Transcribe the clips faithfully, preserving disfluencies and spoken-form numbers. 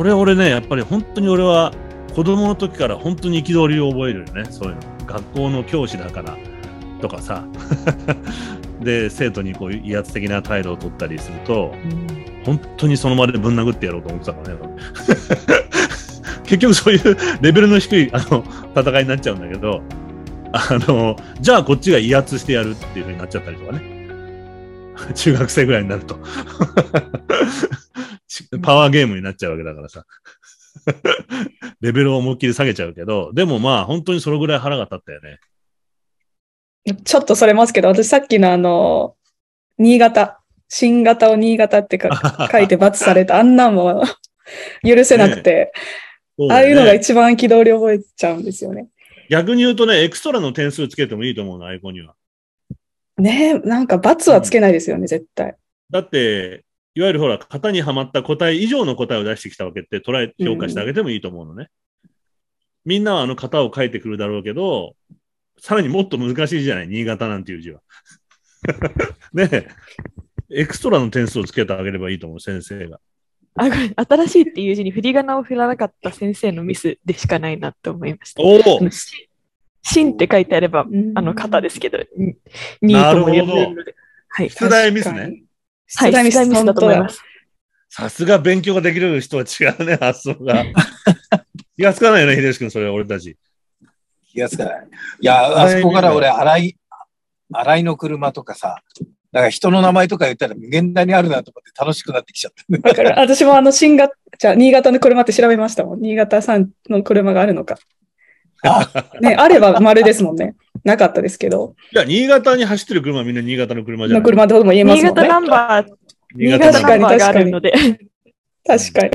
それ俺ね、やっぱり本当に俺は子供の時から本当に憤りを覚えるよね、そういうの。学校の教師だからとかさで生徒にこう威圧的な態度を取ったりすると、うん、本当にその場でぶん殴ってやろうと思ってたからね結局そういうレベルの低いあの戦いになっちゃうんだけど、あのじゃあこっちが威圧してやるっていう風になっちゃったりとかね中学生ぐらいになるとパワーゲームになっちゃうわけだからさレベルを思いっきり下げちゃうけど、でもまあ本当にそれぐらい腹が立ったよね。ちょっとそれますけど、私さっきのあの新潟新潟を新潟ってか書いて罰されたあんなんも許せなくて、ねね、ああいうのが一番憤り覚えちゃうんですよね。逆に言うとね、エクストラの点数つけてもいいと思うの、アイコンにはね。えなんか罰はつけないですよね、うん、絶対。だっていわゆるほら型にはまった答え以上の答えを出してきたわけって捉え評価してあげてもいいと思うのね、うん、みんなはあの型を書いてくるだろうけど、さらにもっと難しいじゃない、新潟なんていう字はねえエクストラの点数をつけてあげればいいと思う、先生が。あ、これ新しいっていう字に振り仮名を振らなかった先生のミスでしかないなと思いました。おお、シンって書いてあれば、あの、型ですけど、にとも言えるので。はい。出題ミスね。はい、出題ミスだと思います。さすが勉強ができる人は違うね、発想が。気がつかないよね、秀吉君、それは俺たち。気がつかない。いや、あそこから俺、洗い、洗いの車とかさ、だから人の名前とか言ったら無限大にあるなと思って楽しくなってきちゃった。だから私もあの、新潟、じゃあ、新潟の車って調べましたもん。新潟さんの車があるのか。あ, ね、あれば丸ですもんね。なかったですけど。いや、新潟に走ってる車はみんな新潟の車じゃない。車ってことも言えますもんね。新潟ナンバー、新潟ナンバーがあるので。確かに。い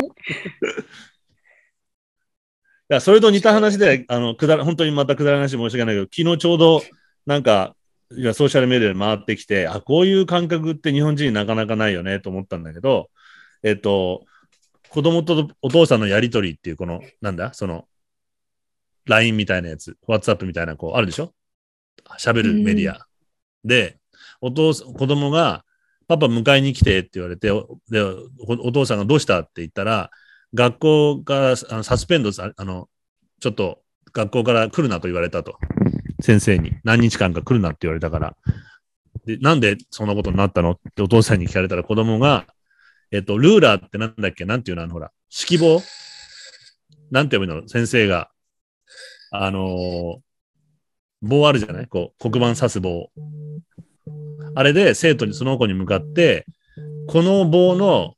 や、それと似た話で、あの、くだら、本当にまたくだらない話申し訳ないけど、昨日ちょうど、なんか、いや、ソーシャルメディアで回ってきて、あ、こういう感覚って日本人なかなかないよね、と思ったんだけど、えっと、子供とお父さんのやりとりっていう、この、なんだ、その、ライン みたいなやつ、WhatsApp みたいな、こう、あるでしょ？喋るメディア。で、お父さん、子供が、パパ迎えに来てって言われて、で、お父さんがどうしたって言ったら、学校からあのサスペンド、あの、ちょっと学校から来るなと言われたと。先生に。何日間か来るなって言われたから。で、なんでそんなことになったのってお父さんに聞かれたら、子供が、えっと、ルーラーってなんだっけ？なんていうの？あの、ほら、指揮棒？なんて呼ぶの？先生が。あの棒あるじゃない、こう黒板刺す棒、あれで生徒に、その子に向かって、この棒の、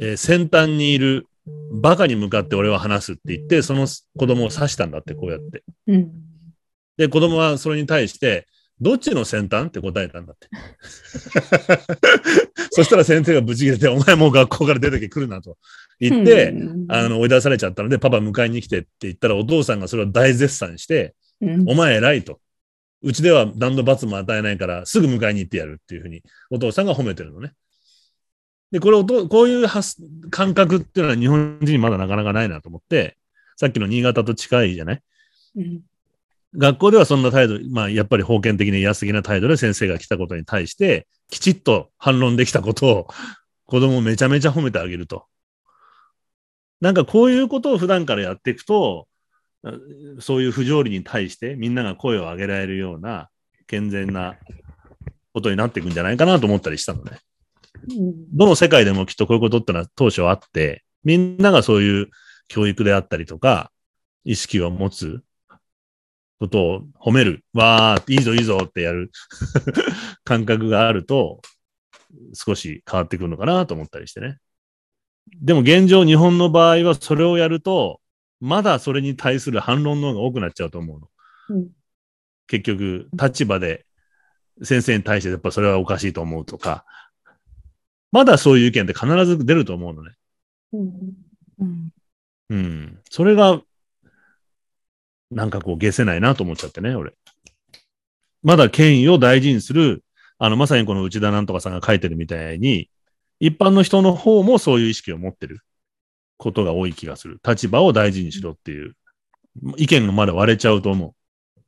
えー、先端にいるバカに向かって俺は話すって言って、その子供を刺したんだって、こうやって、うん、で子供はそれに対して、どっちの先端って答えたんだってそしたら先生がブチ切れて、お前もう学校から出てくるなと言って、うん、あの追い出されちゃったので、パパ迎えに来てって言ったら、お父さんがそれを大絶賛して、うん、お前偉いと、うちでは何の罰も与えないからすぐ迎えに行ってやるっていうふうにお父さんが褒めてるのね。でこれをとこういう感覚っていうのは日本人まだなかなかないなと思って、さっきの新潟と近いじゃない、うん、学校ではそんな態度、まあやっぱり封建的な安すぎな態度で先生が来たことに対してきちっと反論できたことを子供をめちゃめちゃ褒めてあげると。なんかこういうことを普段からやっていくと、そういう不条理に対してみんなが声を上げられるような健全なことになっていくんじゃないかなと思ったりしたのね。どの世界でもきっとこういうことってのは当初あって、みんながそういう教育であったりとか意識を持つことを褒める、わー、いいぞいいぞってやる感覚があると少し変わってくるのかなと思ったりしてね。でも現状日本の場合はそれをやると、まだそれに対する反論の方が多くなっちゃうと思うの、うん、結局立場で先生に対してやっぱそれはおかしいと思うとか、まだそういう意見って必ず出ると思うのね、うんうんうん、それがなんかこう下せないなと思っちゃってね、俺。まだ権威を大事にする、あの、まさにこの内田なんとかさんが書いてるみたいに、一般の人の方もそういう意識を持ってることが多い気がする。立場を大事にしろっていう意見がまだ割れちゃうと思う。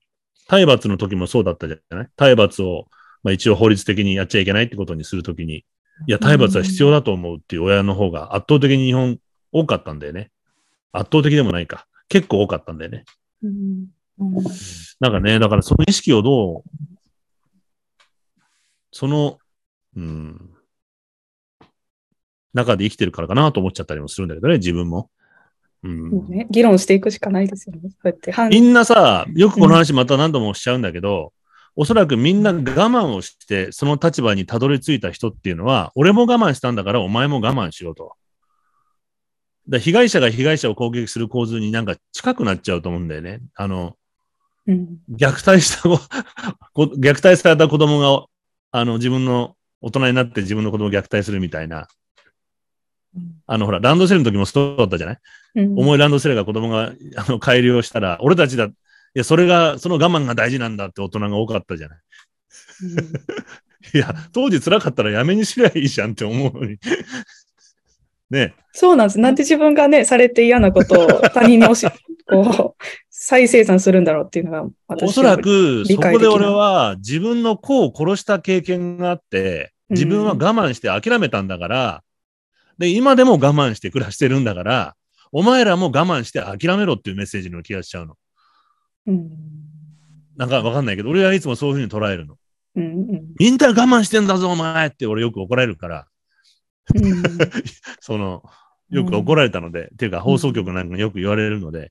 体罰の時もそうだったじゃない？体罰を、まあ、一応法律的にやっちゃいけないってことにするときに、いや、体罰は必要だと思うっていう親の方が圧倒的に日本多かったんだよね。圧倒的でもないか。結構多かったんだよね。うんうん、なんかね、だからその意識をどう、その、うん、中で生きてるからかなと思っちゃったりもするんだけどね、自分も。うんうね、議論していくしかないですよね。そうやってみんなさ、よくこの話また何度もしちゃうんだけど、うん、おそらくみんな我慢をしてその立場にたどり着いた人っていうのは、俺も我慢したんだからお前も我慢しろと。だ被害者が被害者を攻撃する構図になんか近くなっちゃうと思うんだよね。あの、うん、虐待した子、虐待された子供が、あの、自分の大人になって自分の子供を虐待するみたいな。あのほらランドセルの時もそうだったじゃない、うん、重いランドセルが子供があの改良したら俺たちだ、いやそれがその我慢が大事なんだって大人が多かったじゃない、うん、いや当時辛かったらやめにすりゃいいじゃんって思うのにね。そうなんです。なんで自分がねされて嫌なことを他人に押しこう再生産するんだろうっていうのが私おそらくそこで俺は自分の子を殺した経験があって自分は我慢して諦めたんだから、うんで今でも我慢して暮らしてるんだからお前らも我慢して諦めろっていうメッセージの気がしちゃうの、うん、なんかわかんないけど俺はいつもそういうふうに捉えるの、うんうん、みんな我慢してんだぞお前って俺よく怒られるから、うん、そのよく怒られたので、うん、っていうか放送局なんかよく言われるので、うん、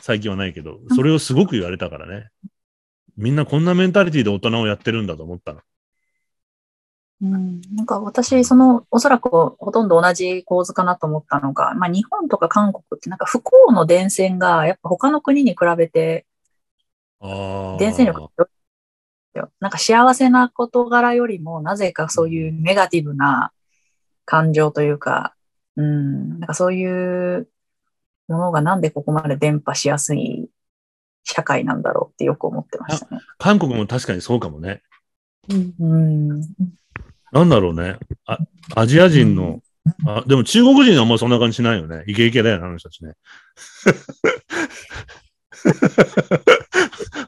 最近はないけどそれをすごく言われたからね、うん、みんなこんなメンタリティで大人をやってるんだと思ったの。うん、なんか私、その、おそらくほとんど同じ構図かなと思ったのが、まあ日本とか韓国ってなんか不幸の伝染がやっぱ他の国に比べて、伝染力が強いですよ。なんか幸せな事柄よりもなぜかそういうネガティブな感情というか、うん、なんかそういうものがなんでここまで伝播しやすい社会なんだろうってよく思ってましたね。韓国も確かにそうかもね。うん。なんだろうね。あ、アジア人の、あ、でも中国人はあんまりそんな感じしないよね。イケイケだよね、あの人たちね。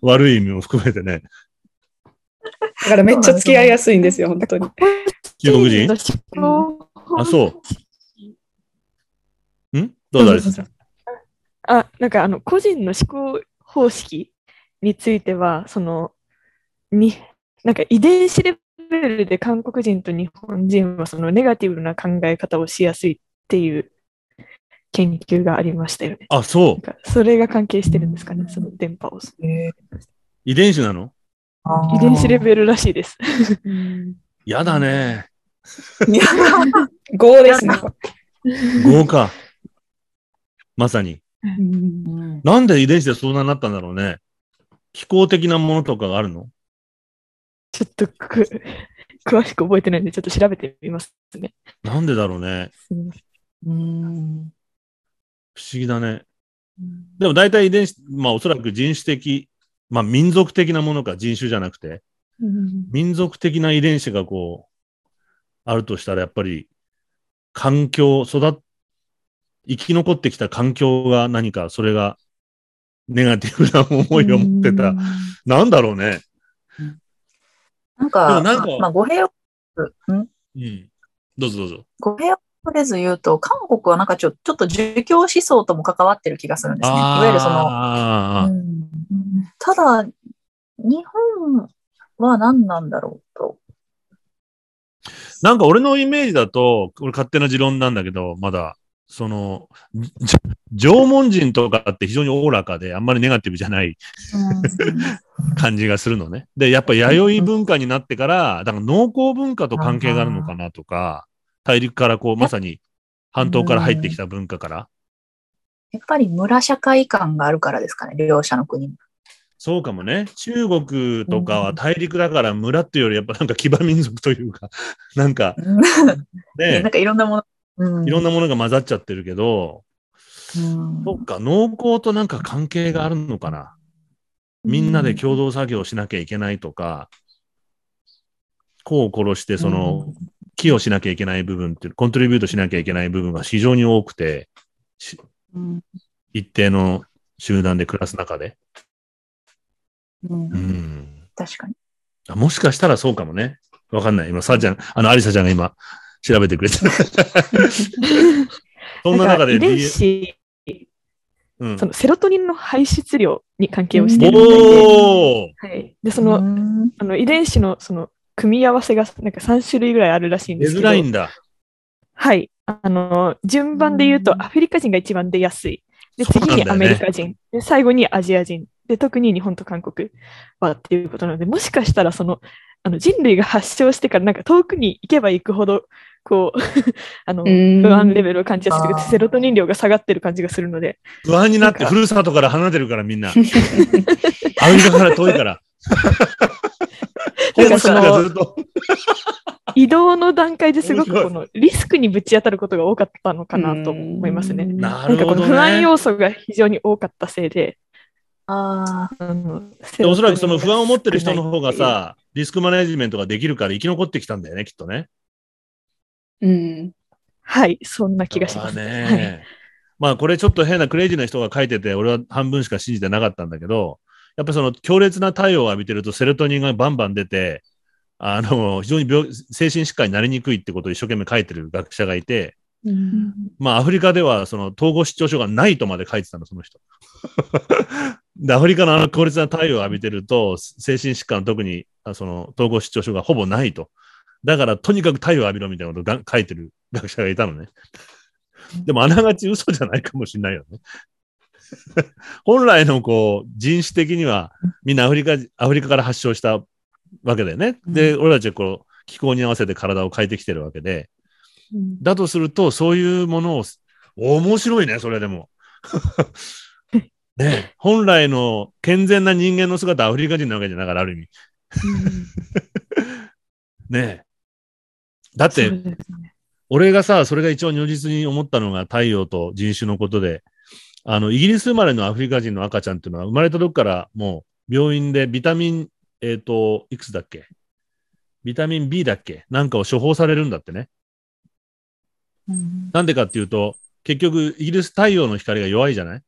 悪い意味も含めてね。だからめっちゃ付き合いやすいんですよ、本当に。中国人？あ、そう。ん？どうだですか？あ、なんかあの、個人の思考方式については、その、に、なんか遺伝子レベルで韓国人と日本人はそのネガティブな考え方をしやすいっていう研究がありましたよね。あ、そう。それが関係してるんですかね、その電波を。遺伝子なの？遺伝子レベルらしいです。やだね。ごですね。ごか。まさに。なんで遺伝子でそんなになったんだろうね。気候的なものとかがあるの？ちょっとく詳しく覚えてないんでちょっと調べてみますね。なんでだろうね。うーん、不思議だね。でも大体遺伝子、まあおそらく人種的、まあ民族的なものか、人種じゃなくて、うん、民族的な遺伝子がこうあるとしたらやっぱり環境育っ生き残ってきた環境が何かそれがネガティブな思いを持ってた、なんだろうね。なんか、なんかまあ、語弊を、うんうん、どうぞどうぞ。語弊をとりあえず言うと、韓国はなんかちょ、ちょっと儒教思想とも関わってる気がするんですね。いわゆるその、うん、ただ、日本は何なんだろうと。なんか俺のイメージだと、俺勝手な持論なんだけど、まだ、その、縄文人とかって非常におおらかで、あんまりネガティブじゃない感じがするのね。で、やっぱ弥生文化になってから、だから農耕文化と関係があるのかなとか、大陸からこう、まさに半島から入ってきた文化から。やっぱり村社会感があるからですかね、両者の国。そうかもね。中国とかは大陸だから村っていうより、やっぱなんか騎馬民族というか、なんか、ね、なんかいろんなもの。うん、いろんなものが混ざっちゃってるけど、うん、そっか、農耕となんか関係があるのかな、みんなで共同作業しなきゃいけないとか、子を殺してその寄与しなきゃいけない部分っていう、コントリビュートしなきゃいけない部分が非常に多くて、うん、一定の集団で暮らす中で、うんうん、確かに、あ、もしかしたらそうかもね、わかんない。今さあちゃん、あのアリサちゃんが今調べてくれてそんな中で遺伝子、うん、そのセロトニンの排出量に関係をしているみたいで、はい、でその、あの遺伝子のその組み合わせがなんかさんしゅるいぐらいあるらしいんですけど、出づらいんだ。はい、あの順番で言うとアフリカ人が一番出やすい。で次にアメリカ人、ね、で最後にアジア人で、特に日本と韓国はっていうことなので、もしかしたらその、あの人類が発症してからなんか遠くに行けば行くほどこうあの不安レベルを感じやすくて、セロトニン量が下がってる感じがするので、不安になってふるさとから離れてるから、みんなアメリカから遠いからなんかその移動の段階ですごくこのリスクにぶち当たることが多かったのかなと思いますね。なるほどね。なんかこの不安要素が非常に多かったせいで、あでおそらくその不安を持ってる人の方がさ、リスクマネジメントができるから生き残ってきたんだよね、きっとね。うん、はい、そんな気がします。ね、はい、まあこれちょっと変なクレイジーな人が書いてて、俺は半分しか信じてなかったんだけど、やっぱりその強烈な太陽を浴びてるとセロトニンがバンバン出て、あの非常に病精神疾患になりにくいってことを一生懸命書いてる学者がいて、うん、まあアフリカではその統合失調症がないとまで書いてたの、その人。でアフリカのあの強烈な太陽を浴びてると精神疾患、特にその統合失調症がほぼないと。だからとにかく太陽浴びろみたいなことを書いてる学者がいたのね。でもあながち嘘じゃないかもしれないよね。本来のこう人種的にはみんなアフリカ、アフリカから発症したわけだよね。で、俺たちはこう気候に合わせて体を変えてきてるわけで。だとするとそういうものを、面白いね、それでも。ね、本来の健全な人間の姿はアフリカ人なわけじゃながら、ある意味。ねえ、だって、ね、俺がさ、それが一応如実に思ったのが太陽と人種のことで、あのイギリス生まれのアフリカ人の赤ちゃんっていうのは生まれた時からもう病院でビタミン、えっと、いくつだっけ、ビタミン ビー だっけなんかを処方されるんだってね、うん、なんでかっていうと結局イギリス太陽の光が弱いじゃない。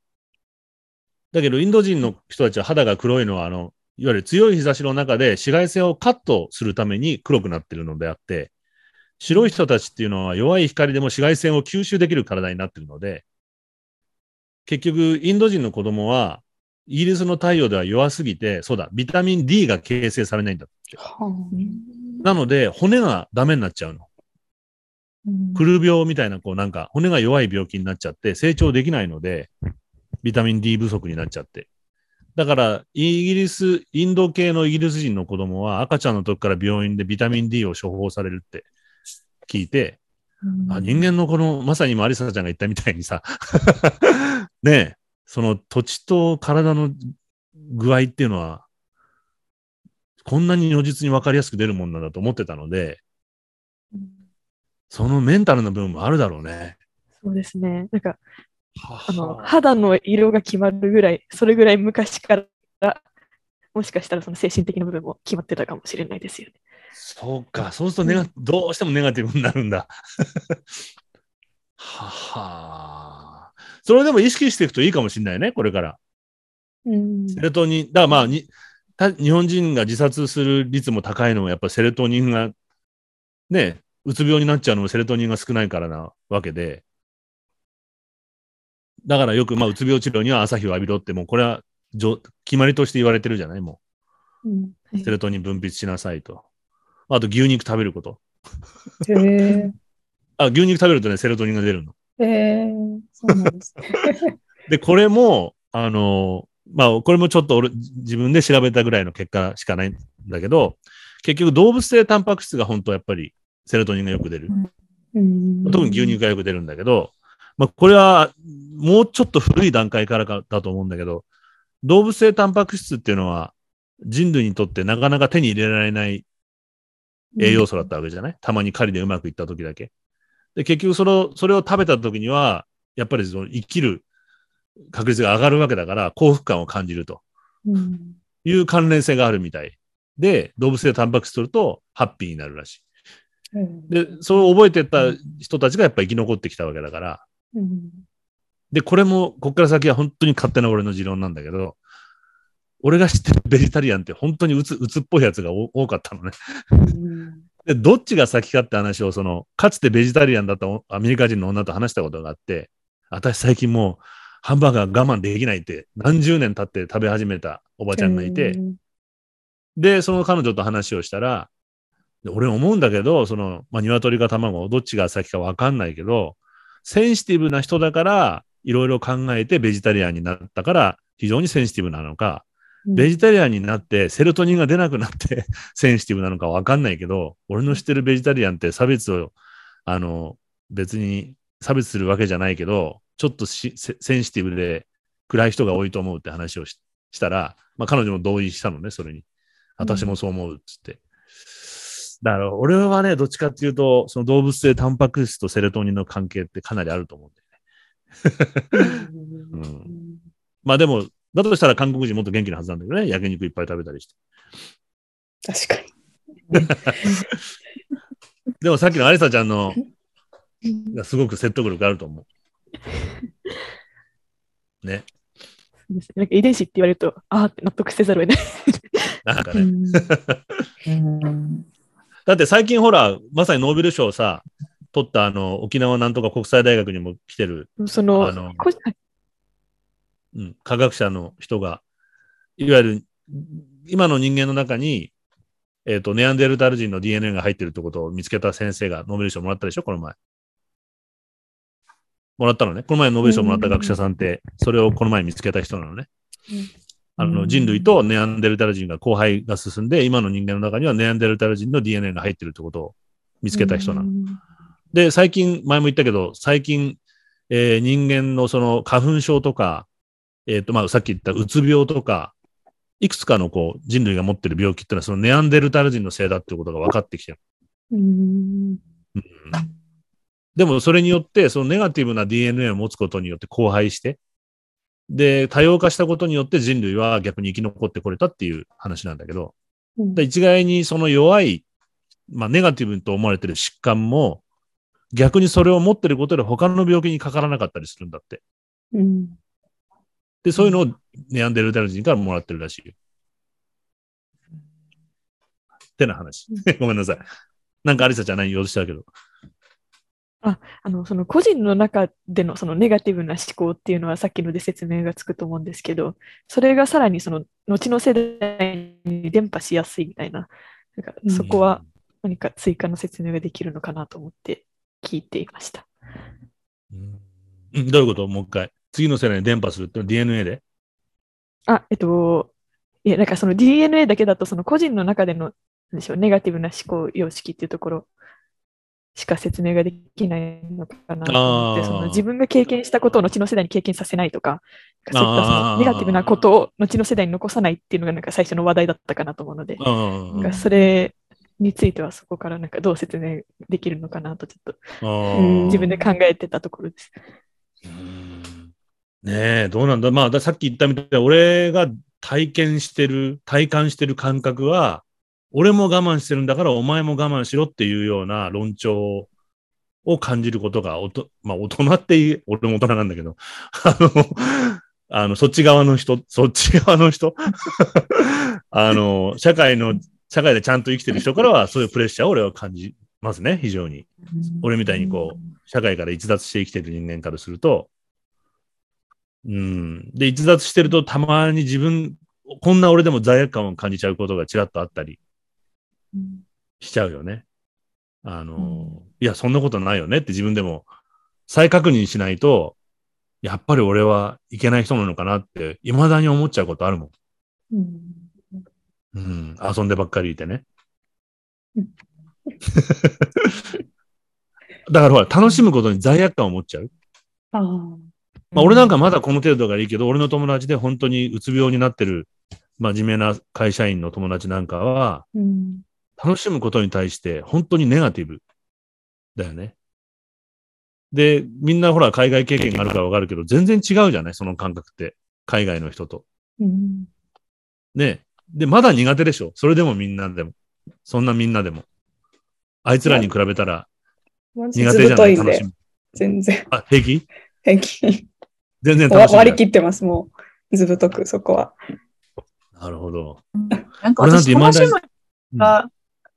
だけどインド人の人たちは肌が黒いのはあのいわゆる強い日差しの中で紫外線をカットするために黒くなっているのであって、白い人たちっていうのは弱い光でも紫外線を吸収できる体になっているので、結局インド人の子供はイギリスの太陽では弱すぎて、そうだ、ビタミン ディー が形成されないんだって。なので骨がダメになっちゃうの。クル病みたいなこうなんか骨が弱い病気になっちゃって成長できないので、ビタミン ディー 不足になっちゃって。だから、イギリス、インド系のイギリス人の子供は赤ちゃんの時から病院でビタミン ディー を処方されるって聞いて、うん、あ人間のこの、まさに今アリサちゃんが言ったみたいにさ、ねえ、その土地と体の具合っていうのは、こんなに如実に分かりやすく出るもんなんだと思ってたので、そのメンタルの部分もあるだろうね。そうですね。なんかあの肌の色が決まるぐらい、それぐらい昔からもしかしたらその精神的な部分も決まってたかもしれないですよね。そうか、そうするとネガ、うん、どうしてもネガティブになるんだ。はは。それでも意識していくといいかもしれないね、これから。うん、セロトニン、だからまあにた日本人が自殺する率も高いのもやっぱセロトニンがね、うつ病になっちゃうのもセロトニンが少ないからなわけで。だからよく、まあ、うつ病治療には朝日を浴びろって、もうこれは決まりとして言われてるじゃない、もう、うんはい。セロトニン分泌しなさいと。あと、牛肉食べること。へぇあ、牛肉食べるとね、セロトニンが出るの。へぇそうなんですね。で、これも、あの、まあ、これもちょっと俺自分で調べたぐらいの結果しかないんだけど、結局、動物性タンパク質が本当やっぱりセロトニンがよく出る。うん、特に牛肉がよく出るんだけど、まあ、これはもうちょっと古い段階からかだと思うんだけど、動物性タンパク質っていうのは人類にとってなかなか手に入れられない栄養素だったわけじゃない、うん、たまに狩りでうまくいった時だけ。で、結局その、それを食べた時には、やっぱりその生きる確率が上がるわけだから幸福感を感じるという関連性があるみたい。で、動物性タンパク質取るとハッピーになるらしい。うん、で、それを覚えてった人たちがやっぱり生き残ってきたわけだから、うん、でこれもこっから先は本当に勝手な俺の持論なんだけど、俺が知ってるベジタリアンって本当にうつ、うつっぽいやつが多かったのね、うん、で、どっちが先かって話を、その、かつてベジタリアンだったアメリカ人の女と話したことがあって、私最近もうハンバーガー我慢できないって何十年経って食べ始めたおばちゃんがいて、うん、で、その彼女と話をしたら、俺思うんだけど、その、まあ、鶏か卵、どっちが先か分かんないけど、センシティブな人だから、いろいろ考えてベジタリアンになったから、非常にセンシティブなのか、ベジタリアンになってセロトニンが出なくなってセンシティブなのか分かんないけど、俺の知ってるベジタリアンって差別を、あの、別に差別するわけじゃないけど、ちょっとしセンシティブで暗い人が多いと思うって話を し, したら、まあ彼女も同意したのね、それに。私もそう思うっつって。うん、だから俺はね、どっちかっていうと、その動物性タンパク質とセロトニンの関係ってかなりあると思うんだよね。うん、まあでも、だとしたら韓国人もっと元気なはずなんだけどね、焼肉いっぱい食べたりして。確かに。でもさっきのアリサちゃんのがすごく説得力あると思う。ね。なんか遺伝子って言われると、あーって納得せざるを得ない。なんかね。うんだって最近ほら、まさにノーベル賞をさ、取ったあの沖縄なんとか国際大学にも来てる。その、あのうん、科学者の人が、いわゆる今の人間の中に、えっと、ネアンデルタール人の ディーエヌエー が入ってるってことを見つけた先生がノーベル賞もらったでしょ、この前。もらったのね。この前ノーベル賞もらった学者さんって、それをこの前見つけた人なのね。あの人類とネアンデルタール人が交配が進んで、今の人間の中にはネアンデルタール人の ディーエヌエー が入ってるってことを見つけた人なの。で、最近、前も言ったけど、最近、えー、人間のその花粉症とか、えっと、まあ、さっき言ったうつ病とか、いくつかのこう、人類が持ってる病気ってのは、そのネアンデルタール人のせいだっていうことが分かってきてる。うん。でも、それによって、そのネガティブな ディーエヌエー を持つことによって交配して、で、多様化したことによって人類は逆に生き残ってこれたっていう話なんだけど、うん、一概にその弱い、まあ、ネガティブと思われてる疾患も、逆にそれを持ってることで他の病気にかからなかったりするんだって。うんで、そういうのをネアンデルタール人からもらってるらしいよ。ってな話。ごめんなさい。なんかアリサちゃん何言おうとしたけど。あ、あの、その個人の中でのそのネガティブな思考っていうのはさっきので説明がつくと思うんですけど、それがさらにその後の世代に伝播しやすいみたいな、なんかそこは何か追加の説明ができるのかなと思って聞いていました。うん、どういうこと？もう一回。次の世代に伝播するってのは ディーエヌエー で？あ、えっと、いや、なんかその ディーエヌエー だけだと、その個人の中での、なんでしょう、ネガティブな思考様式っていうところしか説明ができないのかなと思って、その自分が経験したことを後の世代に経験させないとか、そういったそのネガティブなことを後の世代に残さないっていうのがなんか最初の話題だったかなと思うので、なんかそれについてはそこからなんかどう説明できるのかなと、ちょっと自分で考えてたところです。ねえ、どうなんだ。まあ、さっき言ったみたいな、俺が体験してる、体感してる感覚は、俺も我慢してるんだからお前も我慢しろっていうような論調を感じることが、おと、まあ、大人っていう、俺も大人なんだけど、あの、あの、そっち側の人、そっち側の人あの、社会の、社会でちゃんと生きてる人からは、そういうプレッシャーを俺は感じますね、非常に。俺みたいにこう、社会から逸脱して生きてる人間からすると、うん、で、逸脱してるとたまに自分、こんな俺でも罪悪感を感じちゃうことがちらっとあったりしちゃうよね。あの、うん、いや、そんなことないよねって自分でも再確認しないと、やっぱり俺はいけない人なのかなって、未だに思っちゃうことあるもん。うん。うん、遊んでばっかりいてね。だからほら、楽しむことに罪悪感を持っちゃう。ああ。まあ、俺なんかまだこの程度がいいけど、俺の友達で本当にうつ病になってる、真面目な会社員の友達なんかは、うん、楽しむことに対して本当にネガティブだよね。で、みんなほら海外経験があるからわかるけど、全然違うじゃないその感覚って。海外の人と。うん、ね。で、まだ苦手でしょそれでもみんなでも。そんなみんなでも。あいつらに比べたら苦手じゃない楽しむ。全然。あ、平気平気。全然楽しい。割り切ってます、もう。ずぶとく、そこは。なるほど。なんか私、楽しむが、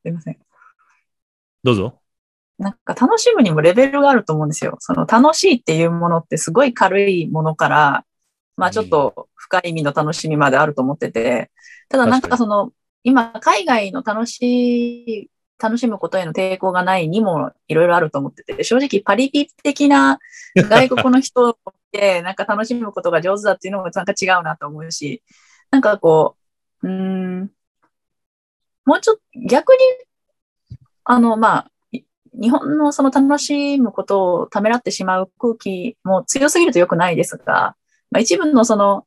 すいません。どうぞ。なんか楽しむにもレベルがあると思うんですよ。その楽しいっていうものってすごい軽いものから、まあちょっと深い意味の楽しみまであると思ってて、ただなんかその今海外の楽しい、楽しむことへの抵抗がないにもいろいろあると思ってて、正直パリピ的な外国の人ってなんか楽しむことが上手だっていうのもなんか違うなと思うし、なんかこう、うーん、もうちょっと逆に、あの、まあ、日本のその楽しむことをためらってしまう空気も強すぎると良くないですが、まあ、一部のその、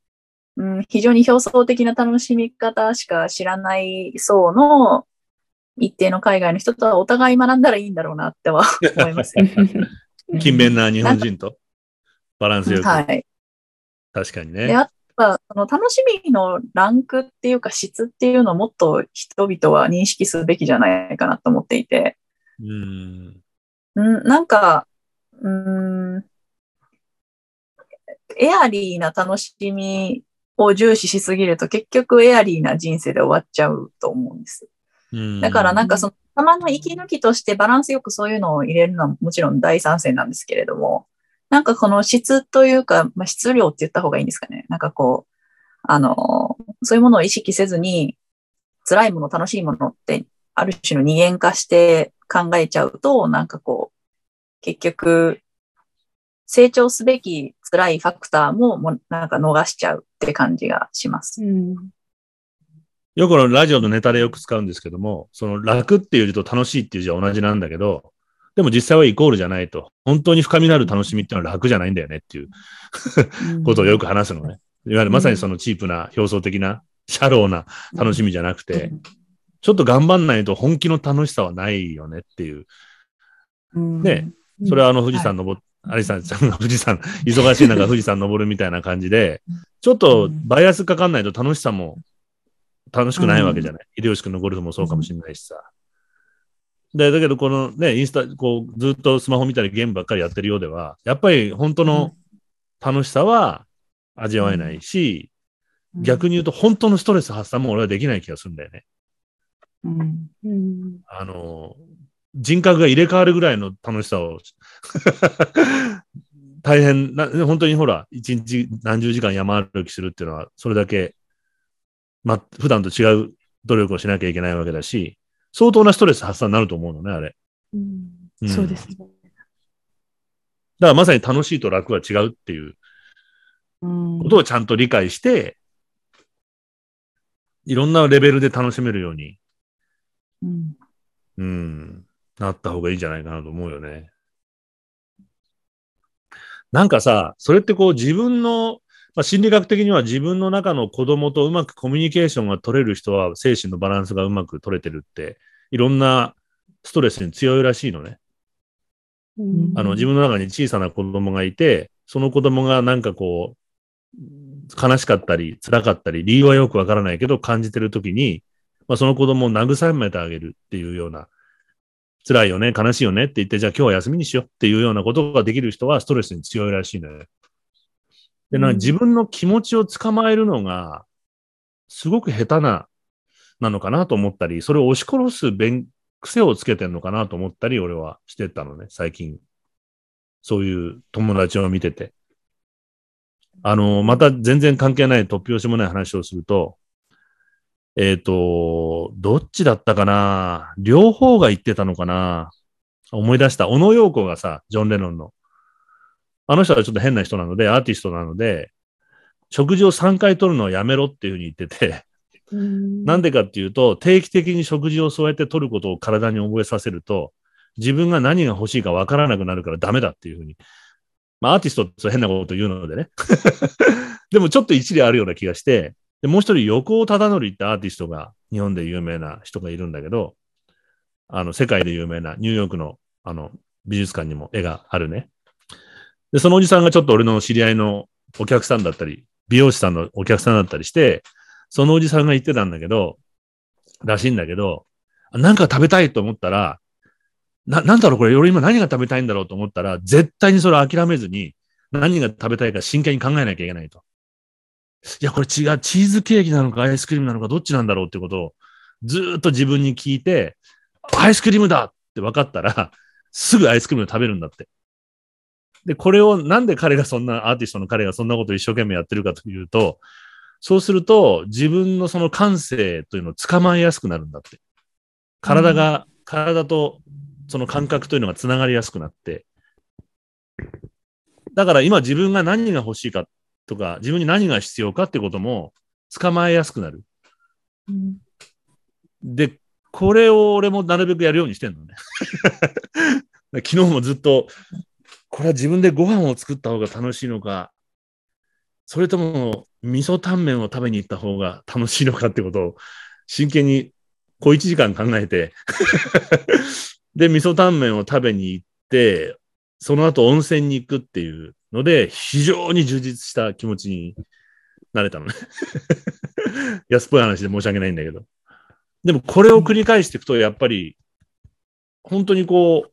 うん、非常に表層的な楽しみ方しか知らない層の一定の海外の人とはお互い学んだらいいんだろうなっては思います、ね、勤勉な日本人とバランスよく。はい。確かにね。で、あとはその楽しみのランクっていうか質っていうのをもっと人々は認識するべきじゃないかなと思っていて。うん、なんか、うん、エアリーな楽しみを重視しすぎると結局エアリーな人生で終わっちゃうと思うんです。うん、だからなんかそのたまの息抜きとしてバランスよくそういうのを入れるのはもちろん大賛成なんですけれども、なんかこの質というか、まあ、質量って言った方がいいんですかね。なんかこう、あの、そういうものを意識せずに辛いもの、楽しいものってある種の二元化して考えちゃうと、なんかこう、結局、成長すべき辛いファクターも、もうなんか逃しちゃうって感じがします。うん、よくラジオのネタでよく使うんですけども、その楽っていう字と楽しいっていう字は同じなんだけど、でも実際はイコールじゃないと、本当に深みのある楽しみっていうのは楽じゃないんだよねっていうことをよく話すのね。いわゆるまさにそのチープな、表層的な、シャローな楽しみじゃなくて、うんちょっと頑張んないと本気の楽しさはないよねっていう。うん、ね。それはあの富士山登っ、はい、アリさん、富士山、忙しい中富士山登るみたいな感じで、ちょっとバイアスかかんないと楽しさも楽しくないわけじゃない。うん、秀吉君のゴルフもそうかもしれないしさ。で、だけどこのね、インスタ、こう、ずっとスマホ見たりゲームばっかりやってるようでは、やっぱり本当の楽しさは味わえないし、うん、逆に言うと本当のストレス発散も俺はできない気がするんだよね。うんうん、あの人格が入れ替わるぐらいの楽しさを大変な本当にほら一日何十時間山歩きするっていうのはそれだけ、ま、普段と違う努力をしなきゃいけないわけだし相当なストレス発散になると思うのねあれ、うんうん、そうですね。だからまさに楽しいと楽は違うっていうことをちゃんと理解して、うん、いろんなレベルで楽しめるようにうん、うん、なった方がいいんじゃないかなと思うよね。なんかさ、それってこう自分の、まあ、心理学的には自分の中の子供とうまくコミュニケーションが取れる人は精神のバランスがうまく取れてるって、いろんなストレスに強いらしいのね。うん、あの自分の中に小さな子供がいて、その子供がなんかこう、悲しかったり、辛かったり、理由はよくわからないけど感じてるときに、まあ、その子供を慰めてあげるっていうような、辛いよね、悲しいよねって言って、じゃあ今日は休みにしようっていうようなことができる人はストレスに強いらしいのよ。で、なんか自分の気持ちを捕まえるのが、すごく下手な、なのかなと思ったり、それを押し殺す弁、癖をつけてんのかなと思ったり、俺はしてたのね、最近。そういう友達を見てて。あの、また全然関係ない、突拍子もない話をすると、えっと、どっちだったかな両方が言ってたのかな思い出した。小野陽子がさ、ジョン・レノンの。あの人はちょっと変な人なので、アーティストなので、食事をさんかい取るのはやめろっていうふうに言ってて、なんでかっていうと、定期的に食事をそうやって取ることを体に覚えさせると、自分が何が欲しいかわからなくなるからダメだっていうふうに。まあ、アーティストって変なこと言うのでね。でもちょっと一理あるような気がして、で、もう一人、横尾忠則ってアーティストが、日本で有名な人がいるんだけど、あの、世界で有名な、ニューヨークの、あの、美術館にも絵があるね。で、そのおじさんがちょっと俺の知り合いのお客さんだったり、美容師さんのお客さんだったりして、そのおじさんが言ってたんだけど、らしいんだけど、なんか食べたいと思ったら、な、なんだろうこれ、俺今何が食べたいんだろうと思ったら、絶対にそれ諦めずに、何が食べたいか真剣に考えなきゃいけないと。いや、これ違う。チーズケーキなのかアイスクリームなのかどっちなんだろうってことをずーっと自分に聞いて、アイスクリームだって分かったら、すぐアイスクリームを食べるんだって。で、これをなんで彼がそんな、アーティストの彼がそんなことを一生懸命やってるかというと、そうすると自分のその感性というのを捕まえやすくなるんだって。体が、うん、体とその感覚というのがつながりやすくなって。だから今自分が何が欲しいかとか、自分に何が必要かってことも捕まえやすくなる。うん、で、これを俺もなるべくやるようにしてんのね。昨日もずっと、これは自分でご飯を作った方が楽しいのか、それとも味噌タンメンを食べに行った方が楽しいのかってことを真剣に小いちじかん考えてで味噌タンメンを食べに行って、その後温泉に行くっていうので非常に充実した気持ちになれたのね安っぽい話で申し訳ないんだけど、でもこれを繰り返していくとやっぱり本当にこう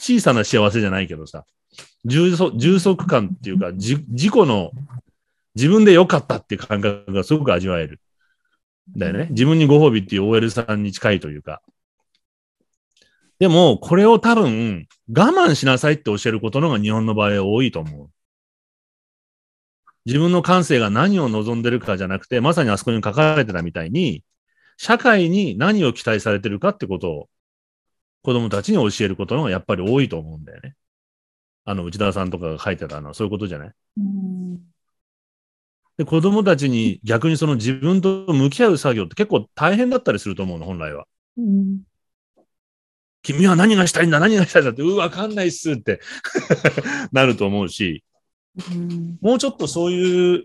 小さな幸せじゃないけどさ、充足、充足感っていうか、じ、自己の、自分で良かったっていう感覚がすごく味わえる。だよね。自分にご褒美っていう オーエル さんに近いというか。でも、これを多分、我慢しなさいって教えることのが日本の場合は多いと思う。自分の感性が何を望んでるかじゃなくて、まさにあそこに書かれてたみたいに、社会に何を期待されてるかってことを、子供たちに教えることのがやっぱり多いと思うんだよね。あの内田さんとかが書いてたのはそういうことじゃない？うんで、子供たちに逆にその自分と向き合う作業って結構大変だったりすると思うの、本来は。うん、君は何がしたいんだ、何がしたいんだって、うーわかんないっすってなると思うし、うん、もうちょっとそういう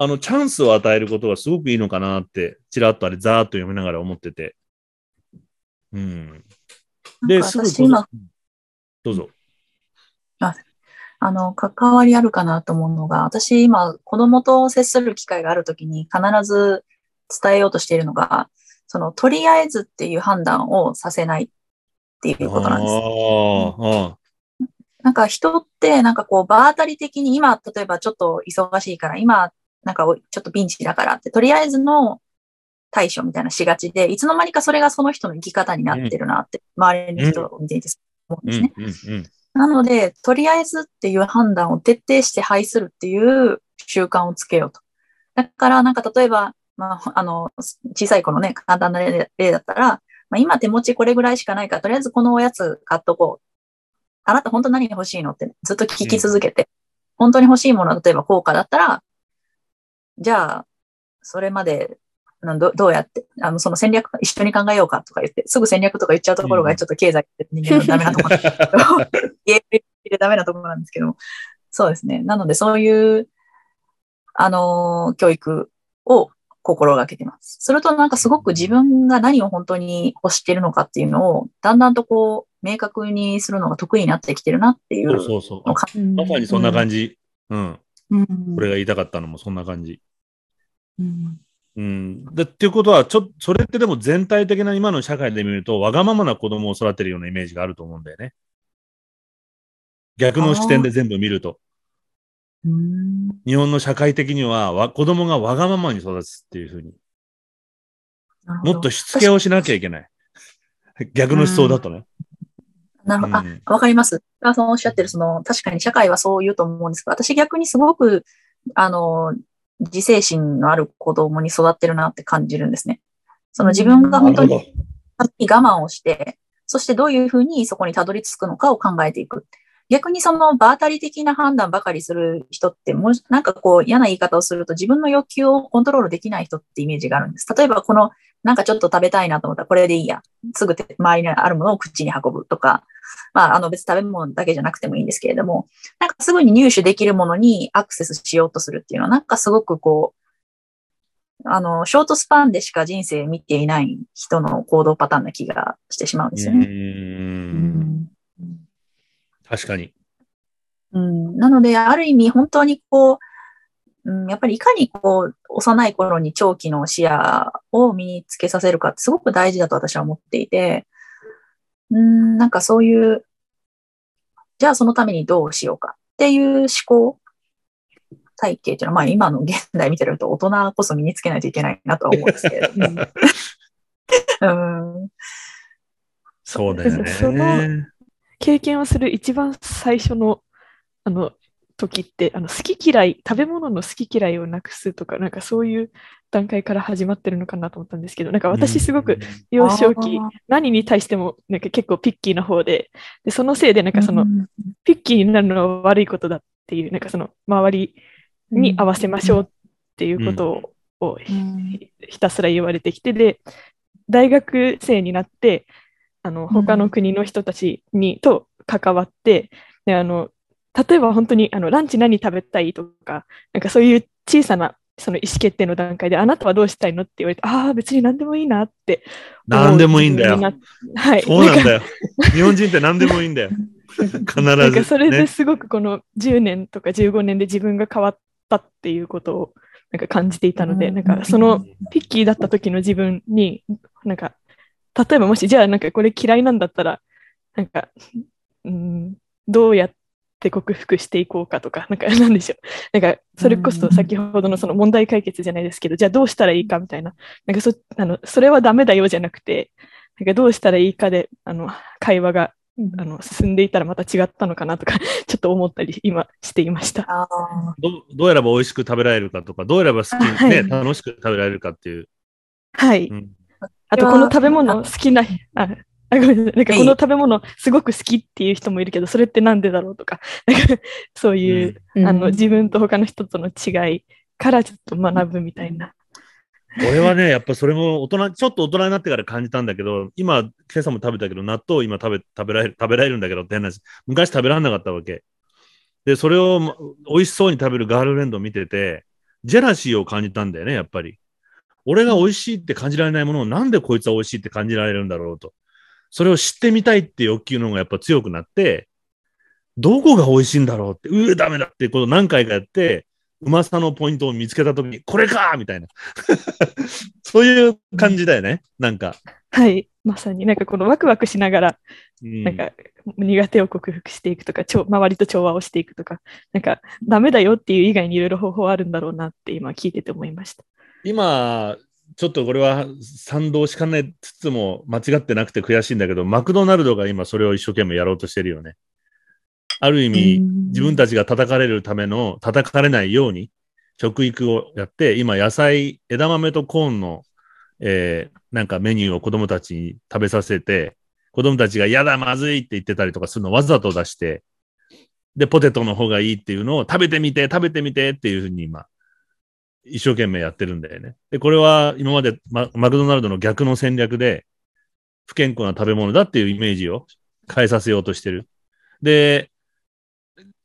あのチャンスを与えることがすごくいいのかなって、ちらっとあれざーっと読みながら思ってて。うん、で、すぐ今どうぞ。あ、あの関わりあるかなと思うのが、私今子供と接する機会があるときに必ず伝えようとしているのが、そのとりあえずっていう判断をさせないっていうことなんです。ああ、うん、なんか人ってなんかこう場当たり的に今例えばちょっと忙しいから、今なんかちょっとピンチだからってとりあえずの対処みたいなしがちで、いつの間にかそれがその人の生き方になってるなって、うん、周りの人を見ていて思うんですね、うんうんうん。なので、とりあえずっていう判断を徹底して排するっていう習慣をつけようと。だから、なんか例えば、まあ、あの、小さい子のね、簡単な例だったら、まあ、今手持ちこれぐらいしかないから、とりあえずこのおやつ買っとこう。あなた本当何が欲しいのって、ね、ずっと聞き続けて、うん、本当に欲しいものは例えば効果だったら、じゃあ、それまで、ど, どうやってあのその戦略一緒に考えようかとか言ってすぐ戦略とか言っちゃうところがちょっと経済って人間のダメなところなんですけど言えるダメなところなんですけど、そうですね。なのでそういうあの教育を心がけてます。それとなんかすごく自分が何を本当に欲しているのかっていうのをだんだんとこう明確にするのが得意になってきてるなっていうのを、そうそうそう、まさにそんな感じ、うんうんうん、これが言いたかったのもそんな感じ、うん、うん、でっていうことはちょっとそれってでも全体的な今の社会で見るとわがままな子供を育てるようなイメージがあると思うんだよね。逆の視点で全部見ると、うーん、日本の社会的にはわ子供がわがままに育つっていう風にもっとしつけをしなきゃいけない逆の思想だとね。なるほど、うん、あ、わかります。そのおっしゃってるその確かに社会はそう言うと思うんですが、私逆にすごくあの自制心のある子供に育ってるなって感じるんですね。その自分が本当に我慢をして、そしてどういうふうにそこにたどり着くのかを考えていく。逆にその場当たり的な判断ばかりする人ってもう、なんかこう嫌な言い方をすると自分の欲求をコントロールできない人ってイメージがあるんです。例えばこのなんかちょっと食べたいなと思ったらこれでいいや。すぐ周りにあるものを口に運ぶとか、まああの別に食べ物だけじゃなくてもいいんですけれども、なんかすぐに入手できるものにアクセスしようとするっていうのはなんかすごくこう、あの、ショートスパンでしか人生見ていない人の行動パターンな気がしてしまうんですよね。うーん、うん、確かに。うん、なので、ある意味、本当にこう、うん、やっぱりいかにこう、幼い頃に長期の視野を身につけさせるかってすごく大事だと私は思っていて、うん、なんかそういう、じゃあそのためにどうしようかっていう思考体系っていうのは、まあ今の現代見てると大人こそ身につけないといけないなとは思うんですけど。うん、そうだよね。その経験をする一番最初のあの時ってあの好き嫌い、食べ物の好き嫌いをなくすとか、なんかそういう段階から始まってるのかなと思ったんですけど、なんか私すごく幼少期、うん、何に対してもなんか結構ピッキーな方で、でそのせいでなんかその、うん、ピッキーになるのは悪いことだっていう、なんかその周りに合わせましょうっていうことを、うんうん、ひたすら言われてきて、で大学生になってあの他の国の人たちにと関わって、であの例えば本当にあのランチ何食べたいとか、なんかそういう小さなその意思決定の段階であなたはどうしたいのって言われて、ああ別に何でもいいなって思う。何でもいいんだよ。はい。そうなんだよ。日本人って何でもいいんだよ。必ず、ね。なんかそれですごくこのじゅうねんとかじゅうごねんで自分が変わったっていうことをなんか感じていたので、なんかそのピッキーだった時の自分に、なんか例えばもしじゃあなんかこれ嫌いなんだったらなんか、うん、どうやってで克服していこうかとか、なんか何でしょう、なんかそれこそ先ほどのその問題解決じゃないですけど、じゃあどうしたらいいかみたいな、なんかそあのそれはダメだよじゃなくて、なんかどうしたらいいかであの会話があの進んでいたらまた違ったのかなとかちょっと思ったり今していました。あ ど, どうやれば美味しく食べられるかとか、どうやれば好き、はい、ね、楽しく食べられるかっていう。はい。うん、あとこの食べ物好きな。ああ、ごめんなさい。なんかこの食べ物すごく好きっていう人もいるけど、それってなんでだろうとか、なんかそういう、うん、あの自分と他の人との違いからちょっと学ぶみたいな。俺はね、やっぱそれも大人、ちょっと大人になってから感じたんだけど、今、今朝も食べたけど、納豆を今食べ、食べられる、食べられるんだけどって話、昔食べられなかったわけ。で、それを美味しそうに食べるガールフレンドを見てて、ジェラシーを感じたんだよね、やっぱり。俺が美味しいって感じられないものを、なんでこいつは美味しいって感じられるんだろうと。それを知ってみたいって欲求の方がやっぱ強くなって、どこが美味しいんだろうって、うーダメだってことを何回かやって、うまさのポイントを見つけたときに、これかみたいな。そういう感じだよね、うん、なんか。はい、まさになんかこのワクワクしながら、うん、なんか苦手を克服していくとか、周りと調和をしていくとか、なんかダメだよっていう以外にいろいろ方法あるんだろうなって今聞いてて思いました。今、ちょっとこれは賛同しかねつつも間違ってなくて悔しいんだけど、マクドナルドが今それを一生懸命やろうとしてるよね。ある意味自分たちが叩かれるための、叩かれないように食育をやって、今野菜、枝豆とコーンの、えー、なんかメニューを子供たちに食べさせて、子供たちがやだまずいって言ってたりとかするのをわざと出して、でポテトの方がいいっていうのを食べてみて食べてみてっていうふうに今一生懸命やってるんだよね。で、これは今まで マ, マクドナルドの逆の戦略で、不健康な食べ物だっていうイメージを変えさせようとしてる。で、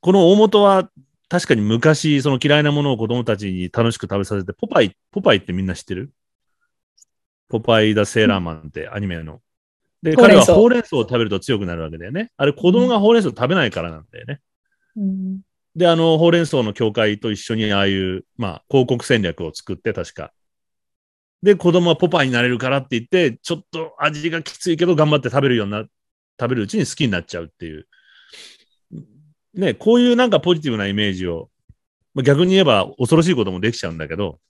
この大元は確かに昔その嫌いなものを子供たちに楽しく食べさせて、ポパイ、ポパイってみんな知ってる？ポパイだセーラーマンってアニメの。で、彼はほうれん草を食べると強くなるわけだよね。あれ子供がほうれん草を食べないからなんだよね。うん、で、あの、ほうれん草の協会と一緒にああいう、まあ、広告戦略を作って、確か。で、子供はポパイになれるからって言って、ちょっと味がきついけど頑張って食べるような、食べるうちに好きになっちゃうっていう。ね、こういうなんかポジティブなイメージを、まあ、逆に言えば恐ろしいこともできちゃうんだけど、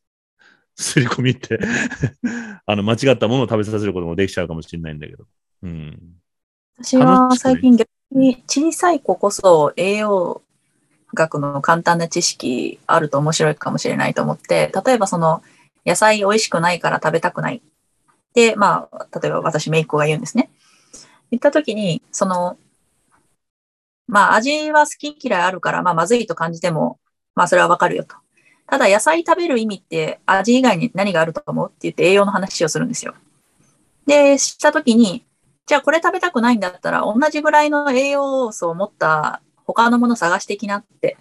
刷り込みって、あの、間違ったものを食べさせることもできちゃうかもしれないんだけど。うん。私は最近逆に小さい子こそ栄養、学の簡単な知識あると面白いかもしれないと思って、例えばその野菜美味しくないから食べたくないで、まあ例えば私姪っ子が言うんですね。言った時にそのまあ味は好き嫌いあるから、まあ、まずいと感じてもまあそれはわかるよと。ただ野菜食べる意味って味以外に何があると思うって言って栄養の話をするんですよ。でした時に、じゃあこれ食べたくないんだったら同じぐらいの栄養素を持った他のもの探してきなって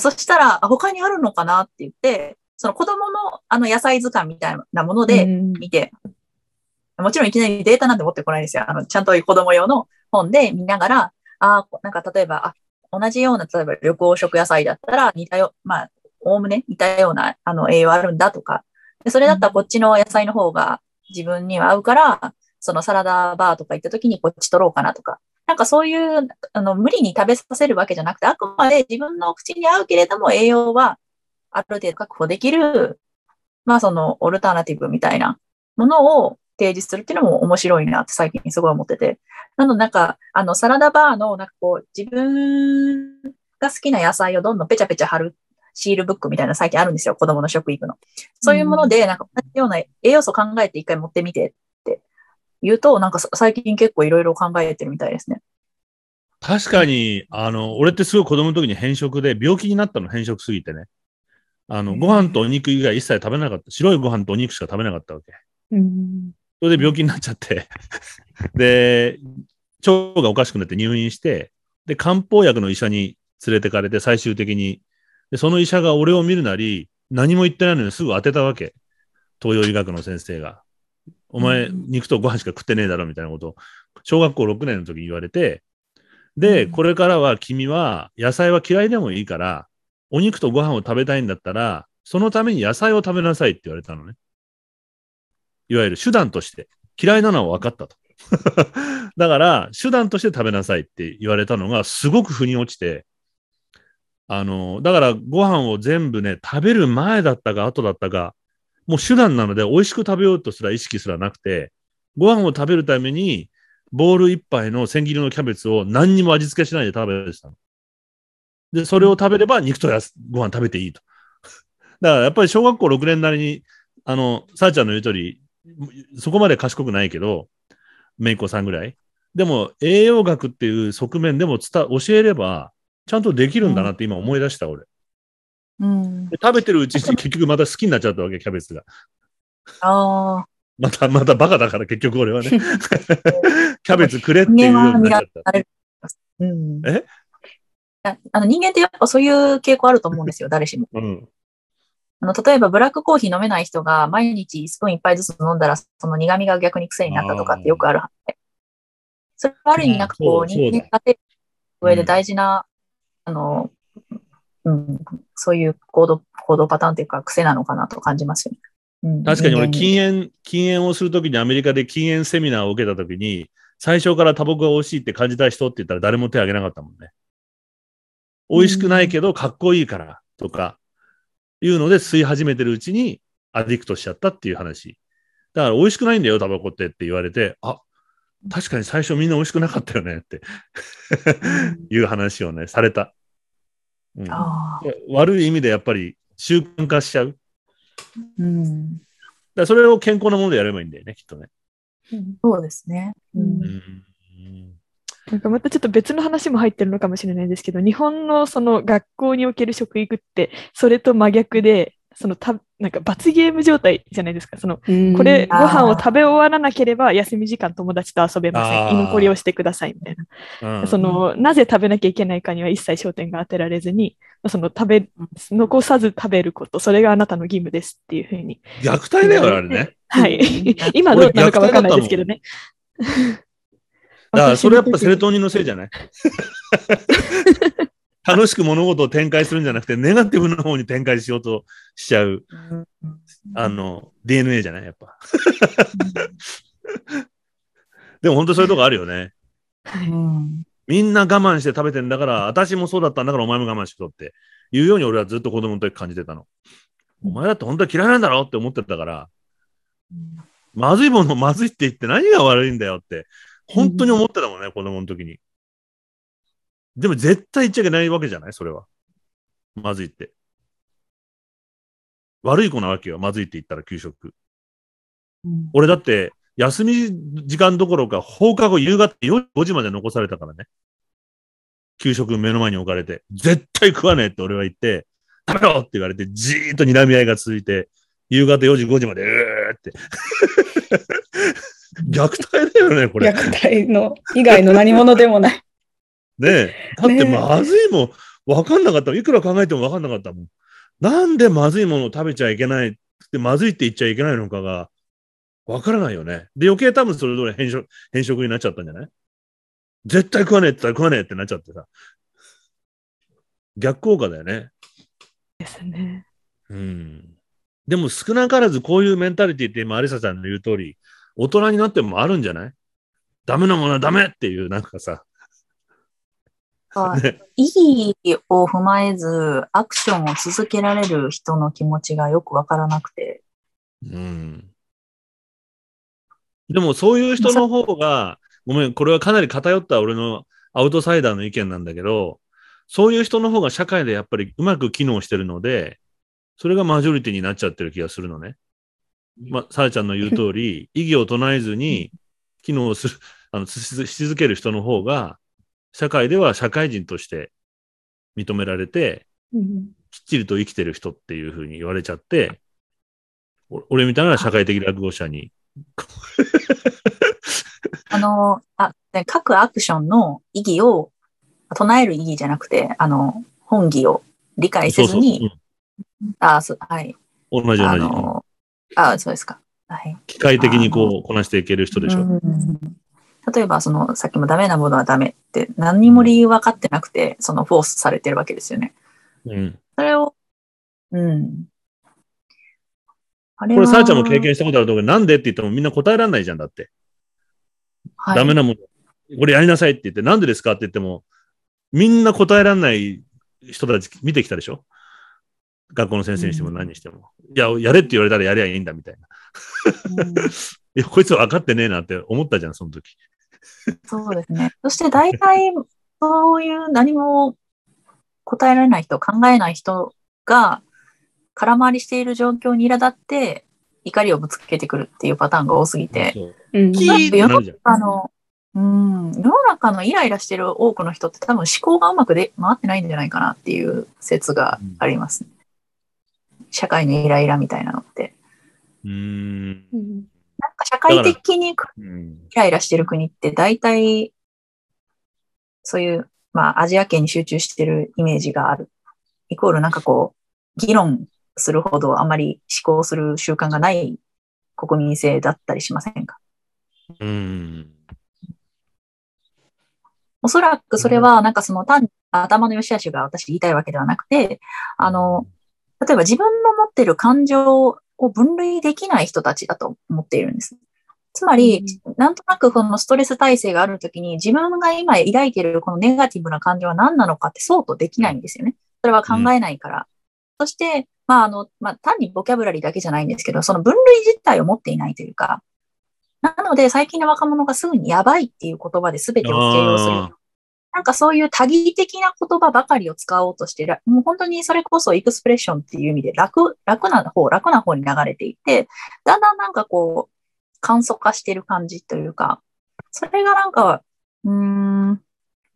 そしたら他にあるのかなって言って、その子供のあの野菜図鑑みたいなもので見て、もちろんいきなりデータなんて持ってこないですよ。あのちゃんと子供用の本で見ながら、あなんか例えばあ同じような、例えば緑黄色野菜だったら似たよ、まあおおむね似たようなあの栄養あるんだとか、でそれだったらこっちの野菜の方が自分には合うから、そのサラダバーとか行った時にこっち取ろうかなとか、なんかそういうあの無理に食べさせるわけじゃなくて、あくまで自分の口に合うけれども栄養はある程度確保できる、まあそのオルタナティブみたいなものを提示するっていうのも面白いなって最近すごい思ってて。なのでなんか、あの、サラダバーの、なんかこう、自分が好きな野菜をどんどんペチャペチャ貼るシールブックみたいな最近あるんですよ。子供の食育の。そういうもので、なんか同じような栄養素考えて一回持ってみてって言うと、なんか最近結構いろいろ考えてるみたいですね。確かに、あの、俺ってすごい子供の時に偏食で、病気になったの、偏食すぎてね。あの、ご飯とお肉以外一切食べなかった。白いご飯とお肉しか食べなかったわけ。うん、それで病気になっちゃって。で、腸がおかしくなって入院して、で、漢方薬の医者に連れてかれて、最終的に。で、その医者が俺を見るなり、何も言ってないのにすぐ当てたわけ。東洋医学の先生が。お前、肉とご飯しか食ってねえだろ、みたいなことを、小学校ろくねんの時に言われて、で、これからは君は野菜は嫌いでもいいから、お肉とご飯を食べたいんだったら、そのために野菜を食べなさいって言われたのね。いわゆる手段として。嫌いなのは分かったと。だから、手段として食べなさいって言われたのが、すごく腑に落ちて、あの、だからご飯を全部ね、食べる前だったか後だったか、もう手段なので美味しく食べようとすら意識すらなくて、ご飯を食べるために、ボール一杯の千切りのキャベツを何にも味付けしないで食べてたの。で、それを食べれば肉とやすご飯食べていいと。だからやっぱり小学校ろくねんなりに、あの、さあちゃんの言う通り、そこまで賢くないけど、めいこさんぐらい。でも栄養学っていう側面でも伝、教えれば、ちゃんとできるんだなって今思い出した、うん、俺、うん。食べてるうちに結局また好きになっちゃったわけ、キャベツが。ああ。また、またバカだから結局俺はね。キャベツくれっていうようになっちゃった。うん、えあの人間ってやっぱそういう傾向あると思うんですよ、誰しも。うん、あの例えばブラックコーヒー飲めない人が毎日スプーン一杯ずつ飲んだらその苦味が逆に癖になったとかってよくあるはずで。それはある意味なんかこう、人間が立てる上で大事な、うん、あの、うん、そういう行動、行動パターンというか癖なのかなと感じますよね。確かに俺禁煙、禁煙をするときにアメリカで禁煙セミナーを受けたときに、最初からタバコが美味しいって感じたい人って言ったら誰も手を挙げなかったもんね。美味しくないけどかっこいいからとかいうので吸い始めてるうちにアディクトしちゃったっていう話。だから美味しくないんだよタバコってって言われて、あ、確かに最初みんな美味しくなかったよねっていう話をね、された。うん、悪い意味でやっぱり習慣化しちゃう。うん、だからそれを健康なものでやればいいんだよね、きっとね。そうですね。うんうん、なんかまたちょっと別の話も入ってるのかもしれないですけど、日本のその学校における食育ってそれと真逆で、そのたなんか罰ゲーム状態じゃないですか。そのこれご飯を食べ終わらなければ休み時間友達と遊べません、居残りをしてくださいみたいな、うん、そのなぜ食べなきゃいけないかには一切焦点が当てられずに、その食べ残さず食べること、それがあなたの義務ですっていうふうに。虐待だよあれね。はい今どうなのか分かんないですけどね。だからそれやっぱセロトニンのせいじゃない。楽しく物事を展開するんじゃなくて、ネガティブな方に展開しようとしちゃう、あの、ディーエヌエー じゃないやっぱ。でも本当そういうとこあるよね。うん、みんな我慢して食べてんだから、私もそうだったんだからお前も我慢しろっていうように俺はずっと子供の時感じてたの。お前だって本当は嫌いなんだろって思ってたから、まずいものまずいって言って何が悪いんだよって、本当に思ってたもんね、子供の時に。でも絶対言っちゃいけないわけじゃないそれは。まずいって。悪い子なわけよ。まずいって言ったら給食。うん、俺だって、休み時間どころか放課後夕方よじごじまで残されたからね。給食目の前に置かれて、絶対食わねえって俺は言って、食べろって言われて、じーっと睨み合いが続いて、夕方よじごじまで、うーって。虐待だよね、これ。虐待の、以外の何者でもない。ねえ。だってまずいもん、分かんなかった。いくら考えても分かんなかったもん。なんでまずいものを食べちゃいけないって、まずいって言っちゃいけないのかが、分からないよね。で、余計多分それぞれ変色、変色になっちゃったんじゃない?絶対食わねえって言ったら食わねえってなっちゃってさ。逆効果だよね。ですね。うん。でも少なからずこういうメンタリティって今、アリサちゃんの言う通り、大人になってもあるんじゃない?ダメなものはダメっていう、なんかさ、意義を踏まえずアクションを続けられる人の気持ちがよくわからなくて、うん、でもそういう人の方が、ごめん、これはかなり偏った俺のアウトサイダーの意見なんだけど、そういう人の方が社会でやっぱりうまく機能してるので、それがマジョリティになっちゃってる気がするのね。まあ、サラちゃんの言う通り、異議を唱えずに機能する、あの、し続ける人の方が、社会では社会人として認められて、きっちりと生きてる人っていうふうに言われちゃって、俺みたいな社会的落語者に。あの、あ、各アクションの意義を、唱える意義じゃなくて、あの、本義を理解せずに、そうそう、うん、あ、そう、はい。同じ同じ。あ、そうですか。はい。機械的にこう、こなしていける人でしょ。うんうん、例えば、その、さっきもダメなものはダメって、何にも理由分かってなくて、その、フォースされてるわけですよね。うん。それを、うん。あれはこれ、さあちゃんも経験したことあると思うけど、なんでって言ってもみんな答えられないじゃんだって。はい、ダメなもの、これやりなさいって言って、なんでですかって言っても、みんな答えられない人たち見てきたでしょ？学校の先生にしても何にしても、うん、いや、やれって言われたらやりゃいいんだみたいな、うん、いやこいつ分かってねえなって思ったじゃん、その時。そうですね。そして大体そういう何も答えられない人、考えない人が空回りしている状況に苛立って怒りをぶつけてくるっていうパターンが多すぎて、うん、世の中の、うん、世の中のイライラしてる多くの人って多分思考がうまくで回ってないんじゃないかなっていう説がありますね、うん、社会のイライラみたいなのって。うーん。なんか社会的にイライラしてる国って大体、そういう、まあアジア圏に集中してるイメージがある。イコールなんかこう、議論するほどあまり思考する習慣がない国民性だったりしませんか？うーん。おそらくそれはなんかその単に頭の良し悪しが私言いたいわけではなくて、あの、例えば自分の持っている感情を分類できない人たちだと思っているんです。つまり、うん、なんとなくこのストレス耐性があるときに自分が今抱いているこのネガティブな感情は何なのかってそうとできないんですよね。それは考えないから。うん、そして、まああの、まあ単にボキャブラリーだけじゃないんですけど、その分類自体を持っていないというか、なので最近の若者がすぐにやばいっていう言葉で全てを形容する。なんかそういう多義的な言葉ばかりを使おうとして、もう本当にそれこそエクスプレッションっていう意味で楽、楽な方、楽な方に流れていて、だんだんなんかこう、簡素化してる感じというか、それがなんか、うーん、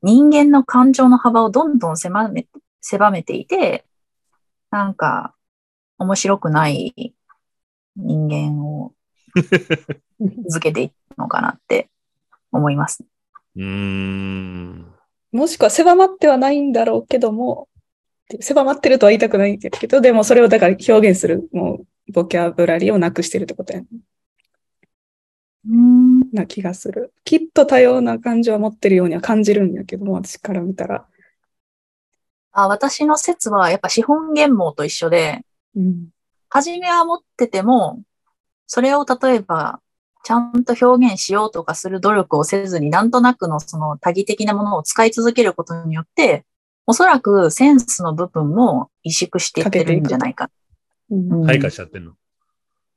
人間の感情の幅をどんどん狭め、狭めていて、なんか、面白くない人間を続けていくのかなって思います。うーん、もしくは狭まってはないんだろうけども、狭まってるとは言いたくないけど、でもそれをだから表現する、もうボキャブラリーをなくしてるってことやね。うーんな気がする。きっと多様な感情を持ってるようには感じるんやけども、私から見たら。あ、私の説はやっぱ資本原毛と一緒で、うん、初めは持ってても、それを例えば、ちゃんと表現しようとかする努力をせずに、なんとなくのその多義的なものを使い続けることによって、おそらくセンスの部分も萎縮していってるんじゃないか。退化しちゃってるの。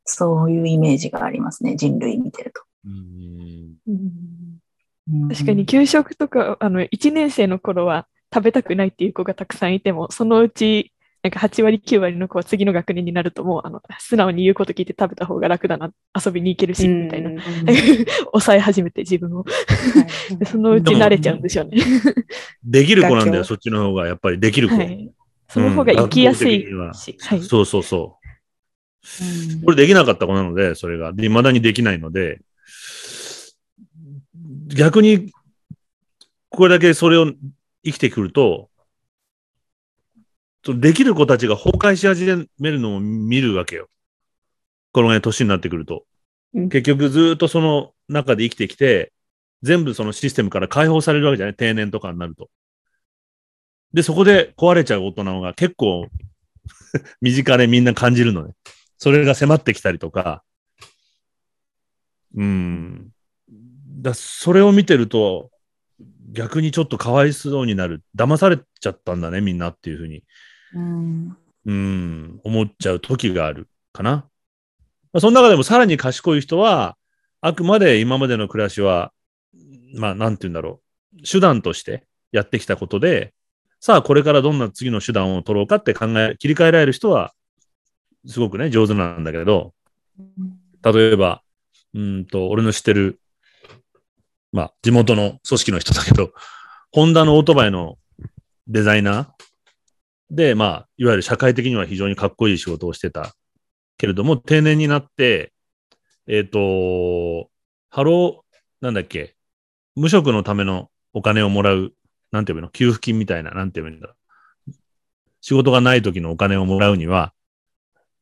そういうイメージがありますね、人類見てると。うんうん、確かに給食とか、あの、いちねん生の頃は食べたくないっていう子がたくさんいても、そのうち、なんかはち割きゅう割の子は次の学年になるともうあの素直に言うこと聞いて食べた方が楽だな、遊びに行けるしみたいな抑え始めて自分をそのうち慣れちゃうんでしょうね。できる子なんだよそっちの方がやっぱりできる子、はい、その方が生きやすいし、うんはい、そうそうそう、うん、これできなかった子なのでそれが未だにできないので逆にこれだけそれを生きてくるとできる子たちが崩壊し始めるのを見るわけよ。このね、年になってくると。結局ずっとその中で生きてきて、全部そのシステムから解放されるわけじゃない？定年とかになると。で、そこで壊れちゃう大人が結構、身近でみんな感じるのね。それが迫ってきたりとか。うん。だそれを見てると、逆にちょっとかわいそうになる。騙されちゃったんだね、みんなっていうふうに。うん、うん思っちゃう時があるかな。その中でもさらに賢い人はあくまで今までの暮らしは、まあ、なんて言うんだろう、手段としてやってきたことで、さあこれからどんな次の手段を取ろうかって考え、切り替えられる人はすごくね、上手なんだけど、例えば、うんと、俺の知ってる、まあ、地元の組織の人だけど、ホンダのオートバイのデザイナーで、まあ、いわゆる社会的には非常にかっこいい仕事をしてたけれども、定年になって、えっと、ハロー、なんだっけ、無職のためのお金をもらう、なんていうの、給付金みたいな、なんていうんだ、仕事がない時のお金をもらうには、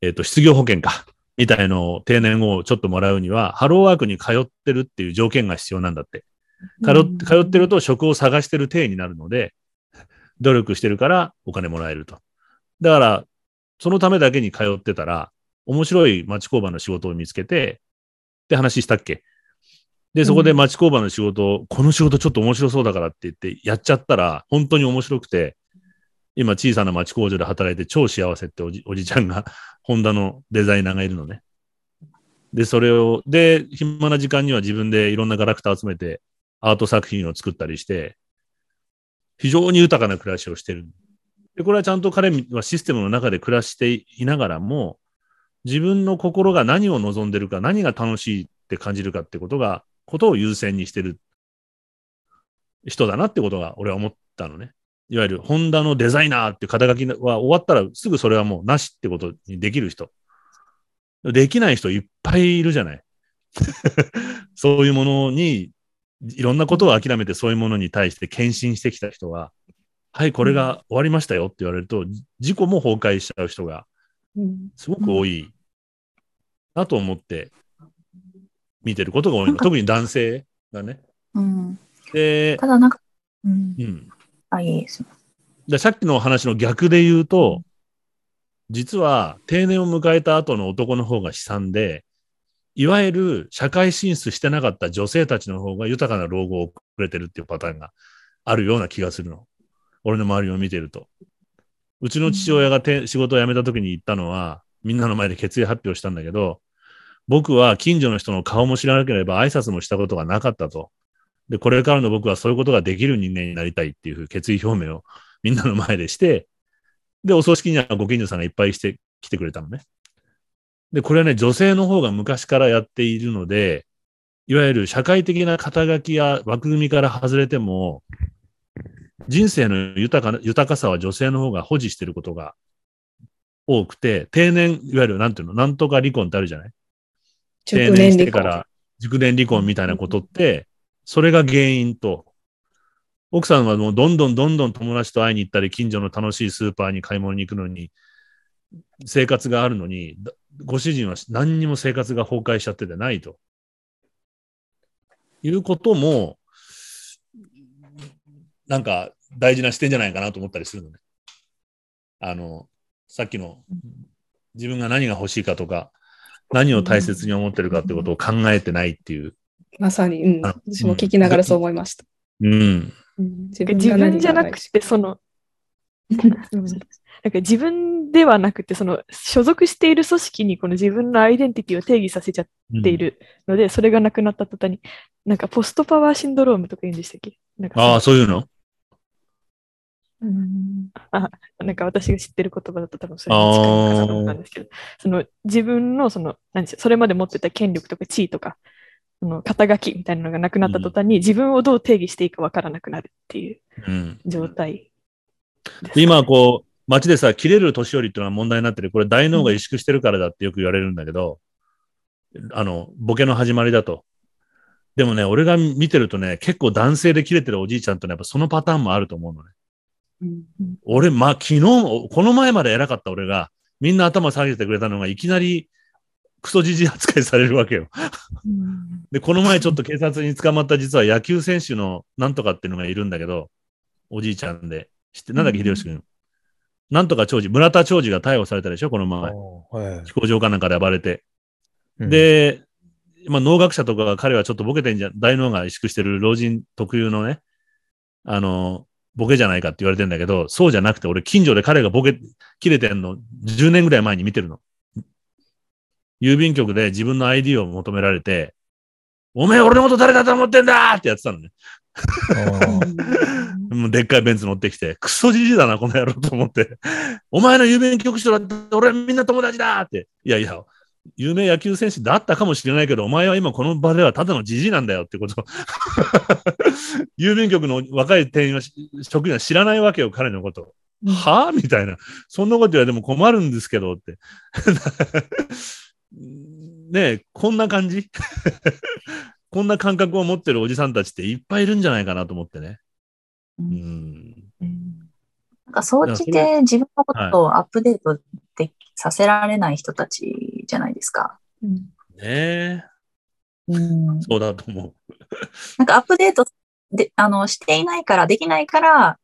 えっと、失業保険か、みたいのを定年後ちょっともらうには、ハローワークに通ってるっていう条件が必要なんだって。通, 通ってると職を探してる体になるので、努力してるからお金もらえると。だから、そのためだけに通ってたら、面白い町工場の仕事を見つけて、って話したっけ。で、そこで町工場の仕事を、この仕事ちょっと面白そうだからって言ってやっちゃったら、本当に面白くて、今小さな町工場で働いて超幸せってお じ, おじちゃんが、ホンダのデザイナーがいるのね。で、それを、で、暇な時間には自分でいろんなガラクタ集めて、アート作品を作ったりして、非常に豊かな暮らしをしてる。で、これはちゃんと彼はシステムの中で暮らしていながらも、自分の心が何を望んでるか、何が楽しいって感じるかってことが、ことを優先にしてる人だなってことが俺は思ったのね。いわゆるホンダのデザイナーっていう肩書きは終わったらすぐそれはもうなしってことにできる人。できない人いっぱいいるじゃない。そういうものに、いろんなことを諦めてそういうものに対して献身してきた人は、はい、これが終わりましたよって言われると、自己も崩壊しちゃう人がすごく多いなと思って見てることが多いの。特に男性がね。うん、で、ただなんか、うん。うん、あ、いいです。で、さっきの話の逆で言うと、実は定年を迎えた後の男の方が悲惨で、いわゆる社会進出してなかった女性たちの方が豊かな老後を送れてるっていうパターンがあるような気がするの。俺の周りを見てると。うちの父親がて仕事を辞めた時に言ったのは、みんなの前で決意発表したんだけど、僕は近所の人の顔も知らなければ挨拶もしたことがなかったと。で、これからの僕はそういうことができる人間になりたいっていう決意表明をみんなの前でして、で、お葬式にはご近所さんがいっぱいして来てくれたのね。で、これはね、女性の方が昔からやっているので、いわゆる社会的な肩書きや枠組みから外れても、人生の豊か、豊かさは女性の方が保持していることが多くて、定年、いわゆるなんていうの、なんとか離婚ってあるじゃない？定年してから熟年離婚みたいなことって、それが原因と、奥さんはもうどんどんどんどん友達と会いに行ったり、近所の楽しいスーパーに買い物に行くのに、生活があるのに、ご主人は何にも生活が崩壊しちゃっててないということもなんか大事な視点じゃないかなと思ったりするのね。あのさっきの自分が何が欲しいかとか何を大切に思ってるかってことを考えてないっていう、まさに、うん、私も聞きながらそう思いました、うんうん、自分が何がないか、自分じゃなくてそのなんか自分ではなくてその所属している組織にこの自分のアイデンティティを定義させちゃっているので、うん、それがなくなった途端になんかポストパワーシンドロームとか言うんでしたっけ？なんかああ、そういうの、うん、あ、なんか私が知ってる言葉だと多分それに近いかなと思ったんですけど、その自分のその何でしょう、それまで持ってた権力とか地位とかその肩書きみたいなのがなくなった途端に、うん、自分をどう定義していいかわからなくなるっていう状態です、うん、今こう街でさ、切れる年寄りっていうのは問題になってる。これ大脳が萎縮してるからだってよく言われるんだけど、あの、ボケの始まりだと。でもね、俺が見てるとね、結構男性で切れてるおじいちゃんとね、やっぱそのパターンもあると思うのね。うん、俺、まあ、昨日、この前まで偉かった俺が、みんな頭下げてくれたのが、いきなりクソじじい扱いされるわけよ。うん、で、この前ちょっと警察に捕まった実は野球選手のなんとかっていうのがいるんだけど、おじいちゃんで、知って、なんだっけ、秀吉君。うんなんとか長次、村田長次が逮捕されたでしょ、この前。はい、飛行場かなんかで暴れて。うん、で、まあ、能学者とかが彼はちょっとボケてんじゃ、大脳が萎縮してる老人特有のね、あの、ボケじゃないかって言われてんだけど、そうじゃなくて、俺近所で彼がボケ、切れてんのじゅうねんぐらい前に見てるの。郵便局で自分の アイディー を求められて、おめえ俺のこと誰だと思ってんだってやってたのね。もうでっかいベンツ乗ってきて、クソじじいだなこの野郎と思ってお前の有名局長だって俺はみんな友達だって、いやいや有名野球選手だったかもしれないけどお前は今この場ではただのじじいなんだよってこと郵便局の若い店員は職員は知らないわけよ彼のことはぁみたいな、そんなこと言われても困るんですけどってねえこんな感じこんな感覚を持ってるおじさんたちっていっぱいいるんじゃないかなと思ってね、うんうん、なんかそうやって自分のことをアップデートでさせられない人たちじゃないですか、はい、ねえ、うん、そうだと思うなんかアップデートであのしていないからできないから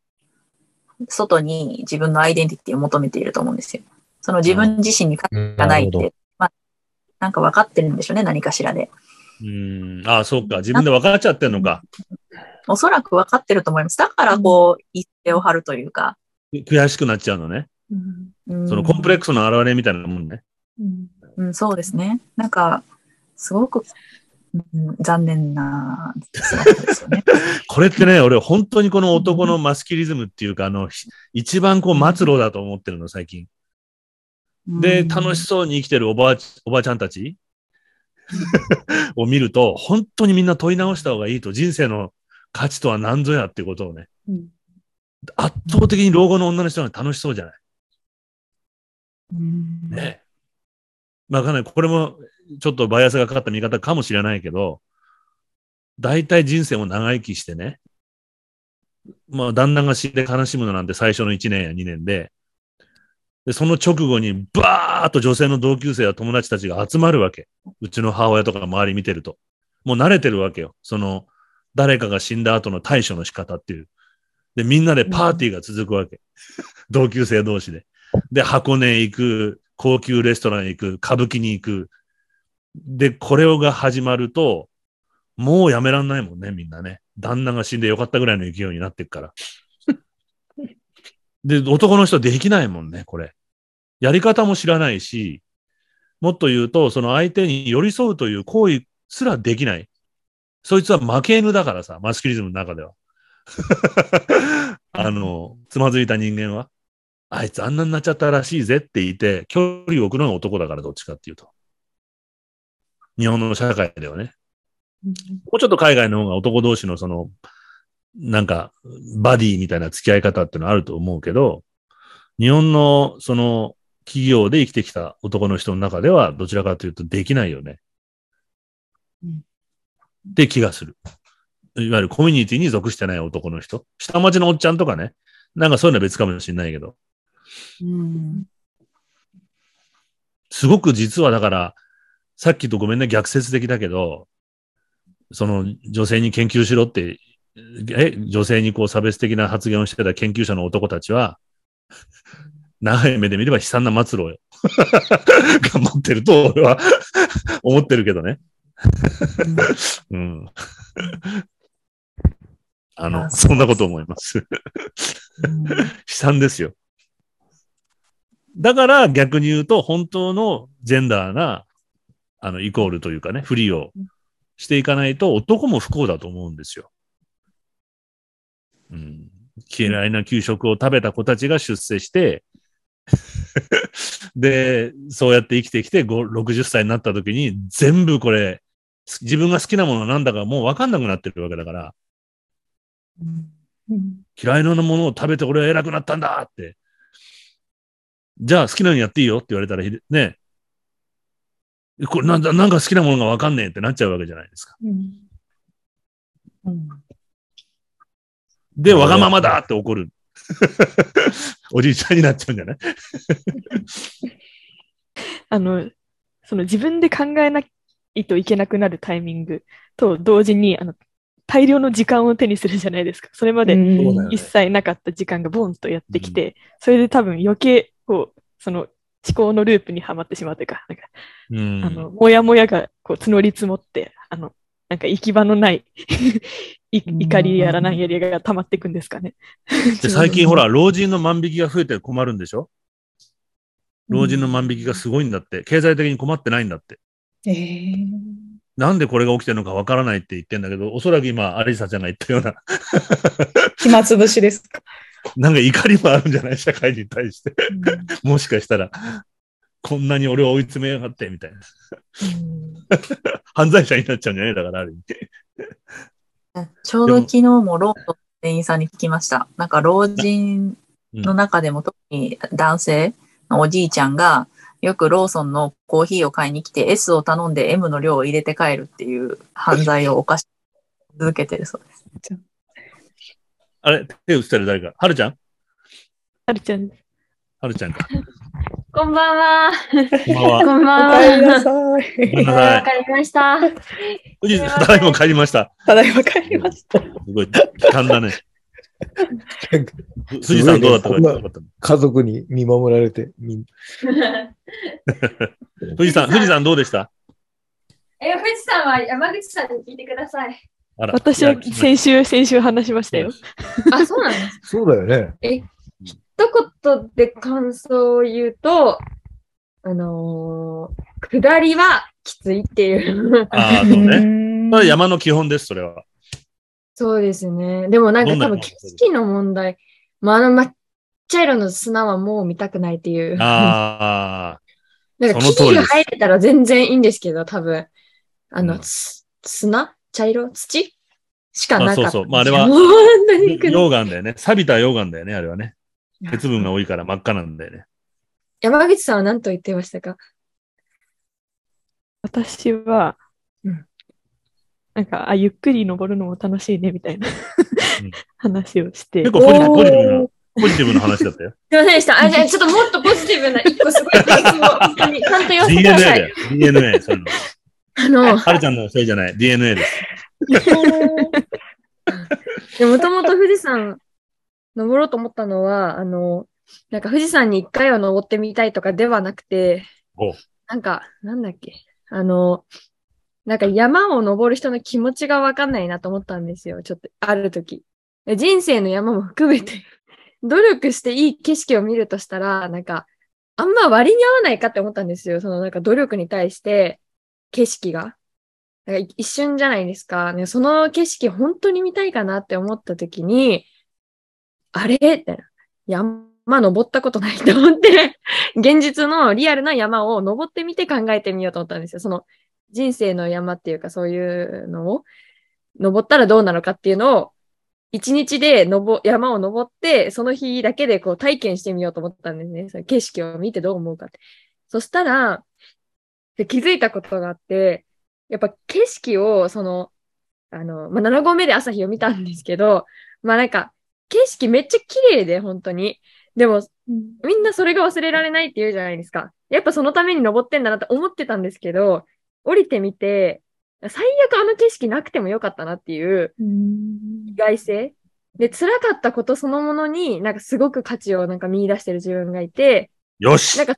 外に自分のアイデンティティを求めていると思うんですよ。その自分自身に価値がないって、うん、な, まあ、なんか分かってるんでしょうね、何かしらで。うーん、ああ、そうか、自分で分かっちゃってるのか。おそらく分かってると思います。だからこう一手を張るというか。悔しくなっちゃうのね。うん、そのコンプレックスの表れみたいなもんね。うんうん、そうですね。なんかすごく。うん、残念なですよねこれってね、俺本当にこの男のマスキリズムっていうか、あの一番こう末路だと思ってるの最近で、楽しそうに生きてるおばあ、おばあちゃんたちを見ると本当にみんな問い直した方がいいと、人生の価値とは何ぞやっていうことをね、うん、圧倒的に老後の女の人が楽しそうじゃない、うん、ねえ、まあかなりこれもちょっとバイアスがかかった見方かもしれないけど、大体人生も長生きしてね、まあ旦那が死んで悲しむのなんて最初のいちねんやにねん で, でその直後にバーッと女性の同級生や友達たちが集まるわけ。うちの母親とか周り見てるともう慣れてるわけよ、その誰かが死んだ後の対処の仕方っていう。でみんなでパーティーが続くわけ、うん、同級生同士でで箱根行く、高級レストラン行く、歌舞伎に行く。でこれが始まるともうやめらんないもんね、みんなね。旦那が死んでよかったぐらいの勢いになってくからで男の人できないもんねこれ。やり方も知らないし、もっと言うとその相手に寄り添うという行為すらできない。そいつは負け犬だからさ、マスキリズムの中ではあのつまずいた人間はあいつあんなになっちゃったらしいぜって言って距離を置くのが男だから、どっちかっていうと日本の社会ではね。もうちょっと海外の方が男同士のそのなんかバディみたいな付き合い方っていうのはあると思うけど、日本のその企業で生きてきた男の人の中ではどちらかというとできないよね、うん、って気がする。いわゆるコミュニティに属してない男の人、下町のおっちゃんとかね、なんかそういうのは別かもしれないけど、うん、すごく実はだからさっきとごめんね、逆説的だけど、その女性に研究しろって、え、女性にこう差別的な発言をしてた研究者の男たちは、長い目で見れば悲惨な末路を頑張ってると俺は思ってるけどね。うん、あの、そんなこと思います。悲惨ですよ。だから逆に言うと、本当のジェンダーなあのイコールというかね、フリーをしていかないと男も不幸だと思うんですよ、うん、嫌いな給食を食べた子たちが出世してでそうやって生きてきてろくじゅっさいになった時に全部これ自分が好きなものなんだかもう分かんなくなってるわけだから、うん、嫌いなものを食べて俺は偉くなったんだって、じゃあ好きなのやっていいよって言われたらね、これ な, んだなんか好きなものが分かんねえってなっちゃうわけじゃないですか、うんうん、でわがままだって怒るおじいちゃんになっちゃうんじゃないあのその自分で考えないといけなくなるタイミングと同時にあの大量の時間を手にするじゃないですか。それまで一切なかった時間がボンとやってきて、うん、それで多分余計こうその思考のループにはまってしまうというか、なんか、うん、あの、もやもやがこう募り積もって、あの、なんか行き場のない怒りやら何やりが溜まっていくんですかね。で最近ほら、老人の万引きが増えて困るんでしょ？老人の万引きがすごいんだって、経済的に困ってないんだって。えー、なんでこれが起きてるのかわからないって言ってんだけど、おそらく今、アリサちゃんが言ったような。暇つぶしですか。なんか怒りもあるんじゃない、社会に対して。もしかしたら、こんなに俺を追い詰めやがって、みたいな。犯罪者になっちゃうんじゃないだから、ある意味。ちょうど昨日もロードの店員さんに聞きました。なんか老人の中でも特に男性のおじいちゃんが、よくローソンのコーヒーを買いに来て S を頼んで エム の量を入れて帰るっていう犯罪を犯し続けてるそうです。あれ、手を打ってる誰か。はるちゃんはるちゃんです。はるちゃんか。こんばんは。こんばんは。こんばんは。お帰りなさい。おかえりました。ただいま帰りました。ただいま帰りました。すごい、時間だね。辻さんどうだったか、ね、家族に見守られてみんな藤さん、藤さんどうでした。え、藤さんは山口さんに聞いてください。あら、私は先週、先週話しましたよ。あ、そうなんです。そうだよね。え、一言で感想を言うと、あのー、下りはきついっていう。ああ、そうね。それ山の基本です、それは。そうですね。でもなんか多分景色の問題、まあ、あの真っ茶色の砂はもう見たくないっていう。ああ。なんか木が入れたら全然いいんですけど、多分あの、うん、砂、茶色、土しかなかった。まあ、そうそう。まああれは溶岩だよね。錆びた溶岩だよね、あれはね。鉄分が多いから真っ赤なんだよね。山口さんは何と言ってましたか。私は。なんかあゆっくり登るのも楽しいねみたいな、うん、話をして結構ポジティブなポジティブな話だったよ。すいませんでした。あ、じゃあちょっともっとポジティブな一個すごい経験を本当にちゃんと言わせてください。ディーエヌエー だよ。ディーエヌエー そのあのはるちゃんのせいじゃない ディーエヌエー です。もともと富士山登ろうと思ったのはあのなんか富士山に一回は登ってみたいとかではなくて、おなんかなんだっけあの。なんか山を登る人の気持ちが分かんないなと思ったんですよ。ちょっとある時、人生の山も含めて努力していい景色を見るとしたら、なんかあんま割に合わないかって思ったんですよ。そのなんか努力に対して景色がなんか一瞬じゃないですか、ね。その景色本当に見たいかなって思った時に、あれって山登ったことないと思って、現実のリアルな山を登ってみて考えてみようと思ったんですよ。その人生の山っていうかそういうのを登ったらどうなのかっていうのを一日で登山を登ってその日だけでこう体験してみようと思ったんですね。その景色を見てどう思うかって。そしたら気づいたことがあって、やっぱ景色をそのあのまあ、なな合目で朝日を見たんですけど、まあなんか景色めっちゃ綺麗で本当に。でもみんなそれが忘れられないって言うじゃないですか。やっぱそのために登ってんだなって思ってたんですけど。降りてみて、最悪あの景色なくてもよかったなっていう意外性で、辛かったことそのものになんかすごく価値をなんか見出してる自分がいて、よしなんか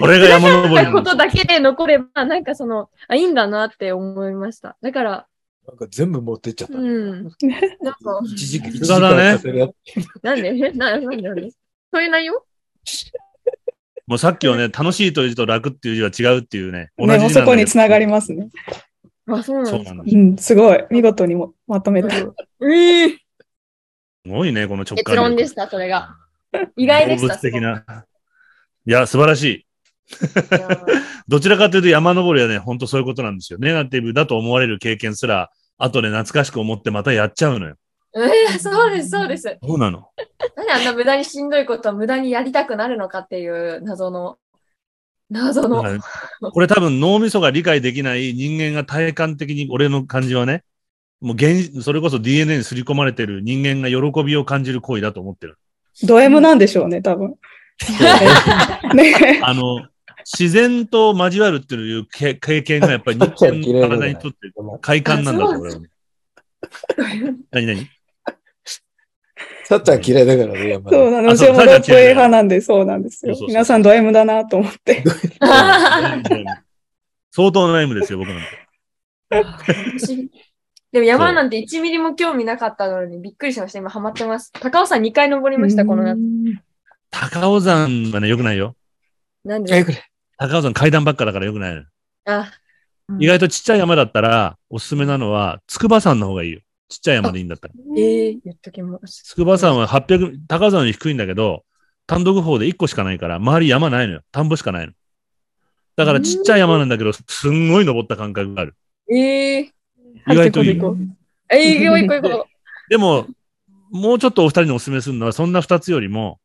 これが山登りなんだ。辛かったことだけで残ればなんかそのあいいんだなって思いました。だからなんか全部持ってっちゃった。うん。なんか一時期だね。なんでなんでなんでそういう内容？もうさっきはね、楽しいという字と楽っていう字は違うっていうね。同じね、もうそこにつながりますね。あ、そうなんですか。うん、すごい。見事にもまとめてる。ええー。すごいね、この直感。結論でした、それが。意外でした。動物的な。いや、素晴らしい。どちらかというと山登りはね、本当そういうことなんですよ。ネガティブだと思われる経験すら、後で懐かしく思ってまたやっちゃうのよ。えー、そうです、そうです。そうなの。なんであんな無駄にしんどいことを無駄にやりたくなるのかっていう謎の、謎の。これ多分脳みそが理解できない人間が体感的に、俺の感じはね、もう現、それこそ ディーエヌエー に刷り込まれてる人間が喜びを感じる行為だと思ってる。ド M なんでしょうね、多分。ね、あの、自然と交わるっていう経験がやっぱり人間の体にとって快感なんだと俺は。何何さっちゃん嫌いだからね、やっぱり。そうなの。私もロープウェイ派なんで、そうなんですよ。そうそうそう、皆さんド M だなと思って。相当の M ですよ、僕なんて。でも山なんていちミリも興味なかったのにびっくりしました。今ハマってます。高尾山にかい登りました、この夏。高尾山はね、よくないよ。なんで？高尾山階段ばっかだからよくないの。あ、うん、意外とちっちゃい山だったらおすすめなのは筑波山の方がいいよ。ちっちゃい山でいいんだったら。ええー、言っときます。筑波山ははっぴゃく、高山より低いんだけど、単独峰でいっこしかないから、周り山ないのよ。田んぼしかないの。だからちっちゃい山なんだけど、すんごい登った感覚がある。ええー。意外といい。ええ、行こう行こう行こう。でも、もうちょっとお二人にお勧めするのは、そんな二つよりも、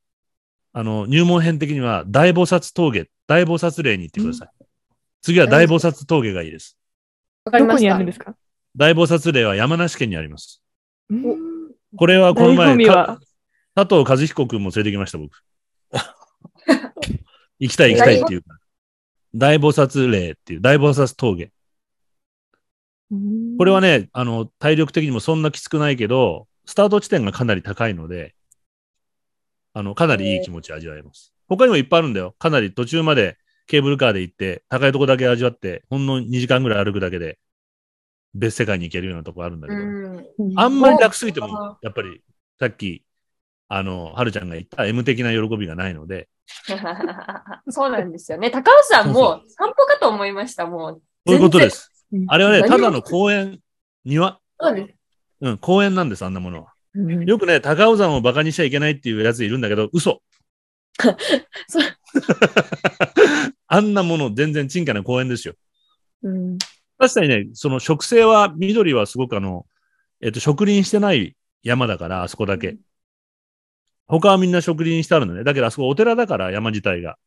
あの、入門編的には、大菩薩峠、大菩薩嶺に行ってください。うん、次は大菩薩峠がいいです。わかりました。どこにあるんですか？大菩薩嶺は山梨県にあります。これはこの前、佐藤和彦くんも連れてきました、僕。行きたい行きたいっていうから。大菩薩嶺っていう、大菩薩峠。これはね、あの、体力的にもそんなきつくないけど、スタート地点がかなり高いので、あの、かなりいい気持ちを味わえます。他にもいっぱいあるんだよ。かなり途中までケーブルカーで行って、高いとこだけ味わって、ほんのにじかんぐらい歩くだけで、別世界に行けるようなとこあるんだけど、うん、あんまり楽すぎても、やっぱり、さっき、あの、はるちゃんが言った M 的な喜びがないので。そうなんですよね。高尾山も散歩かと思いました、もう。そういうことです。あれはね、ただの公園、庭。そうです。うん、公園なんです、あんなものは。うん、よくね、高尾山をバカにしちゃいけないっていうやついるんだけど、嘘。あんなもの、全然鎮火な公園ですよ。うん、確かにね、その植生は、緑はすごくあの、えっと、植林してない山だから、あそこだけ。うん、他はみんな植林してあるのね。だけど、あそこお寺だから、山自体が。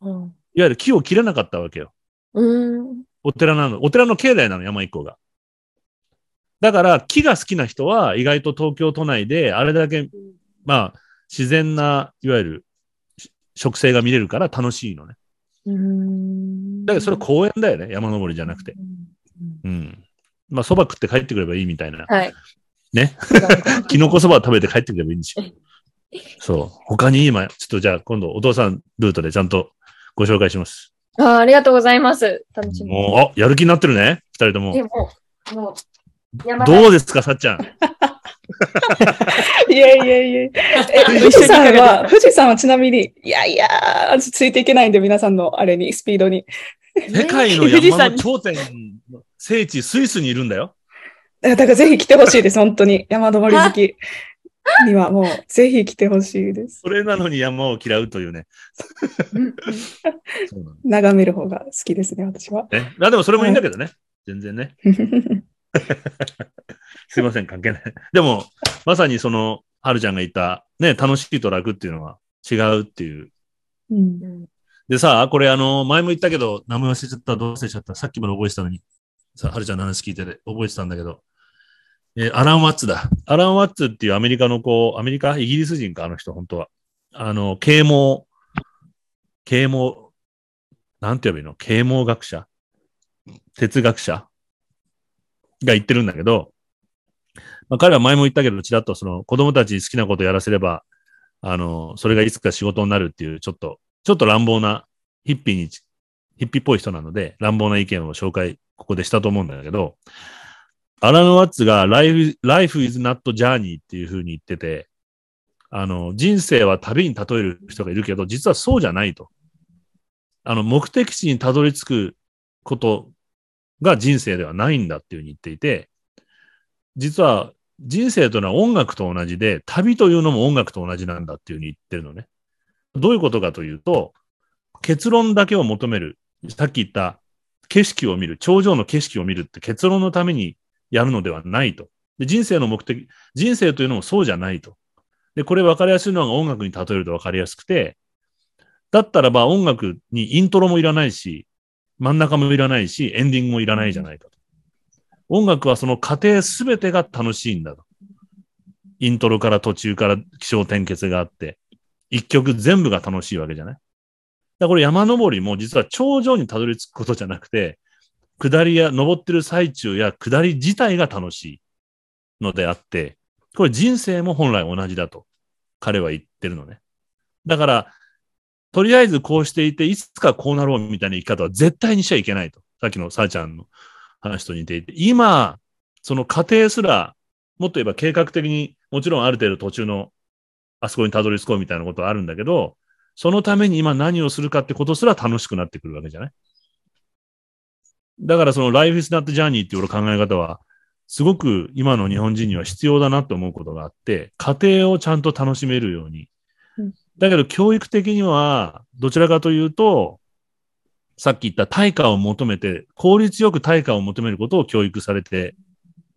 うん、いわゆる木を切れなかったわけよ。うん、お寺なの、お寺の境内なの、山一個が。だから木が好きな人は意外と東京都内であれだけ、まあ、自然ないわゆる植生が見れるから楽しいのね。うーん、だけどそれは公園だよね、山登りじゃなくて。うん、まあそば食って帰ってくればいいみたいな、はい、ね。きのこそば食べて帰ってくればいいんですよ。そう、他に今ちょっとじゃあ今度お父さんルートでちゃんとご紹介します。 あ, ありがとうございます。楽しみ。もうあやる気になってるね、二人とも。でももうどうですか、さっちゃん。いやいやいや。え、富士山は、富士山はちなみに、いやいや、ついていけないんで、皆さんのあれに、スピードに。世界の山の頂点、聖地、スイスにいるんだよ。だからぜひ来てほしいです、本当に。山登り好きにはもう、ぜひ来てほしいです。それなのに山を嫌うというね。眺める方が好きですね、私は。ね、あ、でもそれもいいんだけどね、はい、全然ね。すいません、関係ない。でも、まさにその、はるちゃんが言った、ね、楽しいと楽っていうのは違うっていう。うん、でさ、これあの、前も言ったけど、名前忘れちゃった、どう忘れちゃった、さっきまで覚えてたのに、さ、はるちゃんの話聞いてて覚えてたんだけど、えー、アラン・ワッツだ。アラン・ワッツっていうアメリカの子、アメリカイギリス人か、あの人、本当は。あの、啓蒙、啓蒙、なんて呼べばいいの？啓蒙学者？哲学者？が言ってるんだけど、まあ、彼は前も言ったけど、ちらっとその子供たち好きなことやらせれば、あの、それがいつか仕事になるっていう、ちょっと、ちょっと乱暴なヒッピーに、ヒッピーっぽい人なので、乱暴な意見を紹介、ここでしたと思うんだけど、アラン・ワッツが Life, Life is not journey っていう風に言ってて、あの、人生は旅に例える人がいるけど、実はそうじゃないと。あの、目的地にたどり着くこと、が人生ではないんだっていう風に言っていて、実は人生というのは音楽と同じで、旅というのも音楽と同じなんだっていう風に言ってるのね。どういうことかというと、結論だけを求める、さっき言った景色を見る、頂上の景色を見るって結論のためにやるのではないと。で、人生の目的、人生というのもそうじゃないと。で、これ分かりやすいのが音楽に例えると分かりやすくて、だったらば音楽にイントロもいらないし、真ん中もいらないし、エンディングもいらないじゃないかと。音楽はその過程すべてが楽しいんだと。イントロから途中から起承転結があって、一曲全部が楽しいわけじゃない。だからこれ山登りも実は頂上にたどり着くことじゃなくて、下りや登ってる最中や下り自体が楽しいのであって、これ人生も本来同じだと彼は言ってるのね。だから、とりあえずこうしていて、いつかこうなろうみたいな生き方は絶対にしちゃいけないと。さっきのさあちゃんの話と似ていて。今、その過程すら、もっと言えば計画的に、もちろんある程度途中の、あそこにたどり着こうみたいなことはあるんだけど、そのために今何をするかってことすら楽しくなってくるわけじゃない？だからそのライフイズナットジャーニーっていう俺考え方はすごく今の日本人には必要だなと思うことがあって、家庭をちゃんと楽しめるように、うん、だけど教育的にはどちらかというとさっき言った対価を求めて効率よく対価を求めることを教育されて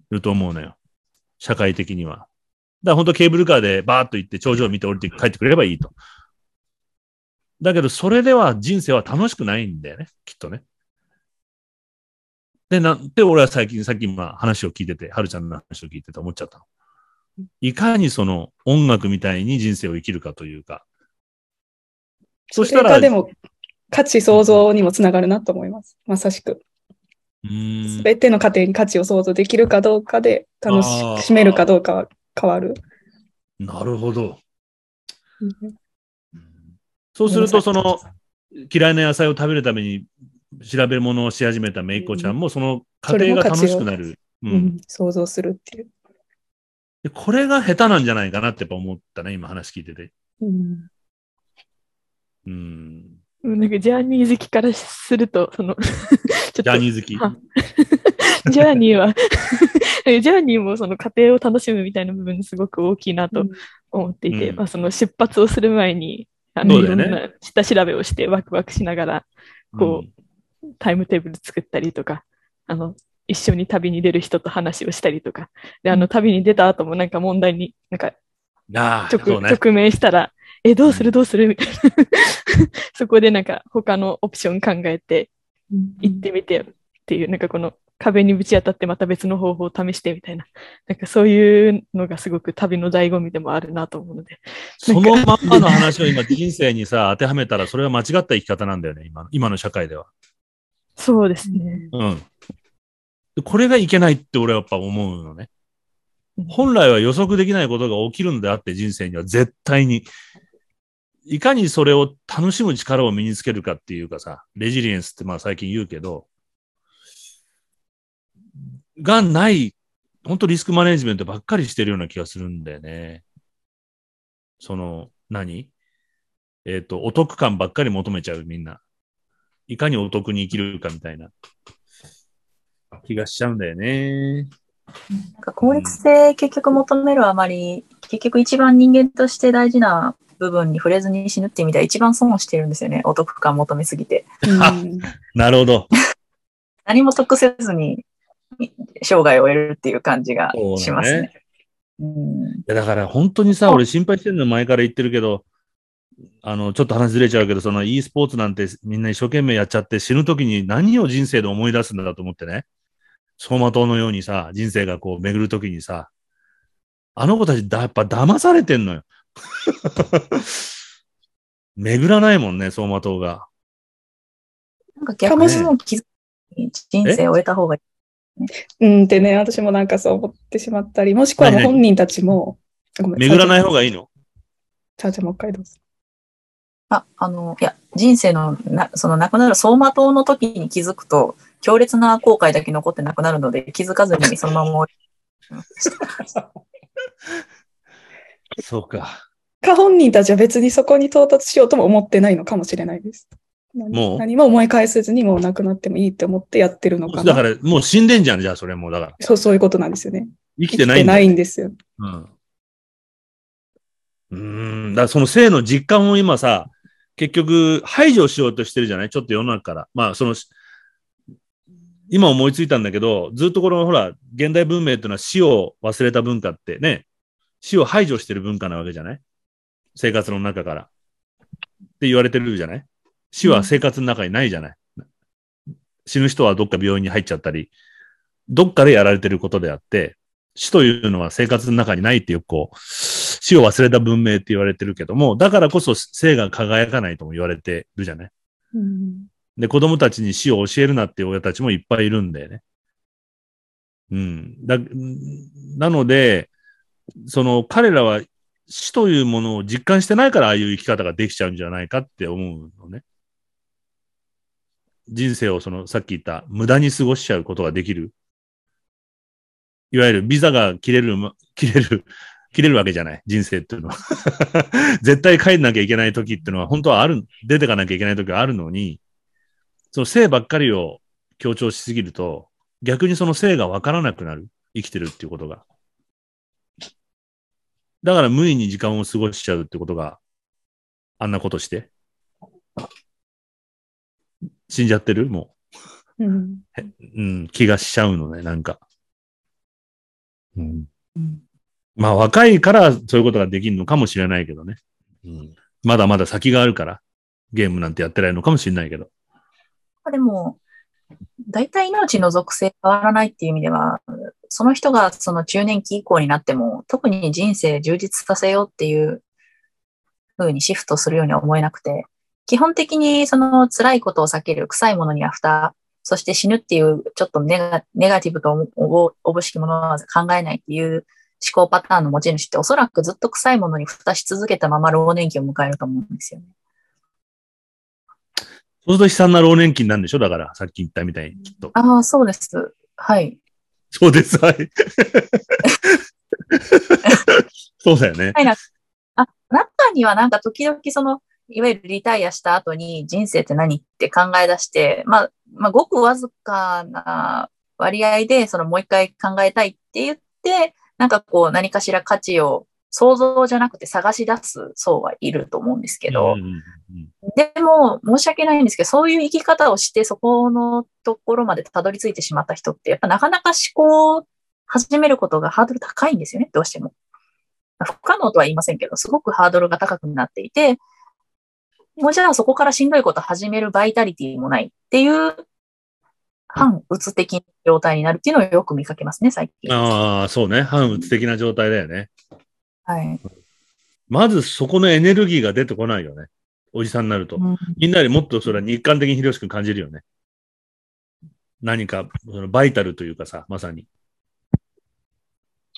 ると思うのよ、社会的には。だから本当ケーブルカーでバーッと行って頂上を見て降りて帰ってくればいいと。だけどそれでは人生は楽しくないんだよね、きっとね。で、なんて俺は最近さっき今話を聞いてて、はるちゃんの話を聞いてて思っちゃったの。いかにその音楽みたいに人生を生きるかというか。そしたらでも価値創造にもつながるなと思います。まさしく。すべての家庭に価値を創造できるかどうかで楽しめるかどうかは変わる。なるほど。うん、そうするとその嫌いな野菜を食べるために調べ物をし始めためいこちゃんもその家庭が楽しくなる、うんうん、想像するっていう、でこれが下手なんじゃないかなってやっぱ思ったね、今話聞いてて。うん、うん、なんかジャーニー好きからするとそのちょっとジャーニー好きジャーニーはジャーニーもその家庭を楽しむみたいな部分すごく大きいなと思っていて、うんまあ、その出発をする前にあの、ね、いろんな下調べをしてワクワクしながらこう、うんタイムテーブル作ったりとか、あの一緒に旅に出る人と話をしたりとかで、あの旅に出た後もなんか問題になんか直、ね、直面したらえどうするどうするみたいなそこでなんか他のオプション考えて行ってみてっていう、なんかこの壁にぶち当たってまた別の方法を試してみたいな、なんかそういうのがすごく旅の醍醐味でもあるなと思うので、そのまんまの話を今人生にさ当てはめたらそれは間違った生き方なんだよね、今の今の社会では。そうですね、うん、これがいけないって俺はやっぱ思うのね、うん、本来は予測できないことが起きるのであって、人生には絶対にいかにそれを楽しむ力を身につけるかっていうかさ、レジリエンスってまあ最近言うけどがない、本当リスクマネジメントばっかりしてるような気がするんだよね。その何えっとお得感ばっかり求めちゃう、みんないかにお得に生きるかみたいな気がしちゃうんだよね。なんか効率性結局求めるあまり、うん、結局一番人間として大事な部分に触れずに死ぬっていう意味では一番損をしてるんですよね、お得感求めすぎて、うん、なるほど何も得せずに生涯を終えるっていう感じがします ね, う だ, ね、うん、だから本当にさ俺心配してるの前から言ってるけど、あのちょっと話ずれちゃうけど、その e スポーツなんてみんな一生懸命やっちゃって死ぬ時に何を人生で思い出すんだと思ってね、走馬灯のようにさ人生がこう巡る時にさ、あの子たちだやっぱ騙されてんのよ巡らないもんね、走馬灯が。なんか逆にも気づくに人生を終えた方がいい、ね、うんってね、私もなんかそう思ってしまったり、もしくはもう本人たちも、はいはい、巡らない方がいいの。じゃあじゃあもう一回どうぞ。あ、あの、いや、人生のな、その亡くなる走馬灯の時に気づくと、強烈な後悔だけ残ってなくなるので、気づかずにそのまま。そうか。か、本人たちは別にそこに到達しようとも思ってないのかもしれないです。もう何も思い返せずに、もう亡くなってもいいって思ってやってるのかな。だから、もう死んでんじゃん、じゃあ、それも、だから。そう、そういうことなんですよね。生きてないんだよね。生きてないんですよ。うん。うーん、だからその性の実感を今さ、結局排除しようとしてるじゃない、ちょっと世の中から。まあその今思いついたんだけど、ずっとこのほら現代文明っていうのは死を忘れた文化ってね、死を排除してる文化なわけじゃない、生活の中からって言われてるじゃない。死は生活の中にないじゃない、うん、死ぬ人はどっか病院に入っちゃったりどっかでやられてることであって、死というのは生活の中にないっていう、こう死を忘れた文明って言われてるけども、だからこそ生が輝かないとも言われてるじゃない、うん、で子供たちに死を教えるなっていう親たちもいっぱいいるんだよね、うん、だなのでその彼らは死というものを実感してないからああいう生き方ができちゃうんじゃないかって思うのね。人生をそのさっき言った無駄に過ごしちゃうことができる、いわゆるビザが切れる切れる切れるわけじゃない、人生っていうのは絶対帰んなきゃいけない時っていうのは本当はある、出てかなきゃいけない時はあるのに、その性ばっかりを強調しすぎると、逆にその性が分からなくなる。生きてるっていうことが。だから無意に時間を過ごしちゃうってことが、あんなことして。死んじゃってるもう、うんうん。気がしちゃうのね、なんか。うんうん、まあ若いからそういうことができるのかもしれないけどね、うん、まだまだ先があるからゲームなんてやってないのかもしれないけど、でも大体命の属性変わらないっていう意味では、その人がその中年期以降になっても特に人生充実させようっていう風にシフトするようには思えなくて、基本的にその辛いことを避ける、臭いものには蓋、そして死ぬっていうちょっとネガ、ネガティブとおぼしきものは考えないっていう思考パターンの持ち主って、おそらくずっと臭いものに蓋し続けたまま老年期を迎えると思うんですよね。そうすると悲惨な老年期になるんでしょ、だからさっき言ったみたいにきっと。ああ、そうです。はい。そうです。はい。そうだよね。はい、あ、中にはなんか時々その、いわゆるリタイアした後に人生って何って考え出して、まあ、まあ、ごくわずかな割合で、そのもう一回考えたいって言って、なんかこう何かしら価値を想像じゃなくて探し出す層はいると思うんですけど、うんうんうん、でも申し訳ないんですけど、そういう生き方をしてそこのところまでたどり着いてしまった人って、やっぱなかなか思考を始めることがハードル高いんですよね、どうしても。不可能とは言いませんけど、すごくハードルが高くなっていて、もうじゃあそこからしんどいこと始めるバイタリティもないっていう反うつ的な状態になるっていうのをよく見かけますね、最近。ああ、そうね。反うつ的な状態だよね。はい。まずそこのエネルギーが出てこないよね。おじさんになると。うん、みんなよりもっとそれは日韓的にひろしく感じるよね。何かそのバイタルというかさ、まさに。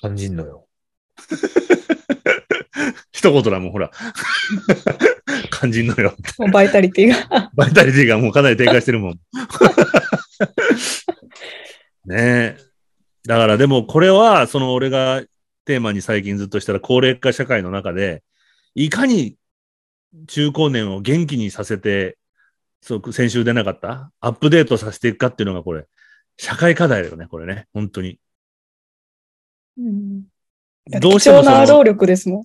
感じんのよ。一言だもん、ほら。肝心のよ。もうバイタリティが。バイタリティがもうかなり低下してるもん。ねえ。だからでもこれは、その俺がテーマに最近ずっとしたら、高齢化社会の中で、いかに中高年を元気にさせて、そう、先週出なかったアップデートさせていくかっていうのがこれ、社会課題だよね、これね。本当に。うん。どうしても貴重な労力ですもん。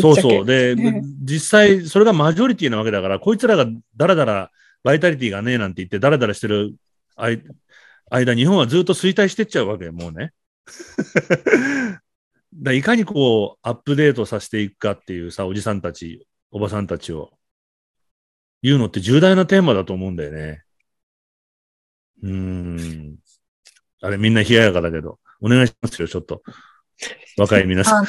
そうそう。で、実際、それがマジョリティなわけだから、こいつらがだらだら、バイタリティがねえなんて言って、だらだらしてる間、日本はずっと衰退してっちゃうわけ、もうね。だいかにこう、アップデートさせていくかっていうさ、おじさんたち、おばさんたちを、言うのって重大なテーマだと思うんだよね。うーん。あれ、みんな冷ややかだけど、お願いしますよ、ちょっと。若い皆さん。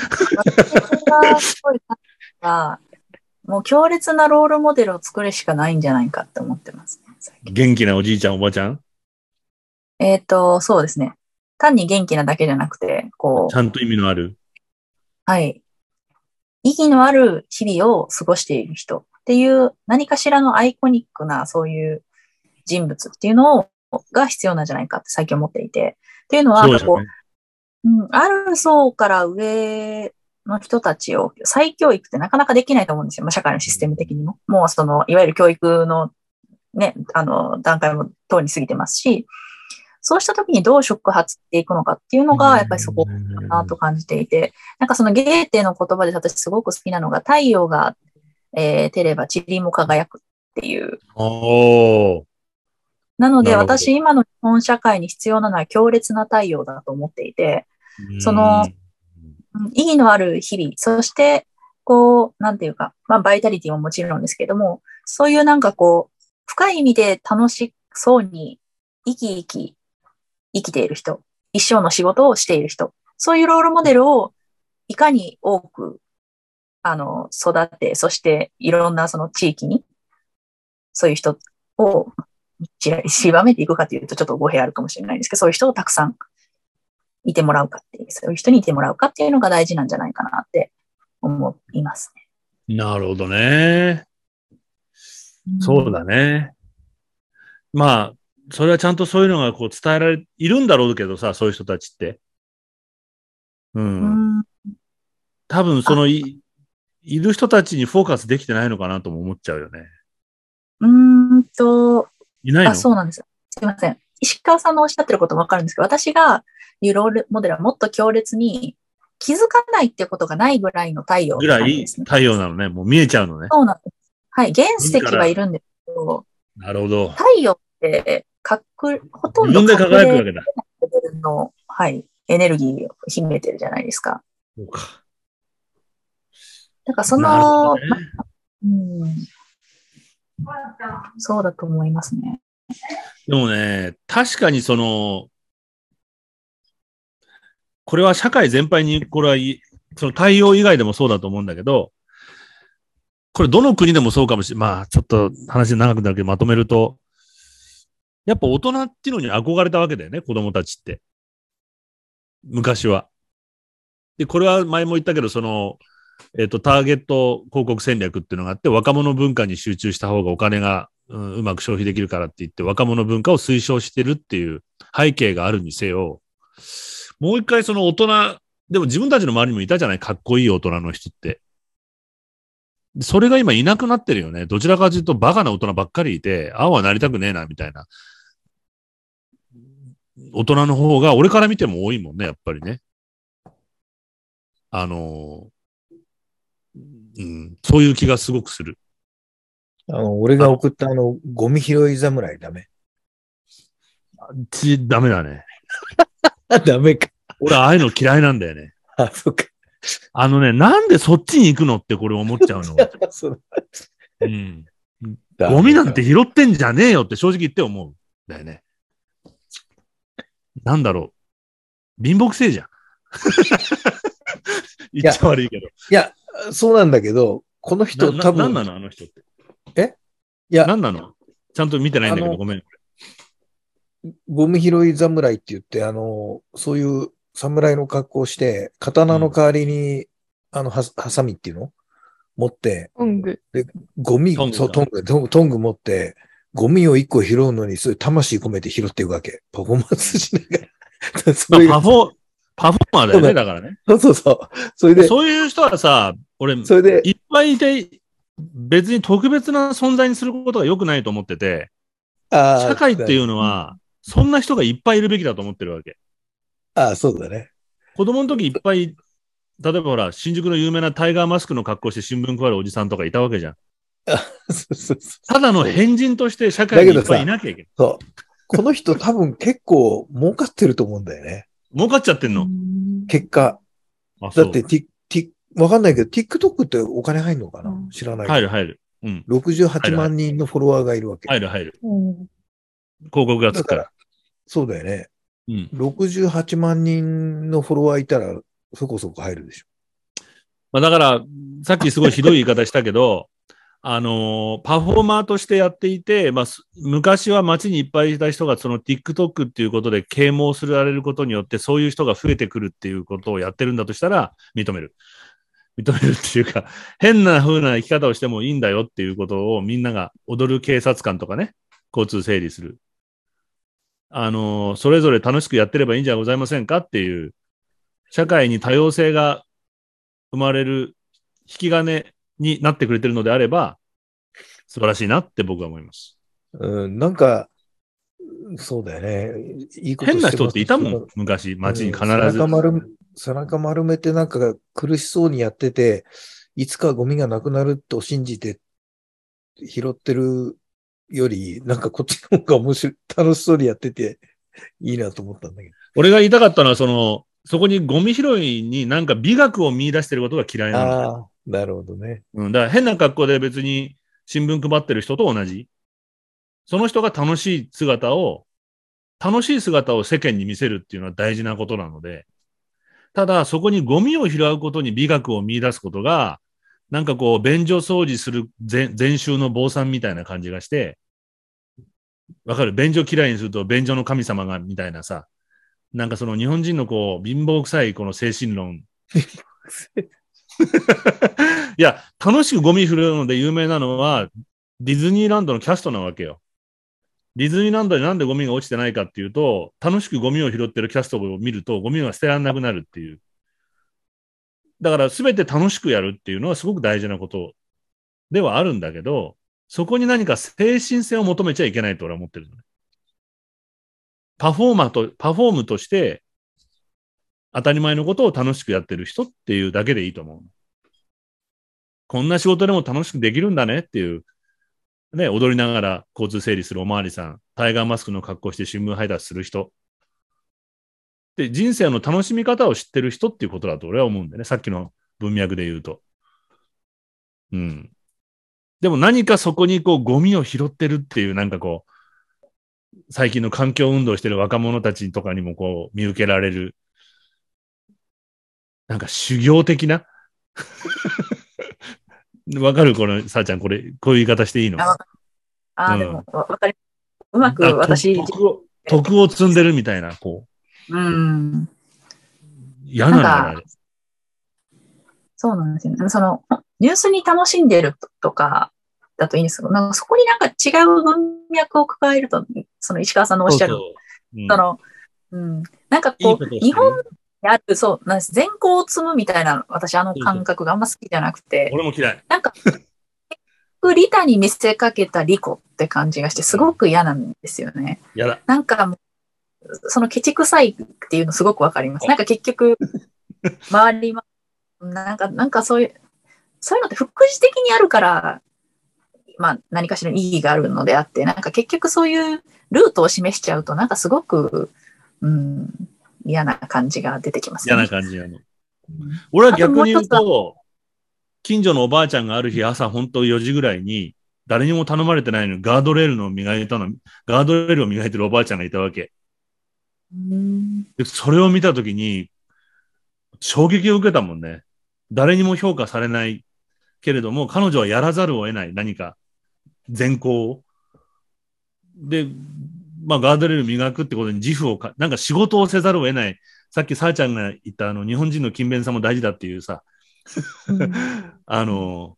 もう強烈なロールモデルを作るしかないんじゃないかって思ってますね。最近元気なおじいちゃんおばちゃん、えっとそうですね、単に元気なだけじゃなくて、こうちゃんと意味のある、はい、意義のある日々を過ごしている人っていう何かしらのアイコニックなそういう人物っていうのをが必要なんじゃないかって最近思っていて、っていうのはこう、うん、ある層から上の人たちを再教育ってなかなかできないと思うんですよ。社会のシステム的にも。もうその、いわゆる教育のね、あの、段階もとうに過ぎてますし、そうした時にどう触発していくのかっていうのが、やっぱりそこかなと感じていて、なんかそのゲーテの言葉で私すごく好きなのが、太陽が、えー、照れば塵も輝くっていう。おー。なので私今の日本社会に必要なのは強烈な太陽だと思っていて、その意義のある日々、そしてこうなんていうか、まあバイタリティももちろんですけども、そういうなんかこう深い意味で楽しそうに生き生き生きている人、一生の仕事をしている人、そういうロールモデルをいかに多くあの育て、そしていろんなその地域にそういう人を縛めていくかというとちょっと語弊あるかもしれないですけど、そういう人をたくさんいてもらうかっていう、そういう人にいてもらうかっていうのが大事なんじゃないかなって思いますね。なるほどね。そうだね。うん、まあ、それはちゃんとそういうのがこう伝えられ、いるんだろうけどさ、そういう人たちって。うん。うん、多分そのい、いる人たちにフォーカスできてないのかなとも思っちゃうよね。うーんと、いないの？あ、そうなんです。すいません。石川さんのおっしゃってることもわかるんですけど、私が言うロールモデルはもっと強烈に気づかないってことがないぐらいの太陽、ね、ぐらい太陽なのね。もう見えちゃうのね。そうなんです。はい。原石はいるんですけど。なるほど。太陽って隠、ほとんど隠れてるの。自分で輝くわけだ。はい。エネルギーを秘めてるじゃないですか。そうか。だからその、ね、うん、そうだと思いますね。でもね、確かにその、これは社会全般に、これはその対応以外でもそうだと思うんだけど、これどの国でもそうかもしれない。まあちょっと話長くなるけどまとめると、やっぱ大人っていうのに憧れたわけだよね、子供たちって。昔は。で、これは前も言ったけど、その、えっと、ターゲット広告戦略っていうのがあって、若者文化に集中した方がお金が、うん、うまく消費できるからって言って、若者文化を推奨してるっていう背景があるにせよ、もう一回その大人、でも自分たちの周りにもいたじゃない、かっこいい大人の人って。それが今いなくなってるよね。どちらかというとバカな大人ばっかりいて、ああはなりたくねえな、みたいな。大人の方が俺から見ても多いもんね、やっぱりね。あの、うん、そういう気がすごくする。あの、俺が送ったあの、ゴミ拾い侍ダメ。ち、ダメだね。ダメか。俺、ああいうの嫌いなんだよね。あ、そうか。あのね、なんでそっちに行くのってこれ思っちゃうの。うん。ゴミなんて拾ってんじゃねえよって正直言って思うんだよね。なんだろう。貧乏くせえじゃん。言っちゃ悪いけど。いや、そうなんだけど、この人多分。なんなのあの人って。えいや。なんなのちゃんと見てないんだけど、ごめん。ゴミ拾い侍って言って、あの、そういう侍の格好をして、刀の代わりに、うん、あの、は、ハサミっていうの持って。トング。で、ゴミ、トング、そう、トング、トング、トング持って、ゴミを一個拾うのに、そういう魂込めて拾っていくわけ。パフォーマンスしながら。それパフォー、パフォーマーだよね、だからね。そうそうそう。それで。そういう人はさ、俺、それでいっぱいいて、別に特別な存在にすることが良くないと思ってて、あ社会っていうのは、うん、そんな人がいっぱいいるべきだと思ってるわけ。ああ、そうだね。子供の時いっぱい、例えばほら、新宿の有名なタイガーマスクの格好して新聞配るおじさんとかいたわけじゃん。そうそうそう、ただの変人として社会にいっぱいいなきゃいけない。そう。この人多分結構儲かってると思うんだよね。儲かっちゃってんの結果。あ、そうだって、ティ、ティ、わかんないけど、TikTok ってお金入るのかな、うん、知らない。入る入る。うん。ろくじゅうはちまん人のフォロワーがいるわけ。入る入る。うん、広告がつくから。だからそうだよね。うん。ろくじゅうはちまん人のフォロワーいたら、そこそこ入るでしょ。まあだから、さっきすごいひどい言い方したけど、あのー、パフォーマーとしてやっていて、まあ、昔は街にいっぱいいた人がその TikTok っていうことで啓蒙するられることによってそういう人が増えてくるっていうことをやってるんだとしたら認める。認めるっていうか、変な風な生き方をしてもいいんだよっていうことをみんなが踊る警察官とかね、交通整理する。あのー、それぞれ楽しくやってればいいんじゃございませんかっていう、社会に多様性が生まれる引き金になってくれてるのであれば素晴らしいなって僕は思います。うん、なんかそうだよね。いいこと変な人っていたもん昔街に必ず、うん、背中丸背中丸めてなんか苦しそうにやってていつかゴミがなくなると信じて拾ってるよりなんかこっちの方が面白い楽しそうにやってていいなと思ったんだけど。俺が言いたかったのはそのそこにゴミ拾いになんか美学を見出してることが嫌いなんだよ。なるほどね。うん。だから変な格好で別に新聞配ってる人と同じ。その人が楽しい姿を、楽しい姿を世間に見せるっていうのは大事なことなので、ただそこにゴミを拾うことに美学を見出すことが、なんかこう便所掃除する前週の坊さんみたいな感じがして、わかる？便所嫌いにすると便所の神様がみたいなさ、なんかその日本人のこう貧乏臭いこの精神論。いや、楽しくゴミ拾うので有名なのは、ディズニーランドのキャストなわけよ。ディズニーランドになんでゴミが落ちてないかっていうと、楽しくゴミを拾ってるキャストを見ると、ゴミが捨てられなくなるっていう。だから、すべて楽しくやるっていうのはすごく大事なことではあるんだけど、そこに何か精神性を求めちゃいけないと俺は思ってるのね。パフォーマーと、パフォームとして当たり前のことを楽しくやってる人っていうだけでいいと思う。こんな仕事でも楽しくできるんだねっていう、ね、踊りながら交通整理するおまわりさん、タイガーマスクの格好して新聞配達する人で、人生の楽しみ方を知ってる人っていうことだと俺は思うんだよね、さっきの文脈で言うと。うん。でも何かそこにこうゴミを拾ってるっていう、なんかこう最近の環境運動してる若者たちとかにもこう見受けられる、なんか修行的なわかる、このさあちゃん、これこういう言い方していいの？ああ、うん、でもわかり、うまく私徳を、徳を積んでるみたいな、こう、うん、嫌なのかな。そうなんですよね。そのニュースに楽しんでるとかだといいんですけど、なんかそこになんか違う文脈を抱えると、その石川さんのおっしゃる、そうそう、うん、その、うん、なんかこう、いいことですね、日本にある、そう、なんです、善行を積むみたいな、私あの感覚があんま好きじゃなくて、俺も嫌い。なんか、利他に見せかけた利己って感じがして、すごく嫌なんですよね。嫌だ。なんか、そのケチくさいっていうのすごくわかります。なんか結局、周りも、なんか、なんかそういう、そういうのって副次的にあるから、まあ何かしら意義があるのであって、なんか結局そういうルートを示しちゃうと、なんかすごく、うん、嫌な感じが出てきますね。嫌な感じなの。俺は逆に言うと、近所のおばあちゃんがある日朝本当よじぐらいに、誰にも頼まれてないのにガードレールの磨いたの、ガードレールを磨いてるおばあちゃんがいたわけ。うんでそれを見たときに、衝撃を受けたもんね。誰にも評価されないけれども、彼女はやらざるを得ない何か善行を。で、まあガードレール磨くってことに自負をか、なんか仕事をせざるを得ない。さっきさあちゃんが言ったあの日本人の勤勉さも大事だっていうさ、うん、あの、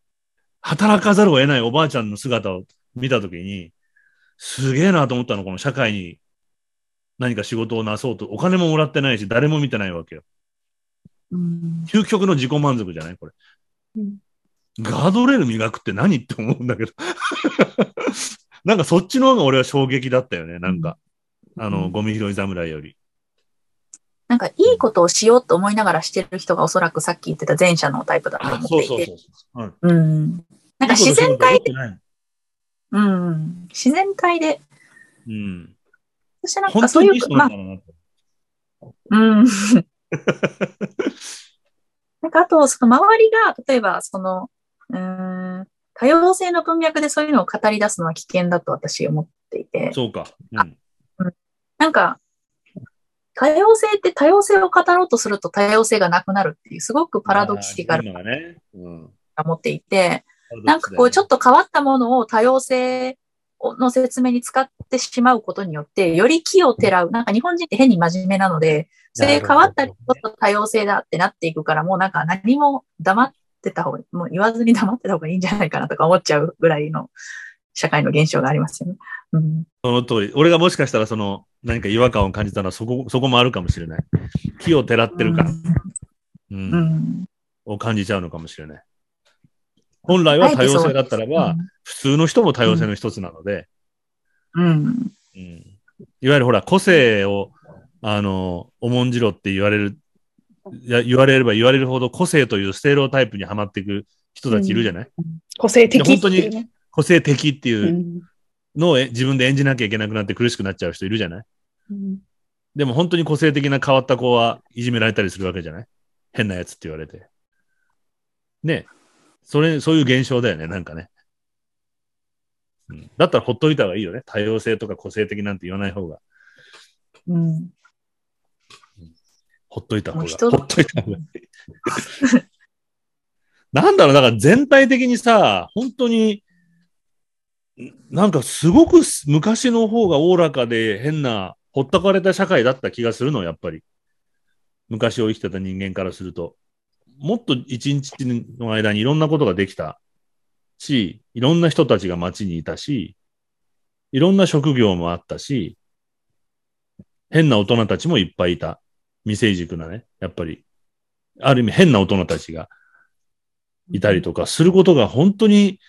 働かざるを得ないおばあちゃんの姿を見たときに、すげえなと思ったの、この社会に何か仕事をなそうと。お金ももらってないし、誰も見てないわけよ。究極の自己満足じゃないこれ、うん、ガードレール磨くって何って思うんだけどなんかそっちの方が俺は衝撃だったよね。なんか、うん、あのゴミ拾い侍よりなんかいいことをしようと思いながらしてる人がおそらくさっき言ってた前者のタイプだと思っていて、なんか自然体で、うん、自然体で、うん、そしてなんかそういうまあうんなんかあと、その周りが、例えば、その、うーん、多様性の文脈でそういうのを語り出すのは危険だと私思っていて。そうか。うんうん、なんか、多様性って多様性を語ろうとすると多様性がなくなるっていう、すごくパラドキシカルなものを思っていて、うん、なんかこう、ちょっと変わったものを多様性の説明に使ってしまうことによって、より奇をてらう。なんか日本人って変に真面目なので、それ変わったり、ちょっと多様性だってなっていくから、もうなんか何も黙ってた方が、もう言わずに黙ってた方がいいんじゃないかなとか思っちゃうぐらいの社会の現象がありますよね。うん、その通り。俺がもしかしたらその何か違和感を感じたらそこ、そこもあるかもしれない。奇をてらってる感、うんうんうん、を感じちゃうのかもしれない。本来は多様性だったらば、普通の人も多様性の一つなので、うんうん、いわゆるほら、個性を、あの、重んじろって言われる、言われれば言われるほど個性というステレオタイプにはまっていく人たちいるじゃない、うん、個性的っていう、ね。本当に個性的っていうのを自分で演じなきゃいけなくなって苦しくなっちゃう人いるじゃない、うん、でも本当に個性的な変わった子はいじめられたりするわけじゃない、変なやつって言われて。ねえ。それ、そういう現象だよね、なんかね、うん。だったらほっといた方がいいよね。多様性とか個性的なんて言わない方が。うんうん、ほっといた方が。ほっといた方がいい。なんだろう、だから全体的にさ、本当に、なんかすごく昔の方がおおらかで変な、ほったかれた社会だった気がするの、やっぱり。昔を生きてた人間からすると。もっと一日の間にいろんなことができたし、いろんな人たちが街にいたし、いろんな職業もあったし、変な大人たちもいっぱいいた。未成熟なね、やっぱり、ある意味変な大人たちがいたりとかすることが本当に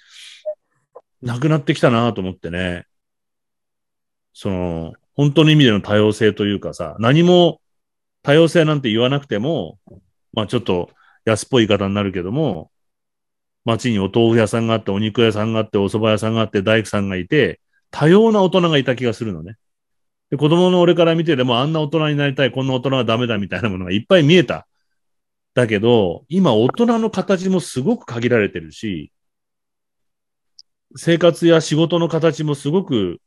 なくなってきたなと思ってね。その、本当の意味での多様性というかさ、何も多様性なんて言わなくても、まあちょっと安っぽい言い方になるけども、街にお豆腐屋さんがあって、お肉屋さんがあって、お蕎麦屋さんがあって、大工さんがいて、多様な大人がいた気がするのね。で、子供の俺から見てでもあんな大人になりたい、こんな大人はダメだみたいなものがいっぱい見えた。だけど、今大人の形もすごく限られてるし、生活や仕事の形もすごく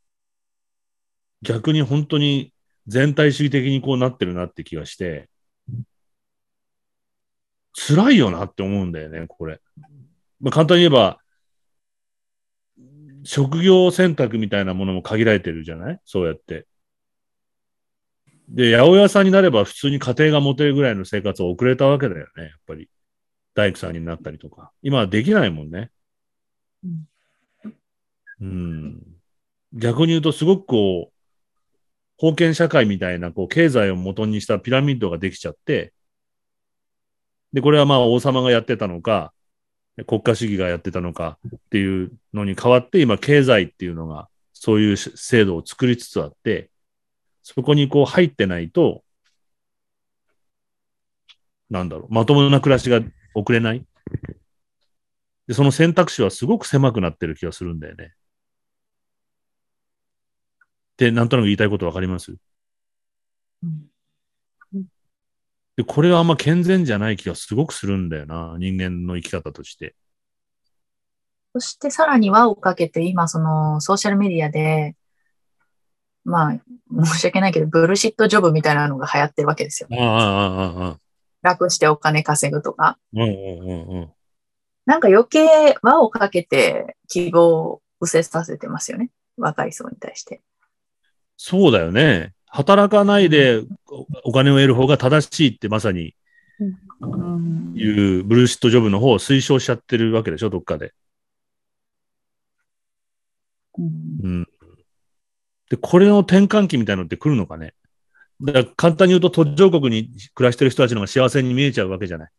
逆に本当に全体主義的にこうなってるなって気がして、辛いよなって思うんだよね、これ。まあ、簡単に言えば、職業選択みたいなものも限られてるじゃない？そうやって。で、八百屋さんになれば普通に家庭が持てるぐらいの生活を送れたわけだよね、やっぱり。大工さんになったりとか。今はできないもんね。うん。逆に言うとすごくこう、封建社会みたいなこう経済を元にしたピラミッドができちゃって、で、これはまあ王様がやってたのか、国家主義がやってたのかっていうのに変わって、今経済っていうのがそういう制度を作りつつあって、そこにこう入ってないと、なんだろう、まともな暮らしが送れない。で、その選択肢はすごく狭くなってる気がするんだよね。で、なんとなく言いたいことわかります？で、これはあんま健全じゃない気がすごくするんだよな、人間の生き方として。そしてさらに輪をかけて、今そのソーシャルメディアで、まあ申し訳ないけどブルシットジョブみたいなのが流行ってるわけですよ、ね。ああああああ。楽してお金稼ぐとか。うんうんうんうん。なんか余計輪をかけて希望を失せさせてますよね、若い層に対して。そうだよね。働かないでお金を得る方が正しいってまさにいうブルーシットジョブの方を推奨しちゃってるわけでしょ、どっかで。うん。で、これの転換期みたいなのって来るのかね。だから簡単に言うと途上国に暮らしてる人たちの方が幸せに見えちゃうわけじゃない。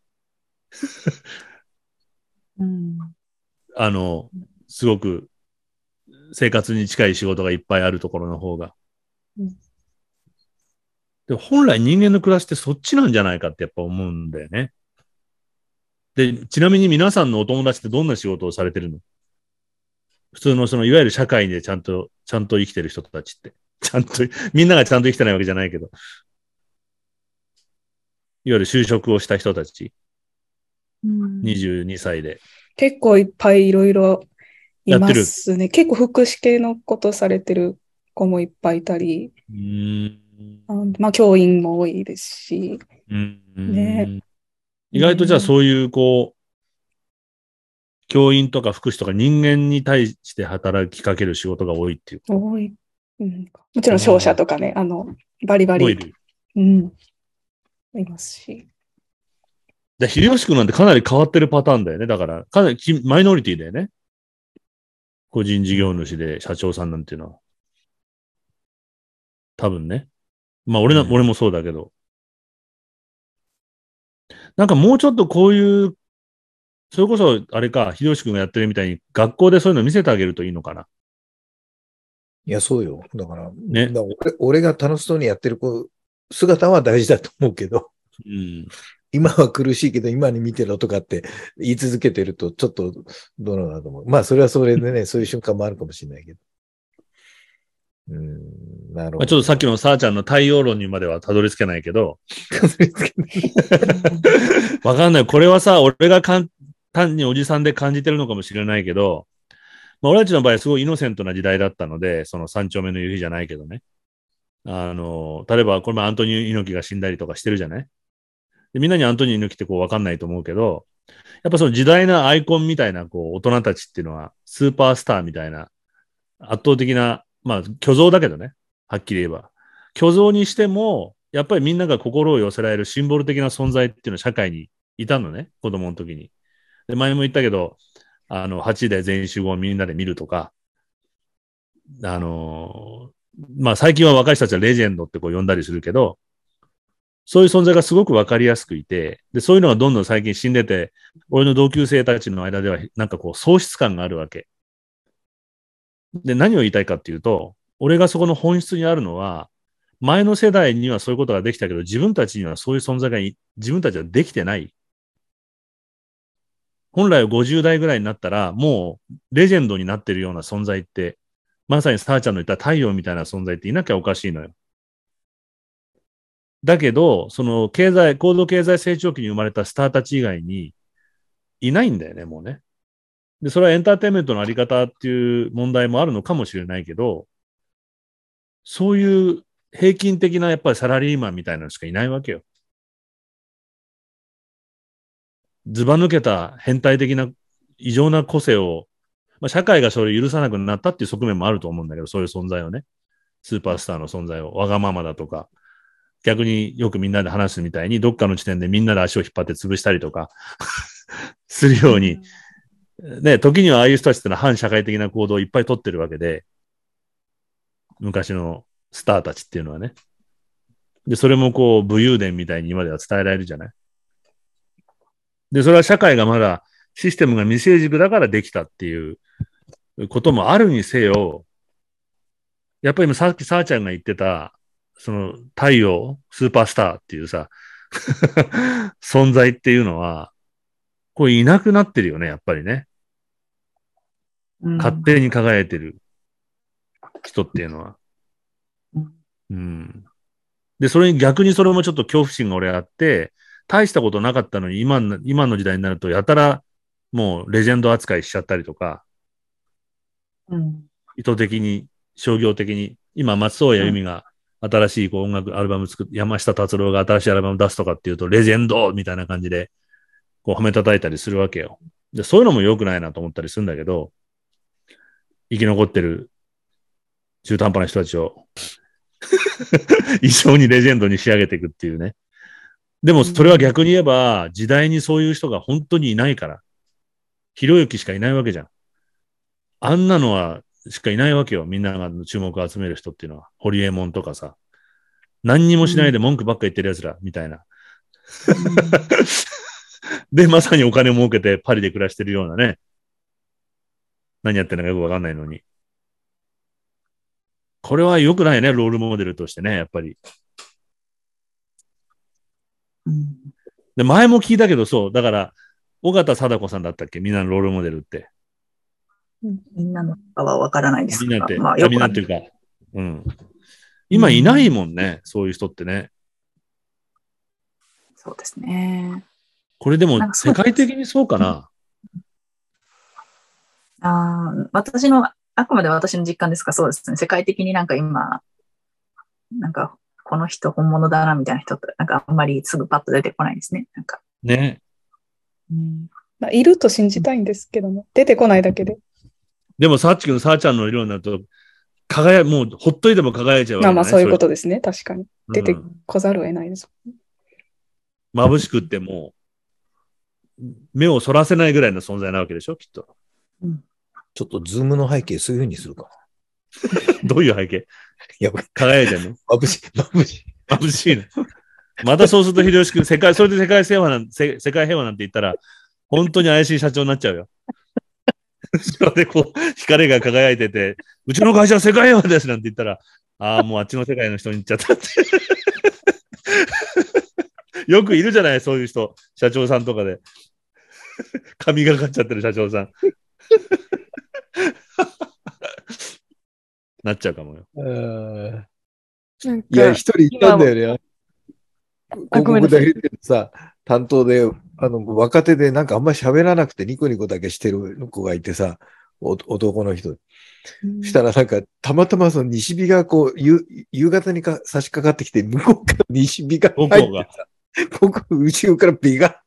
うん、あの、すごく生活に近い仕事がいっぱいあるところの方が。うんで本来人間の暮らしってそっちなんじゃないかってやっぱ思うんだよね。で、ちなみに皆さんのお友達ってどんな仕事をされてるの？普通のそのいわゆる社会でちゃんと、ちゃんと生きてる人たちって。ちゃんと、みんながちゃんと生きてないわけじゃないけど。いわゆる就職をした人たち。うん、にじゅうにさいで。結構いっぱいいろいろいますね。結構福祉系のことされてる子もいっぱいいたり。うーんまあ、教員も多いですし、うんね、意外とじゃあそういうこう、教員とか福祉とか人間に対して働きかける仕事が多いっていうか。多い、うん、もちろん商社とかね、あのバリバリ、うん、いますし。で、秀吉君なんてかなり変わってるパターンだよね。だからかなりマイノリティだよね。個人事業主で社長さんなんていうのは多分ね。まあ俺な、俺もそうだけど。なんかもうちょっとこういう、それこそあれか、秀吉君がやってるみたいに学校でそういうの見せてあげるといいのかな。いや、そうよ。だから、ね、だから 俺, 俺が楽しそうにやってる子、姿は大事だと思うけど、うん、今は苦しいけど今に見てろとかって言い続けてるとちょっとどうなのだと思う。まあそれはそれでね、そういう瞬間もあるかもしれないけど。うんなるほどまあ、ちょっとさっきのさあちゃんの対応論にまではたどり着けないけど。わかんない。これはさ、俺が単におじさんで感じてるのかもしれないけど、まあ、俺たちの場合はすごいイノセントな時代だったので、その三丁目の夕日じゃないけどね。あの、例えばこれもアントニオ猪木が死んだりとかしてるじゃないでみんなにアントニオ猪木ってこうわかんないと思うけど、やっぱその時代のアイコンみたいなこう大人たちっていうのはスーパースターみたいな圧倒的なまあ、虚像だけどね。はっきり言えば。虚像にしても、やっぱりみんなが心を寄せられるシンボル的な存在っていうのは社会にいたのね。子供の時に。で、前も言ったけど、あの、はちじだい全員集合をみんなで見るとか、あのー、まあ、最近は若い人たちはレジェンドってこう呼んだりするけど、そういう存在がすごくわかりやすくいて、で、そういうのがどんどん最近死んでて、俺の同級生たちの間ではなんかこう喪失感があるわけ。で、何を言いたいかっていうと、俺がそこの本質にあるのは、前の世代にはそういうことができたけど、自分たちにはそういう存在がい、自分たちはできてない。本来ごじゅう代ぐらいになったら、もうレジェンドになってるような存在って、まさにさあちゃんの言った太陽みたいな存在っていなきゃおかしいのよ。だけど、その経済、高度経済成長期に生まれたスターたち以外にいないんだよね、もうね。で、それはエンターテインメントのあり方っていう問題もあるのかもしれないけど、そういう平均的なやっぱりサラリーマンみたいなのしかいないわけよ。ずば抜けた変態的な異常な個性を、まあ、社会がそれを許さなくなったっていう側面もあると思うんだけど、そういう存在をね、スーパースターの存在を、わがままだとか、逆によくみんなで話すみたいに、どっかの地点でみんなで足を引っ張って潰したりとかするように、ね、時にはああいう人たちってのは反社会的な行動をいっぱい取ってるわけで、昔のスターたちっていうのはね。で、それもこう武勇伝みたいに今では伝えられるじゃない。で、それは社会がまだシステムが未成熟だからできたっていうこともあるにせよ、やっぱり今さっきさあちゃんが言ってた、その太陽、スーパースターっていうさ、存在っていうのは、これいなくなってるよね、やっぱりね。うん、勝手に輝いてる人っていうのは。うん。で、それに逆にそれもちょっと恐怖心が俺あって、大したことなかったのに今の、今の時代になるとやたらもうレジェンド扱いしちゃったりとか、うん、意図的に、商業的に、今松尾谷由実が新しいこう音楽アルバム作って、山下達郎が新しいアルバム出すとかっていうと、レジェンドみたいな感じで、こうはめ叩いたりするわけよ。で、そういうのも良くないなと思ったりするんだけど、生き残ってる中途半端な人たちを、一生にレジェンドに仕上げていくっていうね。でもそれは逆に言えば、時代にそういう人が本当にいないから、ひろゆきしかいないわけじゃん。あんなのはしかいないわけよ。みんなが注目を集める人っていうのは、ホリエモンとかさ、何にもしないで文句ばっか言ってる奴らみたいな。で、まさにお金を儲けてパリで暮らしてるようなね。何やってるのかよくわかんないのに。これは良くないね、ロールモデルとしてね、やっぱり。で、前も聞いたけど、そう、だから、尾形貞子さんだったっけ、みんなのロールモデルって。みんなのかはわからないですけど。みんなって、みんなっていうか、うん。今いないもんね、うん、そういう人ってね。そうですね。これでも世界的にそうかな。ああ、私の、あくまで私の実感ですか、そうですね。世界的になんか今、なんかこの人本物だなみたいな人って、なんかあんまりすぐパッと出てこないですね。なんかね、うん。まあ、いると信じたいんですけども、出てこないだけで。でもさっきのさあちゃんの色になると、輝、もうほっといても輝いちゃうわけ、ね。まあまあそういうことですね、確かに。出てこざるを得ないです。うん、眩しくってもう、目をそらせないぐらいの存在なわけでしょ、きっと。うん、ちょっとズームの背景そういう風にするかな。どういう背景？やばい、輝いてるの？眩しい、眩しい、眩しいの。またそうすると秀吉君、世界それで世界平和なん世界平和なんて言ったら本当に怪しい社長になっちゃうよ。後ろでこう光が輝いてて、うちの会社は世界平和ですなんて言ったら、ああもうあっちの世界の人に行っちゃったって。よくいるじゃない、そういう人、社長さんとかで。髪がかっちゃってる社長さんなっちゃうかもよ。なんかいや、一人いたんだよね。広告だけでさ、担当であの若手でなんかあんまり喋らなくてニコニコだけしてる子がいてさ、男の人。うん、したらなんかたまたまその西日がこう 夕, 夕方にか差し掛かってきて、向こうから西日が入ってさ、ここ後ろからビガ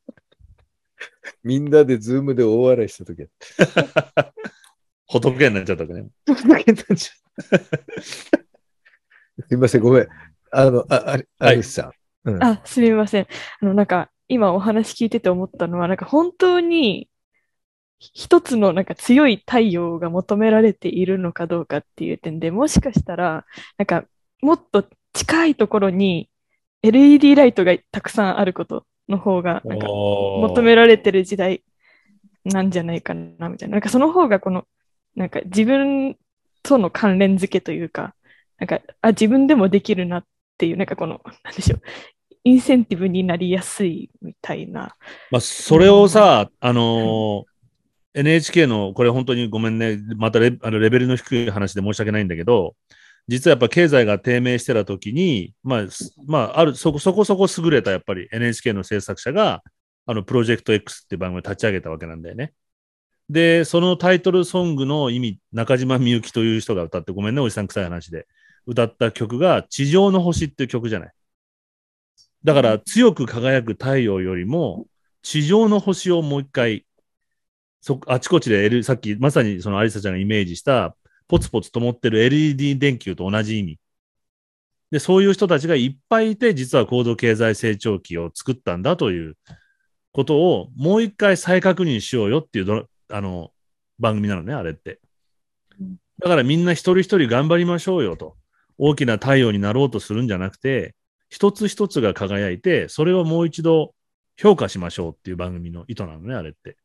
みんなでズームで大笑いしたとき仏になっちゃったね。仏になっちゃった。すみません、ごめん。あの、あ、あれ、あれさん、はい、うん。あ、すみません。あの、なんか、今お話聞いてて思ったのは、なんか本当に一つのなんか強い太陽が求められているのかどうかっていう点で、もしかしたら、なんか、もっと近いところに エルイーディー ライトがたくさんあることの方がなんか求められてる時代なんじゃないかなみたいな、なんかその方がこのなんか自分との関連付けというか、なんか、あ、自分でもできるなっていう、なんかこの、なんでしょう、インセンティブになりやすいみたいな。まあ、それをさ、うん、あの、うん、エヌエイチケー の、これ本当にごめんね、また レ, あのレベルの低い話で申し訳ないんだけど、実はやっぱ経済が低迷してた時に、まあ、まあ、ある、そこそこそこ優れたやっぱり エヌエイチケー の制作者が、あの、プロジェクト X っていう番組を立ち上げたわけなんだよね。で、そのタイトルソングの意味、中島みゆきという人が歌って、ごめんね、おじさん臭い話で、歌った曲が、地上の星っていう曲じゃない。だから、強く輝く太陽よりも、地上の星をもう一回、そ、あちこちで、L、さっき、まさにそのアリサちゃんがイメージした、ポツポツと灯ってる エルイーディー 電球と同じ意味。で、そういう人たちがいっぱいいて、実は高度経済成長期を作ったんだということを、もう一回再確認しようよっていうドラ、あの番組なのね、あれって。だからみんな一人一人頑張りましょうよと。大きな太陽になろうとするんじゃなくて、一つ一つが輝いて、それをもう一度評価しましょうっていう番組の意図なのね、あれって。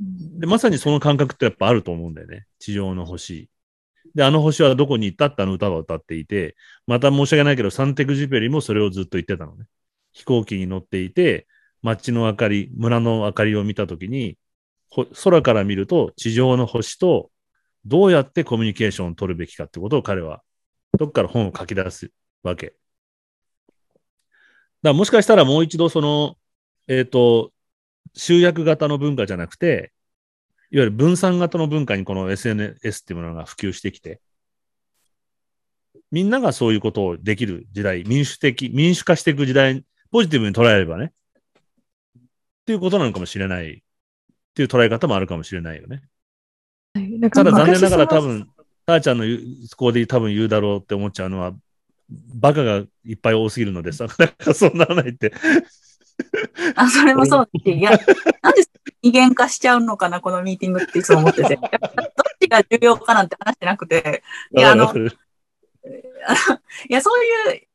で、まさにその感覚ってやっぱあると思うんだよね。地上の星で、あの星はどこに行ったって、あの歌は歌っていて、また申し訳ないけどサンテグジュペリもそれをずっと言ってたのね。飛行機に乗っていて、街の明かり、村の明かりを見たときに、空から見ると地上の星とどうやってコミュニケーションを取るべきかってことを彼はどっから本を書き出すわけ。だからもしかしたらもう一度その、えっと、集約型の文化じゃなくて、いわゆる分散型の文化にこの エスエヌエス っていうものが普及してきて、みんながそういうことをできる時代、民主的、民主化していく時代、ポジティブに捉えればね、っていうことなのかもしれない、っていう捉え方もあるかもしれないよね。なんかただ残念ながら多分、たーちゃんのここで多分言うだろうって思っちゃうのは、バカがいっぱい多すぎるのでさ、なんかそうならないって。あ、それもそうだし、いや、なんで二元化しちゃうのかな、このミーティングっていつも思ってて。どっちが重要かなんて話してなくて。いや、あの、いや、そうい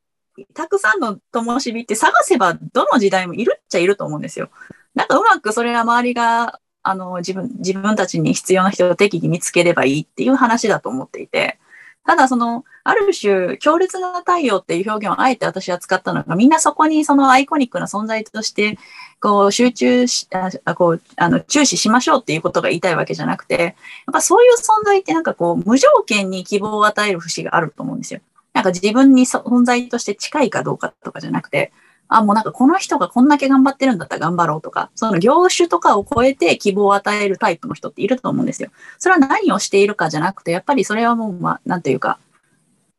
う、たくさんの灯火って探せばどの時代もいるっちゃいると思うんですよ。なんかうまくそれは周りがあの自分、自分たちに必要な人を適宜見つければいいっていう話だと思っていて、ただそのある種強烈な太陽っていう表現をあえて私は使ったのが、みんなそこにそのアイコニックな存在としてこう集中し、あ、こう、あの注視しましょうっていうことが言いたいわけじゃなくて、やっぱそういう存在ってなんかこう無条件に希望を与える節があると思うんですよ。なんか自分に存在として近いかどうかとかじゃなくて、あ、もうなんかこの人がこんだけ頑張ってるんだったら頑張ろうとか、その業種とかを超えて希望を与えるタイプの人っていると思うんですよ。それは何をしているかじゃなくて、やっぱりそれはもう、まあ、なんていうか、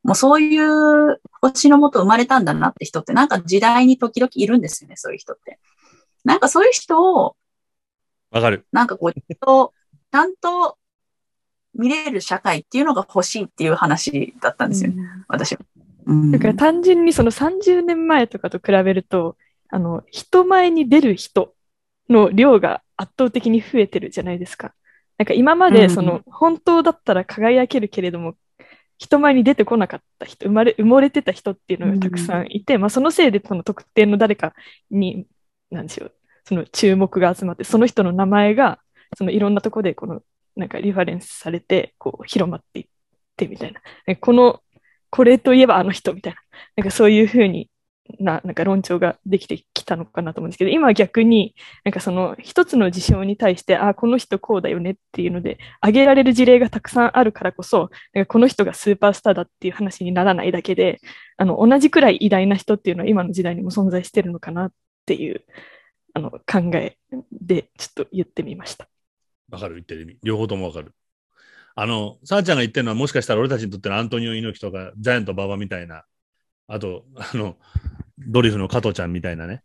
もうそういう星のもと生まれたんだなって人って、なんか時代に時々いるんですよね、そういう人って。なんかそういう人を、わかる。なんかこう、ちゃんと見れる社会っていうのが欲しいっていう話だったんですよね、うん、私は。だから単純にそのさんじゅうねんまえとかと比べると、あの人前に出る人の量が圧倒的に増えてるじゃないですか。なんか今までその本当だったら輝けるけれども、うん、人前に出てこなかった人、生まれ埋もれてた人っていうのがたくさんいて、うん、まあ、そのせいでその特定の誰かになんでしょう、その注目が集まって、その人の名前がそのいろんなとこでこのなんかリファレンスされてこう広まっていってみたいな、このこれといえばあの人みたいな、なんかそういうふうにな、なんか論調ができてきたのかなと思うんですけど、今は逆に、なんかその一つの事象に対して、あ、この人こうだよねっていうので、挙げられる事例がたくさんあるからこそ、なんかこの人がスーパースターだっていう話にならないだけで、あの、同じくらい偉大な人っていうのは今の時代にも存在してるのかなっていう、あの、考えでちょっと言ってみました。わかる、言ってる意味。両方ともわかる。あの、さあちゃんが言ってるのは、もしかしたら俺たちにとってのアントニオ猪木とか、ジャイアント馬場みたいな、あと、あの、ドリフの加藤ちゃんみたいなね。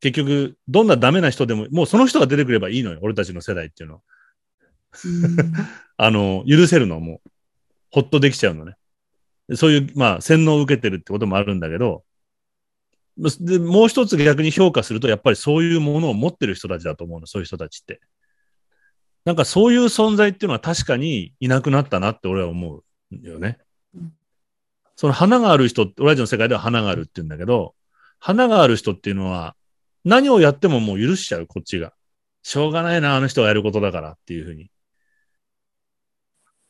結局、どんなダメな人でも、もうその人が出てくればいいのよ、俺たちの世代っていうのは。あの、許せるの、もう。ほっとできちゃうのね。そういう、まあ、洗脳を受けてるってこともあるんだけど、で、もう一つ逆に評価すると、やっぱりそういうものを持ってる人たちだと思うの、そういう人たちって。なんかそういう存在っていうのは確かにいなくなったなって俺は思うよね。その花がある人、俺たちの世界では花があるって言うんだけど、花がある人っていうのは何をやってももう許しちゃう、こっちが。しょうがないな、あの人がやることだからっていうふうに。い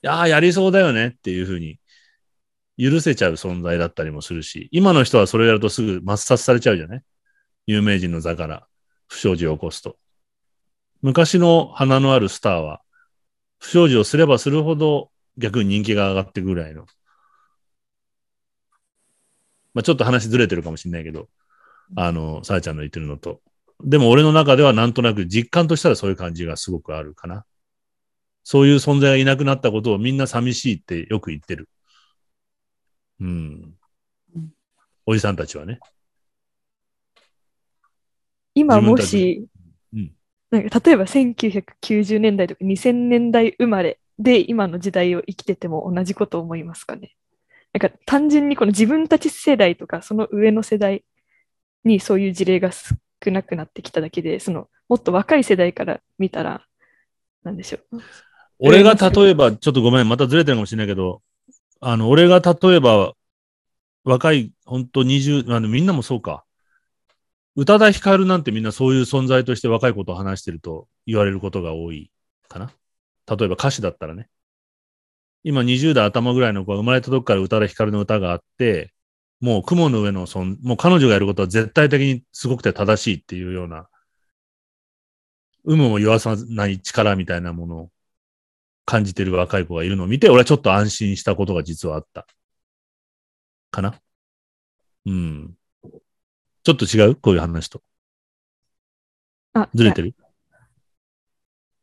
やー、やりそうだよねっていうふうに許せちゃう存在だったりもするし、今の人はそれをやるとすぐ抹殺されちゃうじゃない？有名人の座から不祥事を起こすと。昔の花のあるスターは不祥事をすればするほど逆に人気が上がっていくぐらいの、まあ、ちょっと話ずれてるかもしれないけど、あのさやちゃんの言ってるのと、でも俺の中ではなんとなく実感としたらそういう感じがすごくあるかな。そういう存在がいなくなったことをみんな寂しいってよく言ってる。うん。おじさんたちはね。今もし、うん、なんか例えばせんきゅうひゃくきゅうじゅうねんだいとかにせんねんだい生まれで今の時代を生きてても同じこと思いますかね。なんか単純にこの自分たち世代とかその上の世代にそういう事例が少なくなってきただけで、そのもっと若い世代から見たらなんでしょう。俺が例えばちょっとごめん、またずれてるかもしれないけど、あの俺が例えば若い本当にじゅう、あのみんなもそうか。宇多田ヒカルなんてみんなそういう存在として若いことを話してると言われることが多いかな。例えば歌詞だったらね。今にじゅう代頭ぐらいの子は生まれた時から宇多田ヒカルの歌があって、もう雲の上の存、もう彼女がやることは絶対的にすごくて正しいっていうような、有無を言わさない力みたいなものを感じてる若い子がいるのを見て、俺はちょっと安心したことが実はあった。かな？うん。ちょっと違う？こういう話と。あ、ずれてる？い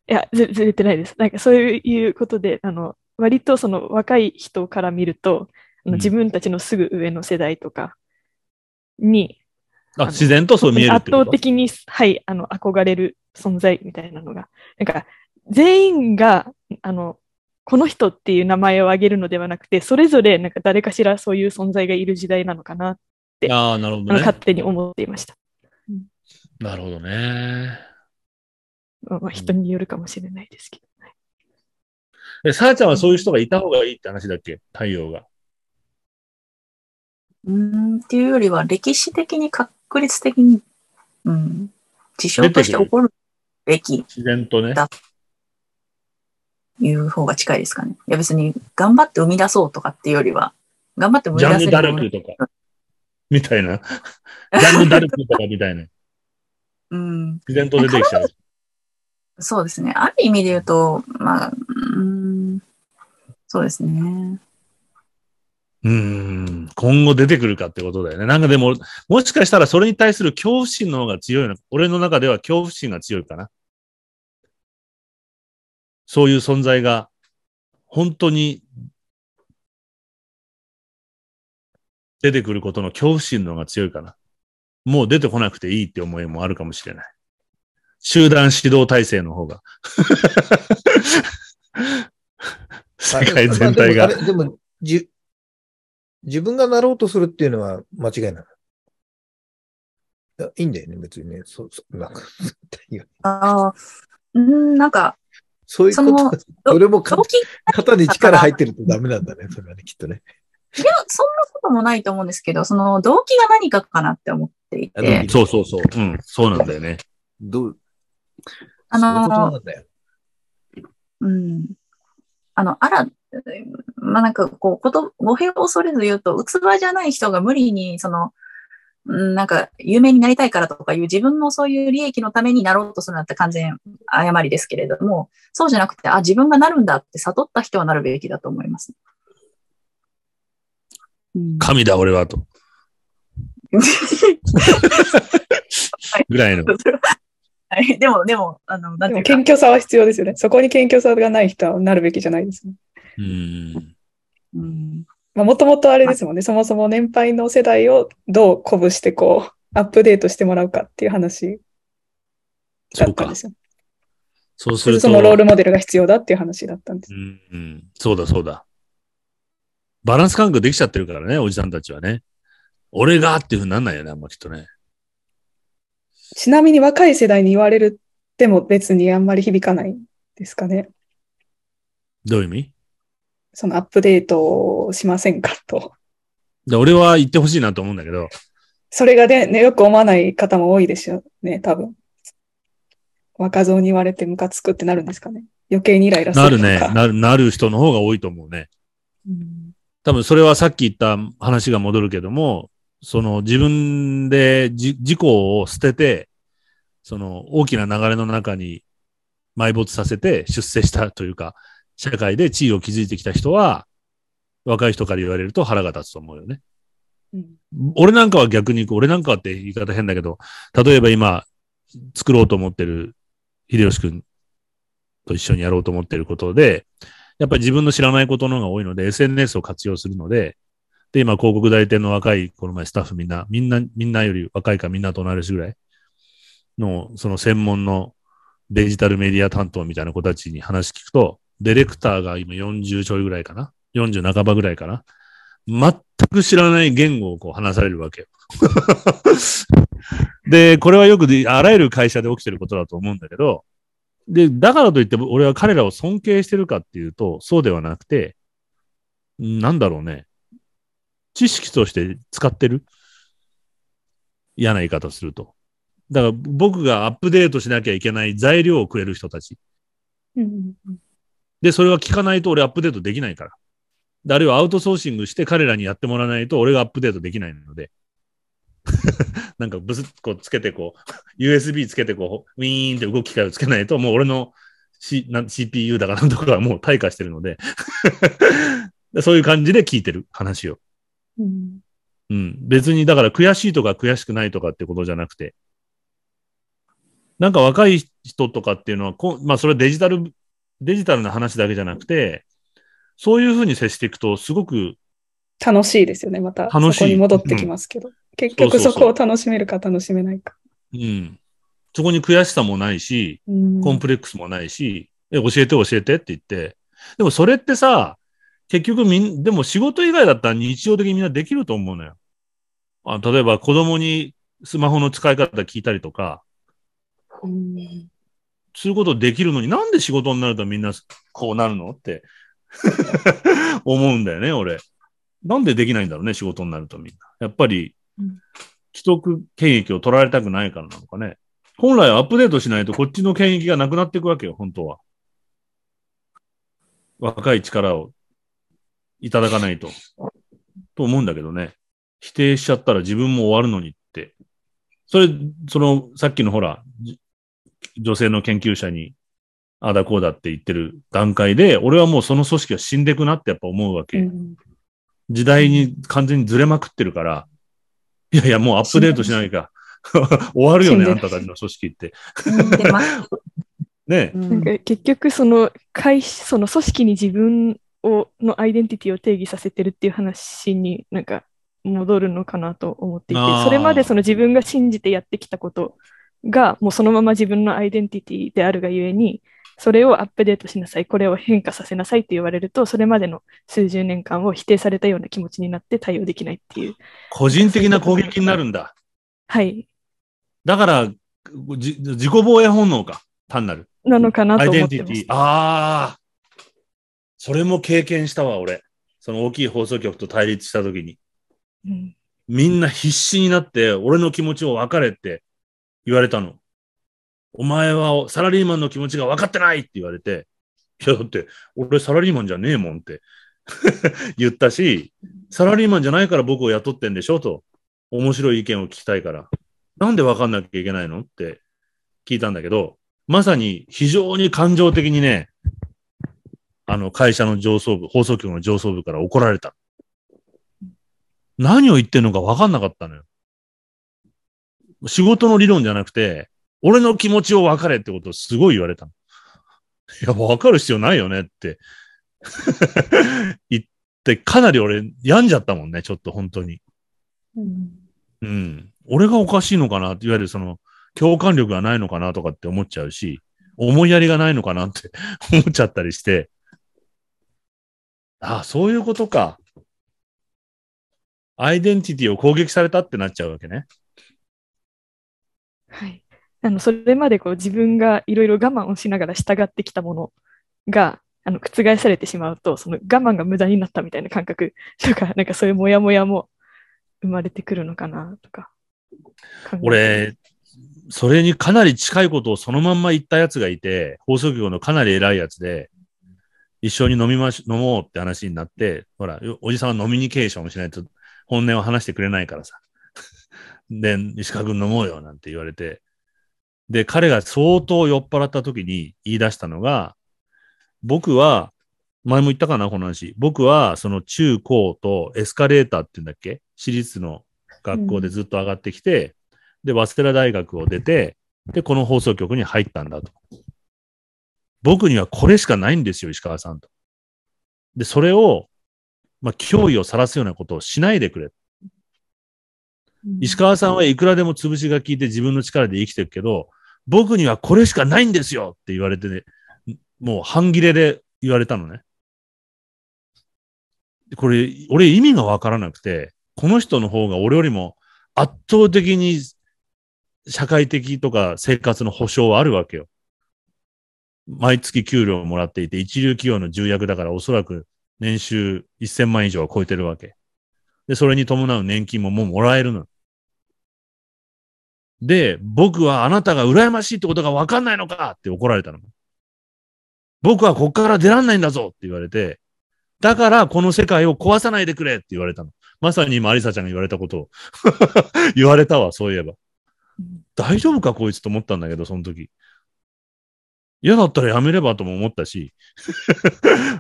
や、ず、ずれてないです。なんかそういうことで、あの、割とその若い人から見ると、うん、自分たちのすぐ上の世代とかに、あ、自然とそう見えるってこと？圧倒的に、はい、あの、憧れる存在みたいなのが。なんか、全員が、あの、この人っていう名前を挙げるのではなくて、それぞれなんか誰かしらそういう存在がいる時代なのかな。ああ、なるほどね。勝手に思っていました。うん、なるほどね。まあ、まあ人によるかもしれないですけど、ね。え、さあちゃんはそういう人がいた方がいいって話だっけ？太陽が。うんっていうよりは歴史的に確率的に、うん、事象として起こるべき自然とね。だいう方が近いですかね。いや別に頑張って生み出そうとかっていうよりは、頑張って生み出せる。ジャンヌ・ダルクとか。みたいな。ジャンヌ・ダルクとかみたいな。うん。自然と出てきちゃう。そうですね。ある意味で言うと、まあ、うん、そうですね。うん。今後出てくるかってことだよね。なんかでも、もしかしたらそれに対する恐怖心の方が強いの。俺の中では恐怖心が強いかな。そういう存在が、本当に、出てくることの恐怖心の方が強いかな。もう出てこなくていいって思いもあるかもしれない。集団指導体制の方が。世界全体が。でも、でもじ自分がなろうとするっていうのは間違いない。いや、いいんだよね、別にね。そう、そう、なんか。ああ、うん、なんか。そういうことか。俺も肩に力入ってるとダメなんだね、それはね、きっとね。いや、そんなこともないと思うんですけど、その動機が何かかなって思っていて。そうそうそう。うん、そうなんだよね。どう、あの、そうなんだよ。うん。あの、あら、まあ、なんかこう、こと、語弊を恐れず言うと、器じゃない人が無理に、その、なんか、有名になりたいからとかいう自分のそういう利益のためになろうとするなんて完全誤りですけれども、そうじゃなくて、あ、自分がなるんだって悟った人はなるべきだと思います。神だ俺はとぐらいのでもでもあのなんていうか、でも謙虚さは必要ですよね。そこに謙虚さがない人はなるべきじゃないですね。うん、まあ、もともとあれですもんね。そもそも年配の世代をどう鼓舞してこうアップデートしてもらうかっていう話だったんですよ。そうか。そうするとそのロールモデルが必要だっていう話だったんです。うん、うん、そうだそうだ。バランス感覚できちゃってるからね、おじさんたちはね。俺がっていうふうになんないよね、あんまきっとね。ちなみに若い世代に言われるでも別にあんまり響かないですかね。どういう意味？そのアップデートをしませんかと。で、俺は言ってほしいなと思うんだけど。それがね、ね、よく思わない方も多いでしょうね、多分。若造に言われてムカつくってなるんですかね。余計にイライラするとか。なるね。なる、なる人の方が多いと思うね。うん、多分それはさっき言った話が戻るけども、その自分でじ自己を捨てて、その大きな流れの中に埋没させて出世したというか、社会で地位を築いてきた人は、若い人から言われると腹が立つと思うよね。うん、俺なんかは逆に、俺なんかはって言い方変だけど、例えば今作ろうと思ってる秀吉くんと一緒にやろうと思ってることで、やっぱり自分の知らないことの方が多いので エスエヌエス を活用するので、で今広告代理店の若いこの前スタッフみんなみんなみんなより若いかみんなと同じぐらいのその専門のデジタルメディア担当みたいな子たちに話聞くと、ディレクターが今よんじゅうちょいぐらいかな、よんじゅう半ばぐらいかな、全く知らない言語をこう話されるわけよ。で、これはよくあらゆる会社で起きてることだと思うんだけど、で、だからといって俺は彼らを尊敬してるかっていうと、そうではなくて、なんだろうね。知識として使ってる？嫌な言い方すると。だから僕がアップデートしなきゃいけない材料をくれる人たち。で、それは聞かないと俺アップデートできないから。あるいはアウトソーシングして彼らにやってもらわないと俺がアップデートできないのでなんかブスッこうつけてこう ユーエスビー つけてこうウィーンって動く機械をつけないともう俺の、C、な シーピーユー だかなんとかはもう退化してるのでそういう感じで聞いてる話を、うんうん、別にだから悔しいとか悔しくないとかってことじゃなくて、なんか若い人とかっていうのはこ、まあ、それはデジタルデジタルな話だけじゃなくて、そういうふうに接していくとすごく楽しいですよね。またそこに戻ってきますけど、うん、結局そこを楽しめるか楽しめないか、うん、そこに悔しさもないし、うん、コンプレックスもないし、え教えて教えてって言って、でもそれってさ、結局みんでも仕事以外だったら日常的にみんなできると思うのよ。あ、例えば子供にスマホの使い方聞いたりとか、うん、そういうことできるのに、なんで仕事になるとみんなこうなるのって思うんだよね。俺なんでできないんだろうね。仕事になるとみんなやっぱり既得権益を取られたくないからなのかね。本来アップデートしないとこっちの権益がなくなっていくわけよ。本当は若い力をいただかないとと思うんだけどね。否定しちゃったら自分も終わるのにって。それそのさっきのほら女性の研究者にあだこうだって言ってる段階で、俺はもうその組織は死んでくなってやっぱ思うわけ、うん、時代に完全にずれまくってるから、いやいやもうアップデートしないか終わるよねあんたたちの組織ってね、なんか結局その会その組織に自分をのアイデンティティを定義させてるっていう話になんか戻るのかなと思っていて、それまでその自分が信じてやってきたことがもうそのまま自分のアイデンティティであるがゆえに、それをアップデートしなさい、これを変化させなさいって言われると、それまでの数十年間を否定されたような気持ちになって対応できないっていう。個人的な攻撃になるんだ。はい。だから、じ自己防衛本能か、単なる。なのかなと思ってます。アイデンティティ。ああ。それも経験したわ、俺。その大きい放送局と対立したときに、うん。みんな必死になって、俺の気持ちを分かれって言われたの。お前はサラリーマンの気持ちが分かってないって言われて、いやだって俺サラリーマンじゃねえもんって言ったし、サラリーマンじゃないから僕を雇ってんでしょと、面白い意見を聞きたいからなんで分かんなきゃいけないのって聞いたんだけど、まさに非常に感情的にね、あの会社の上層部、放送局の上層部から怒られた。何を言ってんのか分かんなかったのよ。仕事の理論じゃなくて俺の気持ちを分かれってことをすごい言われたの。いや、分かる必要ないよねって言って、かなり俺病んじゃったもんね、ちょっと本当に。うん。うん。俺がおかしいのかなって、いわゆるその、共感力がないのかなとかって思っちゃうし、思いやりがないのかなって思っちゃったりして、ああ、そういうことか。アイデンティティを攻撃されたってなっちゃうわけね。はい。あのそれまでこう自分がいろいろ我慢をしながら従ってきたものがあの覆されてしまうと、その我慢が無駄になったみたいな感覚とか、なんかそういうモヤモヤも生まれてくるのかなとか。俺それにかなり近いことをそのまんま言ったやつがいて、放送局のかなり偉いやつで、一緒に飲みまし、飲もうって話になって、ほら、おじさんは飲みニケーションしないと本音を話してくれないからさ。で、石川君飲もうよなんて言われて。で、彼が相当酔っ払った時に言い出したのが、僕は、前も言ったかな、この話。僕は、その中高とエスカレーターって言うんだっけ？私立の学校でずっと上がってきて、うん、で、早稲田大学を出て、で、この放送局に入ったんだと。僕にはこれしかないんですよ、石川さんと。で、それを、まあ、脅威を晒すようなことをしないでくれ。うん、石川さんはいくらでも潰しが効いて自分の力で生きてるけど、僕にはこれしかないんですよって言われてね、もう半切れで言われたのね。これ、俺意味がわからなくて、この人の方が俺よりも圧倒的に社会的とか生活の保障はあるわけよ。毎月給料をもらっていて、一流企業の重役だからおそらく年収せんまん以上を超えてるわけ。で、それに伴う年金ももうもらえるの。で、僕はあなたが羨ましいってことがわかんないのかって怒られたの。僕はこっから出らんないんだぞって言われて、だからこの世界を壊さないでくれって言われたの。まさに今、アリサちゃんが言われたことを。言われたわ、そういえば。大丈夫か、こいつと思ったんだけど、その時。嫌だったらやめればとも思ったし。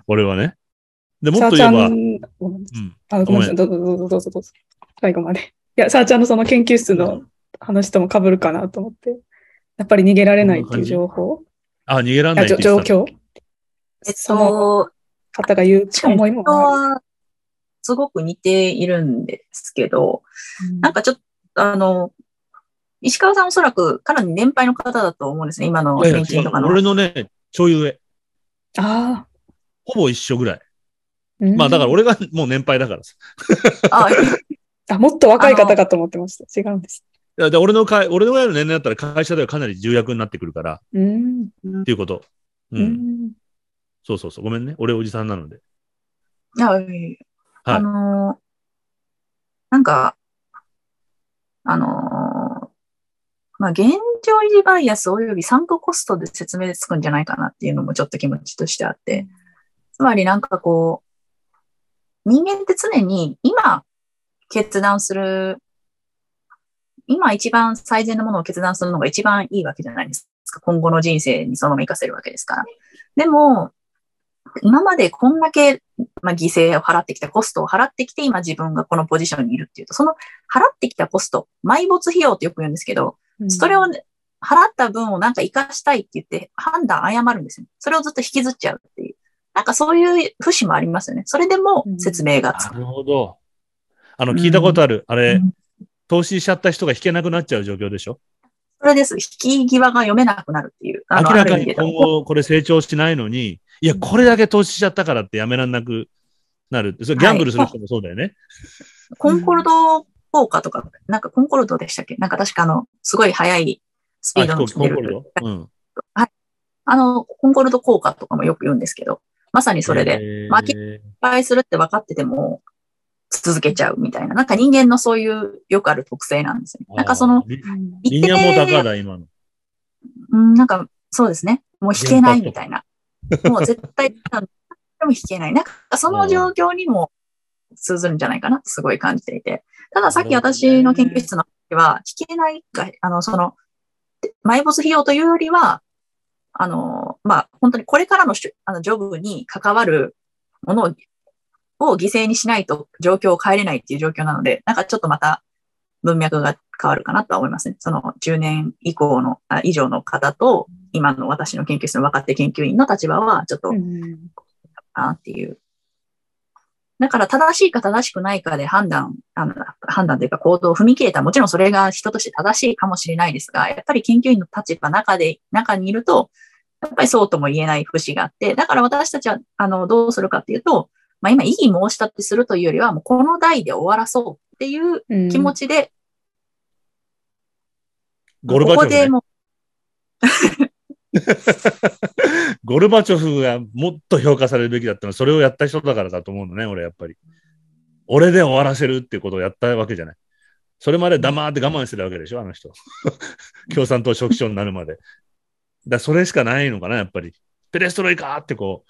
俺はね。で、もっと言えば。ごめんなさい。ごめんなさい。どうぞどうぞどうぞどうぞ。最後まで。いや、サーちゃんのその研究室の話とも被るかなと思って。やっぱり逃げられないっていう情報。あ、逃げられないっていう状況。えっと、その方が言う思いもある。すごく似ているんですけど、うん、なんかちょっと、あの、石川さんおそらくかなり年配の方だと思うんですね、今の年金とかの。俺のね、ちょい上。ああ。ほぼ一緒ぐらい。うん、まあだから俺がもう年配だからさ。ああ、もっと若い方かと思ってました。違うんです。いやで俺のか俺のぐらいの年齢だったら会社ではかなり重役になってくるから。うん。っていうこと。うん。うん、そうそうそう。ごめんね。俺おじさんなので。はい。あのー、なんか、あのー、まあ、現状維持バイアスおよびサンクコストで説明つくんじゃないかなっていうのもちょっと気持ちとしてあって、つまりなんかこう、人間って常に今決断する、今一番最善のものを決断するのが一番いいわけじゃないですか。今後の人生にそのまま生かせるわけですから。でも、今までこんだけ、まあ、犠牲を払ってきた、コストを払ってきて、今自分がこのポジションにいるっていうと、その払ってきたコスト、埋没費用ってよく言うんですけど、それを、ね、払った分をなんか生かしたいって言って判断誤るんですよ。それをずっと引きずっちゃうっていう。なんかそういう節もありますよね。それでも説明がつく。うん、なるほど。あの、聞いたことある。うん、あれ、投資しちゃった人が引けなくなっちゃう状況でしょ？それです。引き際が読めなくなるっていう。明らかに今後これ成長しないのに、いや、これだけ投資しちゃったからってやめらんなくなるって。それギャンブルする人もそうだよね。はい、コンコルド効果とか、なんかコンコルドでしたっけ？なんか確かあの、すごい速いスピードのコンコルド、うん、はい。あの、コンコルド効果とかもよく言うんですけど、まさにそれで、負け失敗するって分かってても、続けちゃうみたいな。なんか人間のそういうよくある特性なんですよね。なんかその、リニアモーターだ、今の。うん、なんかそうですね。もう引けないみたいな。もう絶対、なんでも引けない。なんかその状況にも通ずるんじゃないかなってすごい感じていて。たださっき私の研究室の時は、引けないが、あの、その、埋没費用というよりは、あの、まあ、本当にこれからの、あの、ジョブに関わるものを、を犠牲にしないと状況を変えれないっていう状況なので、なんかちょっとまた文脈が変わるかなとは思いますね。そのじゅうねん以降の、あ以上の方と、今の私の研究室の若手研究員の立場はちょっと、なっていう。だから正しいか正しくないかで判断、あの判断というか行動を踏み切れた。もちろんそれが人として正しいかもしれないですが、やっぱり研究員の立場中で、中にいると、やっぱりそうとも言えない節があって、だから私たちは、あの、どうするかっていうと、まあ、今、異議申し立てするというよりは、もうこの代で終わらそうっていう気持ちで、うん、ゴルバチョフ、ね。ここでもゴルバチョフがもっと評価されるべきだったのは、それをやった人だからだと思うのね、俺やっぱり。俺で終わらせるっていうことをやったわけじゃない。それまで黙って我慢してたわけでしょ、あの人。共産党書記長になるまで。だそれしかないのかな、やっぱり。ペレストロイカーってこう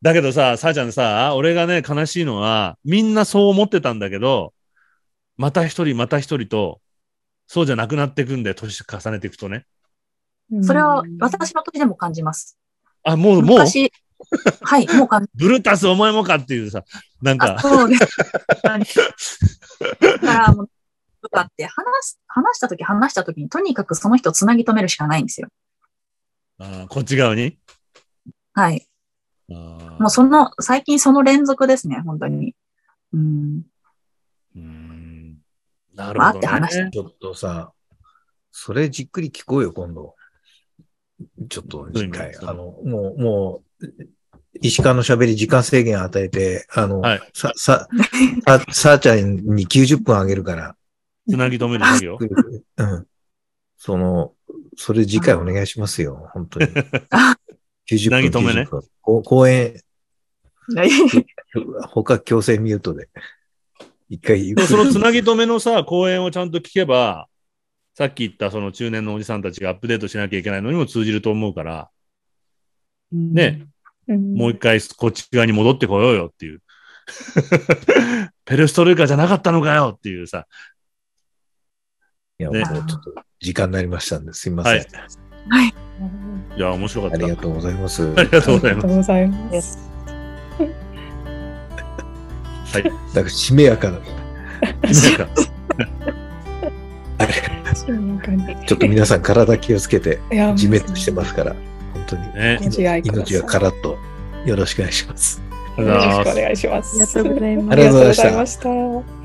だけどさ、さあちゃんさ、俺がね悲しいのはみんなそう思ってたんだけど、また一人また一人とそうじゃなくなっていくんで、年重ねていくとね。それは私の時でも感じます。あ、もうもう昔はい、もう感じブルタスお前もかっていうさ、なんかそうねだからもうだって話話したとき話したときにとにかくその人をつなぎ止めるしかないんですよ。あ、こっち側に。はい。あ、もうその最近その連続ですね、本当に。うーん、うーん、なるほどね。まあ、ちょっとさ、それじっくり聞こうよ今度。ちょっと次回、あのもうもう石川の喋り時間制限与えて、あの、はい、ささあさあちゃんにきゅうじゅっぷんあげるから。つなぎ止める作業。うん。その、それ次回お願いしますよ、本当に。きゅうじゅっぷん。つなぎ止めね。公演。他強制ミュートで。一回言う。そのつなぎ止めのさ、公演をちゃんと聞けば、さっき言ったその中年のおじさんたちがアップデートしなきゃいけないのにも通じると思うから、うん、ね、うん、もう一回こっち側に戻ってこようよっていう。ペルストルカじゃなかったのかよっていうさ、いや、ね、もうちょっと時間になりましたんですいません。はい。はい、いや面白かった。ありがとうございます。ありがとうございます。はい。なんかしめやかな。しめやか。ちょっと皆さん体気をつけてジメッとしてますから本当に、ね、命はカラッとよろしくお願いします。よろしくお願いします。ありがとうございました。